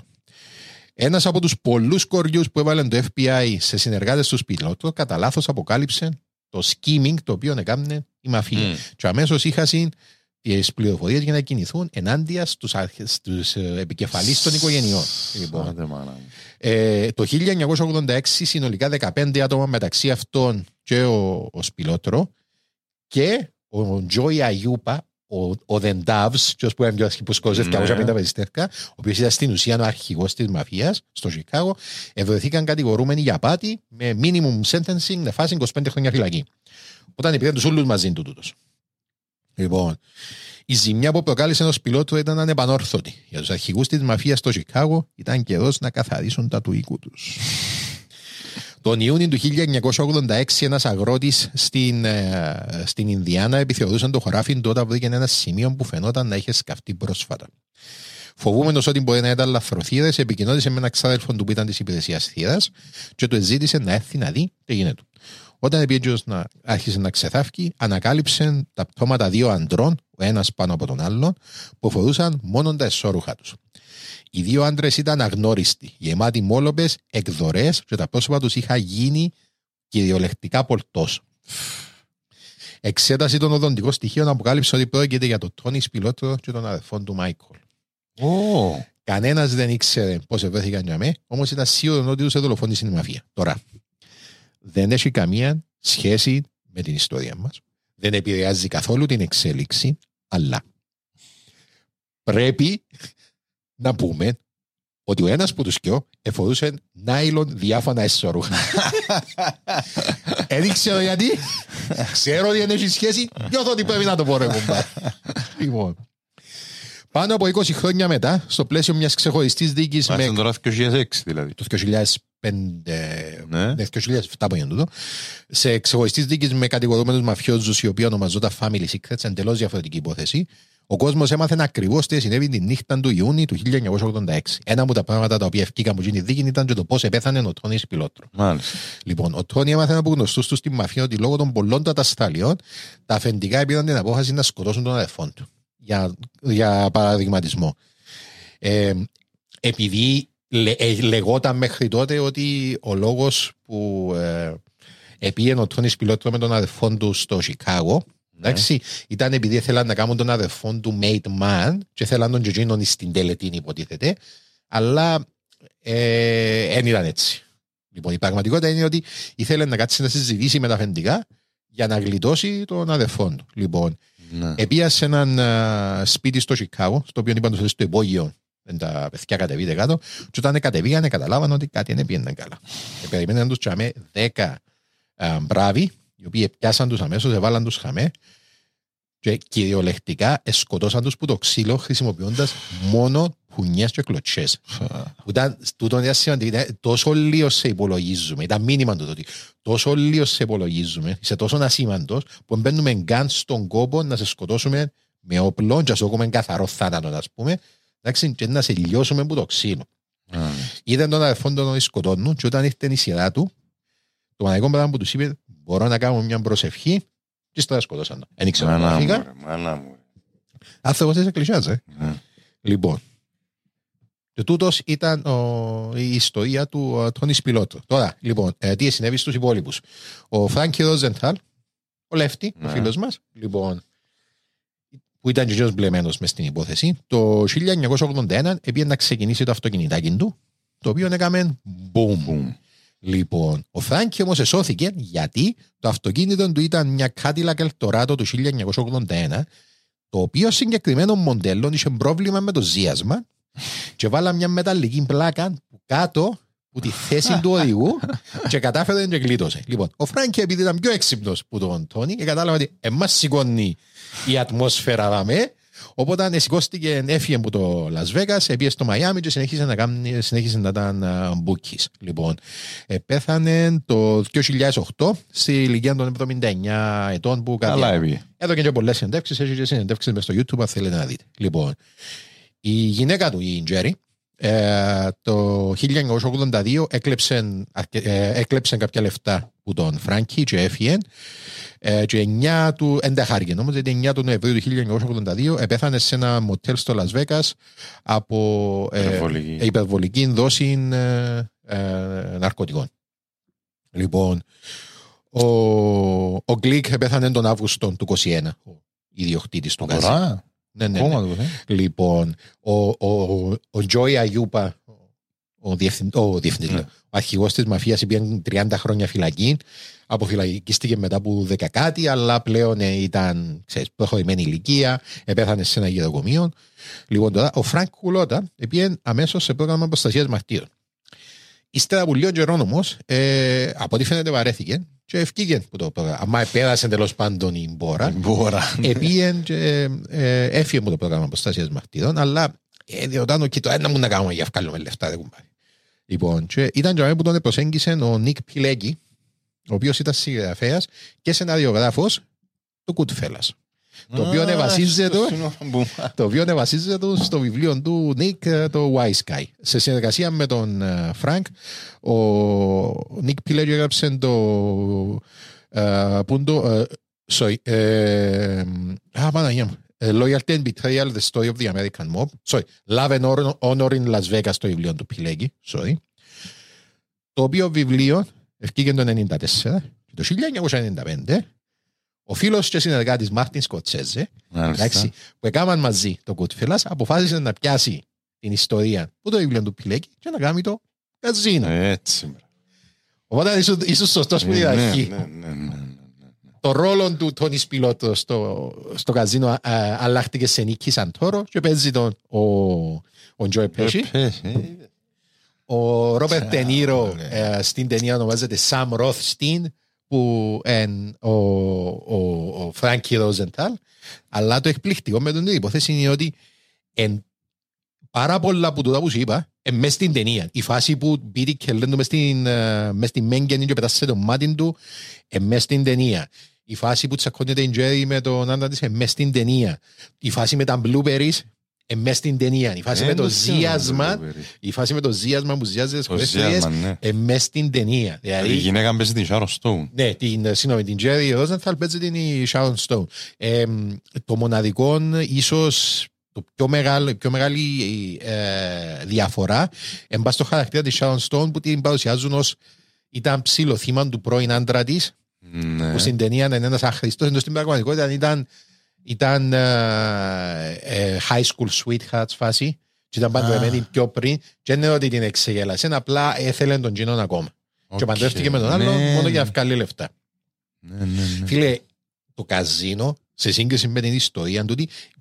Ένας από τους πολλούς κοριούς που έβαλαν το εφ μπι άι σε συνεργάτες του Σπιλότρο, κατά λάθος αποκάλυψε το skimming το οποίο έκανε η μαφία. Mm. Και αμέσως είχασαν τις πληροφορίες για να κινηθούν ενάντια στους, στους επικεφαλείς των οικογενειών. Λοιπόν. Ε, το χίλια εννιακόσια ογδόντα έξι συνολικά δεκαπέντε άτομα μεταξύ αυτών και ο, ο Σπιλότρο και ο Τζόι Αγιούπα, ο, ο Δεντάβς, που είναι που σκόζευκε από τα ο οποίος ήταν στην ουσία ο αρχηγός της μαφίας στο Σικάγο, ευρεθήκαν κατηγορούμενοι για απάτη με minimum sentencing να φάσουν είκοσι πέντε χρόνια φυλακή. Όταν υπήρχαν τους όλους μαζί του τούτος. Λοιπόν, η ζημιά που προκάλεσε ο Σπιλότρο ήταν ανεπανόρθωτη. Για τους αρχηγούς της μαφίας στο Σικάγο ήταν καιρός να καθαρίσουν τα του οίκου τους. Τον Ιούνιο του χίλια εννιακόσια ογδόντα έξι ένας αγρότης στην, ε, στην Ινδιάνα επιθεωρούσε το χωράφι του όταν βρήκε ένα σημείο που φαινόταν να είχε σκαφτεί πρόσφατα. Φοβούμενος ότι μπορεί να ήταν λαθροθύρες, επικοινώνησε με έναν ξάδελφο του που ήταν της υπηρεσίας θύρας και του ζήτησε να έρθει να δει τι γίνεται. Όταν επίσης να άρχισε να ξεθάφκει, ανακάλυψαν τα πτώματα δύο αντρών, ο ένας πάνω από τον άλλον, που φορούσαν μόνο τα εσώρουχα τους. Οι δύο άντρες ήταν αγνώριστοι, γεμάτοι μόλοπες, εκδορές και τα πρόσωπα τους είχαν γίνει κυριολεκτικά πολτός. Εξέταση των οδοντικών στοιχείων αποκάλυψε ότι πρόκειται για τον Τόνι Σπιλότρο και τον αδερφό του Μάικολ. Oh. Κανένας δεν ήξερε πώς ευρέθηκαν για μέ, όμως ήταν σίγουρος ότι τους δολοφόνησε η μαφία. Τώρα, δεν έχει καμία σχέση με την ιστορία μας. Δεν επηρεάζει καθόλου την εξέλιξη, αλλά πρέπει να πούμε ότι ο ένας που τους κοιό εφορούσε νάιλον διάφανα εσωρούχα. Δεν ξέρω γιατί. Ξέρω ότι δεν έχει σχέση. Νιώθω ότι πρέπει να το πω, ρε κουμπά. Λοιπόν. Πάνω από είκοσι χρόνια μετά, στο πλαίσιο μιας ξεχωριστής δίκης με. Ήταν τώρα το δύο χιλιάδες έξι δηλαδή. Το δύο χιλιάδες πέντε. Ναι, ναι, δύο χιλιάδες επτά που έγινε τούτο. Σε ξεχωριστής δίκης με κατηγορούμενους μαφιόζους, οι οποίοι ονομαζόταν Family Secrets, εντελώς διαφορετική υπόθεση. Ο κόσμος έμαθε ακριβώς τι συνέβη τη νύχτα του Ιούνιου του χίλια εννιακόσια ογδόντα έξι. Ένα από τα πράγματα τα οποία ευκήκαν που γίνει δίκη ήταν και το πώς επέθανε ο Τόνι Σπιλότρο. Μάλιστα. Λοιπόν, ο Τόνι έμαθε από γνωστούς του στη μαφία ότι λόγω των πολλών κατασταλιών τα αφεντικά έπαιρναν την απόφαση να σκοτώσουν τον αδερφό του. Για, για παραδειγματισμό. Ε, επειδή λε, ε, λεγόταν μέχρι τότε ότι ο λόγος που ε, επήγαινε ο Τόνι Σπιλότρο με τον αδερφό του στο Σικάγο. Εντάξει, ήταν επειδή ήθελαν να κάνουν τον αδερφό του made man και ήθελαν τον Τζουτζίνον στην τελετή, υποτίθεται, αλλά δεν ήταν έτσι. Λοιπόν, η πραγματικότητα είναι ότι ήθελε να κάτσει να συζητήσει με τα αφεντικά για να γλιτώσει τον αδερφό του. Λοιπόν, επήγασε σε έναν σπίτι στο Σικάγο, στο οποίο είπαν στο υπόγειο, τα παιδιά κατεβείτε κάτω, και όταν κατεβήκανε καταλάβαν ότι κάτι δεν πήγαιναν καλά. Περιμέναν τους τσαμέ δέκα μπράβοι, οι οποίοι πιάσαν τους αμέσως, έβαλαν τους χαμέ και κυριολεκτικά σκοτώσαν τους που το ξύλο, χρησιμοποιώντας μόνο πουνιές και κλωτσιές. Ήταν τόσο λίγο σε υπολογίζουμε, ήταν μήνυμα του ότι τόσο λίγο σε υπολογίζουμε, είσαι τόσο ασήμαντος που μπαίνουμε καν στον κόπο να σε σκοτώσουμε με όπλο και ας έχουμε καθαρό θάνατο, ας πούμε, και να σε λιώσουμε που το ξύλο. Είδαν τον αδερφόν τον σκοτώνουν και όταν ήρθε η σειρά του, το μοναδικό πράγμα που τους είπε, μπορώ να κάνω μια προσευχή και στα σκοτώσαν. Εν ήξερα να φύγα. Άνθρωπος της εκκλησιάς, ε. Λοιπόν. Και τούτος ήταν ο, η ιστορία του Τόνι Σπιλότρο. Τώρα, λοιπόν, ε, τι συνέβη στους υπόλοιπους. Ο Φρανκ Ρόζενθαλ, ο Λεφτή, ο φίλος μας, λοιπόν, που ήταν και γιος μπλεμένος μες στην υπόθεση, το χίλια εννιακόσια ογδόντα ένα έπρεπε να ξεκινήσει το αυτοκινητάκι του, το οποίο έκαμε boom. Λοιπόν, ο Φράνκι όμως εσώθηκε γιατί το αυτοκίνητο του ήταν μια Cadillac Eldorado του χίλια εννιακόσια ογδόντα ένα, το οποίο συγκεκριμένο μοντέλο είχε πρόβλημα με το ζύασμα και βάλα μια μεταλλική πλάκα κάτω από τη θέση του οδηγού και κατάφερε και γλίτωσε. Λοιπόν, ο Φράνκι επειδή ήταν πιο έξυπνος που τον Τόνι και κατάλαβε ότι εμάς σηκώνει η ατμόσφαιρα δαμέ, οπότε σηκώστηκε, έφυγε από το Las Vegas, έπιε στο Μαϊάμι και συνέχισε να, κάνει, συνέχισε να ήταν μπούκης. Λοιπόν, πέθανε το δύο χιλιάδες οκτώ στη ηλικία των εβδομήντα εννέα ετών που κατέβηκε. Έδωκε και πολλές συνεντεύξεις, έχει και συνεντεύξεις μες στο YouTube αν θέλετε να δείτε. Λοιπόν, η γυναίκα του, η Τζέρι, το χίλια εννιακόσια ογδόντα δύο έκλεψε, έκλεψε κάποια λεφτά που τον Φράνκι και έφυγε. Και εννιά του, εν τα χάρηκε όμως, γιατί εννιά του Νοεμβρίου του χίλια εννιακόσια ογδόντα δύο επέθανε σε ένα μοτέλ στο Las Vegas από υπερβολική, ε, υπερβολική δόση ε, ε, ναρκωτικών. Λοιπόν, ο, ο Γκλικ επέθανε τον Αύγουστο του είκοσι ένα, ο ιδιοκτήτης του Καζίνο. Ναι, ναι, ναι. Λοιπόν, ο Τζόι Αγιούπα, ο, ο διευθυντής, ναι, ο αρχηγός της μαφίας, πήγαν τριάντα χρόνια φυλακή. Αποφυλακίστηκε μετά από δέκα κάτι, αλλά πλέον ήταν, ξέρεις, προχωρημένη ηλικία, επέθανε σε ένα γεροκομείο. Λοιπόν, τώρα ο Φρανκ Κουλότα πήγε αμέσως σε πρόγραμμα προστασίας μαρτύρων. Ύστερα από λίγο καιρό όμως, ε, από ό,τι φαίνεται βαρέθηκε και ευκήγεν που το πρόγραμμα. Αμά πέρασε τέλος πάντων η μπόρα, επήγεν και ε, έφυγε από το πρόγραμμα προστασίας μαρτύρων, αλλά ε, διόταν, και το ένα μου να κάνουμε για βγάλουμε λεφτά, δεν κουμπάρει. Λοιπόν, και ήταν και αμέσως που τον προσέγγισε ο Νίκ Πιleggi, ο οποίος ήταν συγγραφέας και σεναριογράφος του Goodfellas, το οποίο βασίζεται το οποίο βασίζεται στο βιβλίο του Νίκ, το Wise Guy. Σε συνεργασία με τον Φρανκ, ο Νίκ Pileggi έγραψε το πούντο Loyalty and Betrayal, The Story of the American Mob, sorry, Love and Honor in Las Vegas, το βιβλίο του Pileggi, sorry, το οποίο βιβλίο ευκήκε το χίλια εννιακόσια ενενήντα τέσσερα και το χίλια εννιακόσια ενενήντα πέντε ο φίλος και συνεργάτης Μάρτιν Σκοτσέζε, εντάξει, που έκαναν μαζί το Goodfellas, αποφάσισε να πιάσει την ιστορία που το βιβλίο του Pileggi και να κάνει το Casino. Έτσι. Οπότε ίσως, ίσως σωστός που διαρχεί. Ναι, ναι, ναι, ναι. Το ρόλο του Τόνι Σπιλότρο στο, στο Casino αλλάχτηκε σε νίκη σαν τόρο και παίζει τον ο Joe Pesci. Ο Ρόμπερτ Ντενίρο στην ταινία ονομάζεται Sam Rothstein, που είναι ο Φράνκι Ρόζενθαλ. Αλλά το εκπληκτικό με τον υπόθεση είναι ότι εν πάρα πολλά που τώρα που σου είπα μες στην ταινία. Η φάση που μπήρει και λένε μες στην Μέγγενη και πετάσε το μάτι του μες στην ταινία. Η φάση που τσακώνεται η Τζέρι με τον άντρα της μες στην ταινία. Η φάση με τα blueberries μες στην ταινία. Η φάση με το ζίασμα, η φάση με το ζίασμα που ζιάζεται στις χωρίς μες στην ταινία. Η γυναίκα παίζει την Sharon Stone. Ναι, συγγνώμη, την Jerry Rosenthal παίζει την Sharon Stone. Το μοναδικό, ίσως το πιο μεγάλο, η πιο μεγάλη ε, διαφορά εμπά στο χαρακτήρα της Sharon Stone, που την παρουσιάζουν ως ήταν ψιλοθύμα του πρώην άντρα της, ναι, που στην ταινία είναι ένας αχρηστός, ενώ στην πραγματικότητα ήταν, ήταν ε, ε, high school sweethearts φάση και ήταν παντρεμένη πιο πριν και δεν είναι ότι την εξεγέλασε, απλά έθελε τον Τζινόν ακόμα okay, και παντρεύτηκε με τον άλλο, ναι, μόνο για αυκαλή λεφτά, ναι, ναι, ναι. Φίλε, το Καζίνο σε σύγκριση με την ιστορία του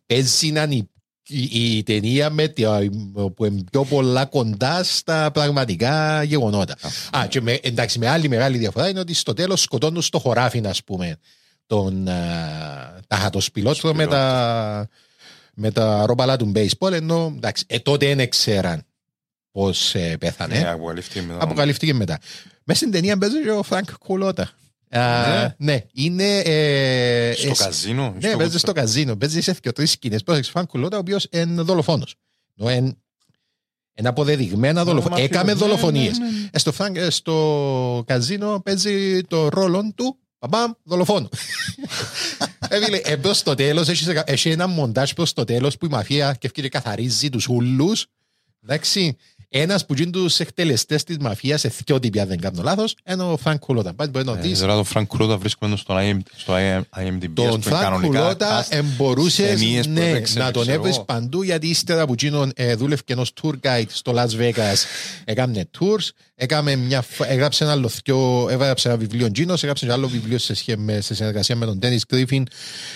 παίζει να είναι Η, η ταινία με, που είναι πιο πολλά κοντά στα πραγματικά γεγονότα. Α, και με, εντάξει, με άλλη μεγάλη διαφορά είναι ότι στο τέλος σκοτώνουν στο χωράφι, ας πούμε, τον Σπιλότρο με τα, με τα ρόπαλα του baseball, ενώ εντάξει, ε, τότε δεν ξέραν πώς ε, πέθανε. Yeah, αποκαλύφθηκε μετά. Αποκαλύφθηκε μετά. Μέσα στην ταινία παίζει και ο Φρανκ Κουλότα. Uh, ναι, είναι. Ε, στο ε, καζίνο. Ναι, παίζει στο καζίνο. Παίζει σε δύο τρεις σκηνές. Πρόσεξε, Φρανκ Κουλότα, ο οποίος είναι δολοφόνος. Εν, εν αποδεδειγμένα δολοφόνο. Έκαμε δολοφονίες. Ναι, ναι, ναι. Ε, στο, φρανκ, ε, στο καζίνο παίζει το ρόλο του. Παμπαμ, δολοφόνο. ε, προς το τέλος, έχει ένα μοντάζ προς το τέλος που η μαφία και καθαρίζει τους ούλους. Εντάξει. Ένας που γίνει τους εκτελεστές της μαφίας σε δυο τύπια, δεν κάνω λάθος, είναι ο Φρανκ Κουλότα. Τώρα τον Φρανκ Κουλότα βρίσκουμε στο άι εμ ντι μπι. Τον Φρανκ Κουλότα μπορούσες να τον έβρεις παντού, γιατί ύστερα που γίνον δούλευε ενός tour guide στο Las Vegas, έκαμε tours, έγραψε ένα λοθιό, έγραψε ένα βιβλίο Τζίνος, έγραψε ένα άλλο βιβλίο σε συνεργασία με τον Dennis Griffin,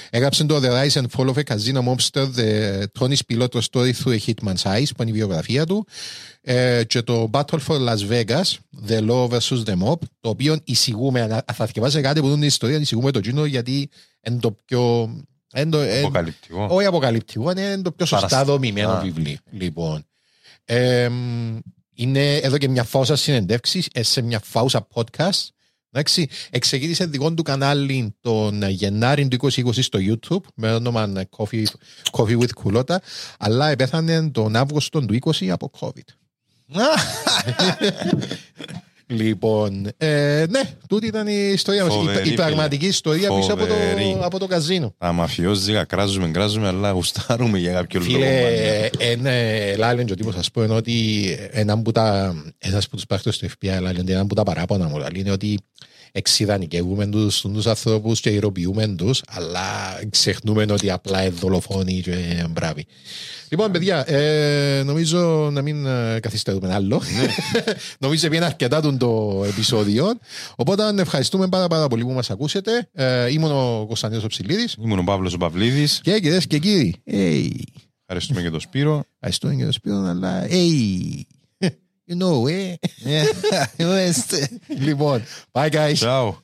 έγραψε το The Rise and Fall of a Casino Mobster, The Tony Spilotro Story Through a Hitman's Eyes, που είναι η βιογραφία του, και το Battle for Las Vegas, The Law versus the Mob, το οποίο εισηγούμε, θα θυκευάσαι κάτι που δουν την ιστορία, εισηγούμε το Τζίνο, γιατί είναι το πιο αποκαλυπτικό, όχι αποκαλυπτικό, είναι το πιο σωστά δομημένο βιβλίο. Λοιπόν, είναι εδώ και μια φάουσα συνεντεύξης σε μια φάουσα podcast. Εξεκίνησε δικό του κανάλι τον Γενάρη του είκοσι είκοσι στο YouTube με όνομα Coffee, Coffee with Cullotta, αλλά επέθανε τον Αύγουστο του είκοσι από COVID. Λοιπόν, ε, ναι, τούτη ήταν η ιστορία μας. Η, η πραγματική ιστορία φοβερή πίσω από το, από το καζίνο. Τα μαφιόζικα, κράζουμε, κράζουμε, αλλά γουστάρουμε για κάποιο λόγο. Φίλε, λάλλον και ο τύπος, ας πω, είναι ότι ένα από τους πράκτορες του εφ μπι άι, λάλλον ένα από τα παράπονα μου, είναι ότι εξειδανικεύουμε τους ανθρώπους και ηρωποιούμε τους, αλλά ξεχνούμε ότι απλά είναι δολοφόνοι και μπράβοι. Λοιπόν, παιδιά, ε, νομίζω να μην καθυστερούμε άλλο. Νομίζω πιένα αρκετά το επεισόδιο. Οπότε ευχαριστούμε πάρα, πάρα πολύ που μας ακούσετε. Ε, ήμουν ο Κωνσταντίνος Ψηλίδης. Ήμουν ο Παύλος Παυλίδης. Και κυρίες και κύριοι. Hey. Ευχαριστούμε και τον Σπύρο. Ευχαριστούμε και τον Σπύρο, αλλά... Hey. You know, eh? Yeah. Λοιπόν, bye guys. Ciao.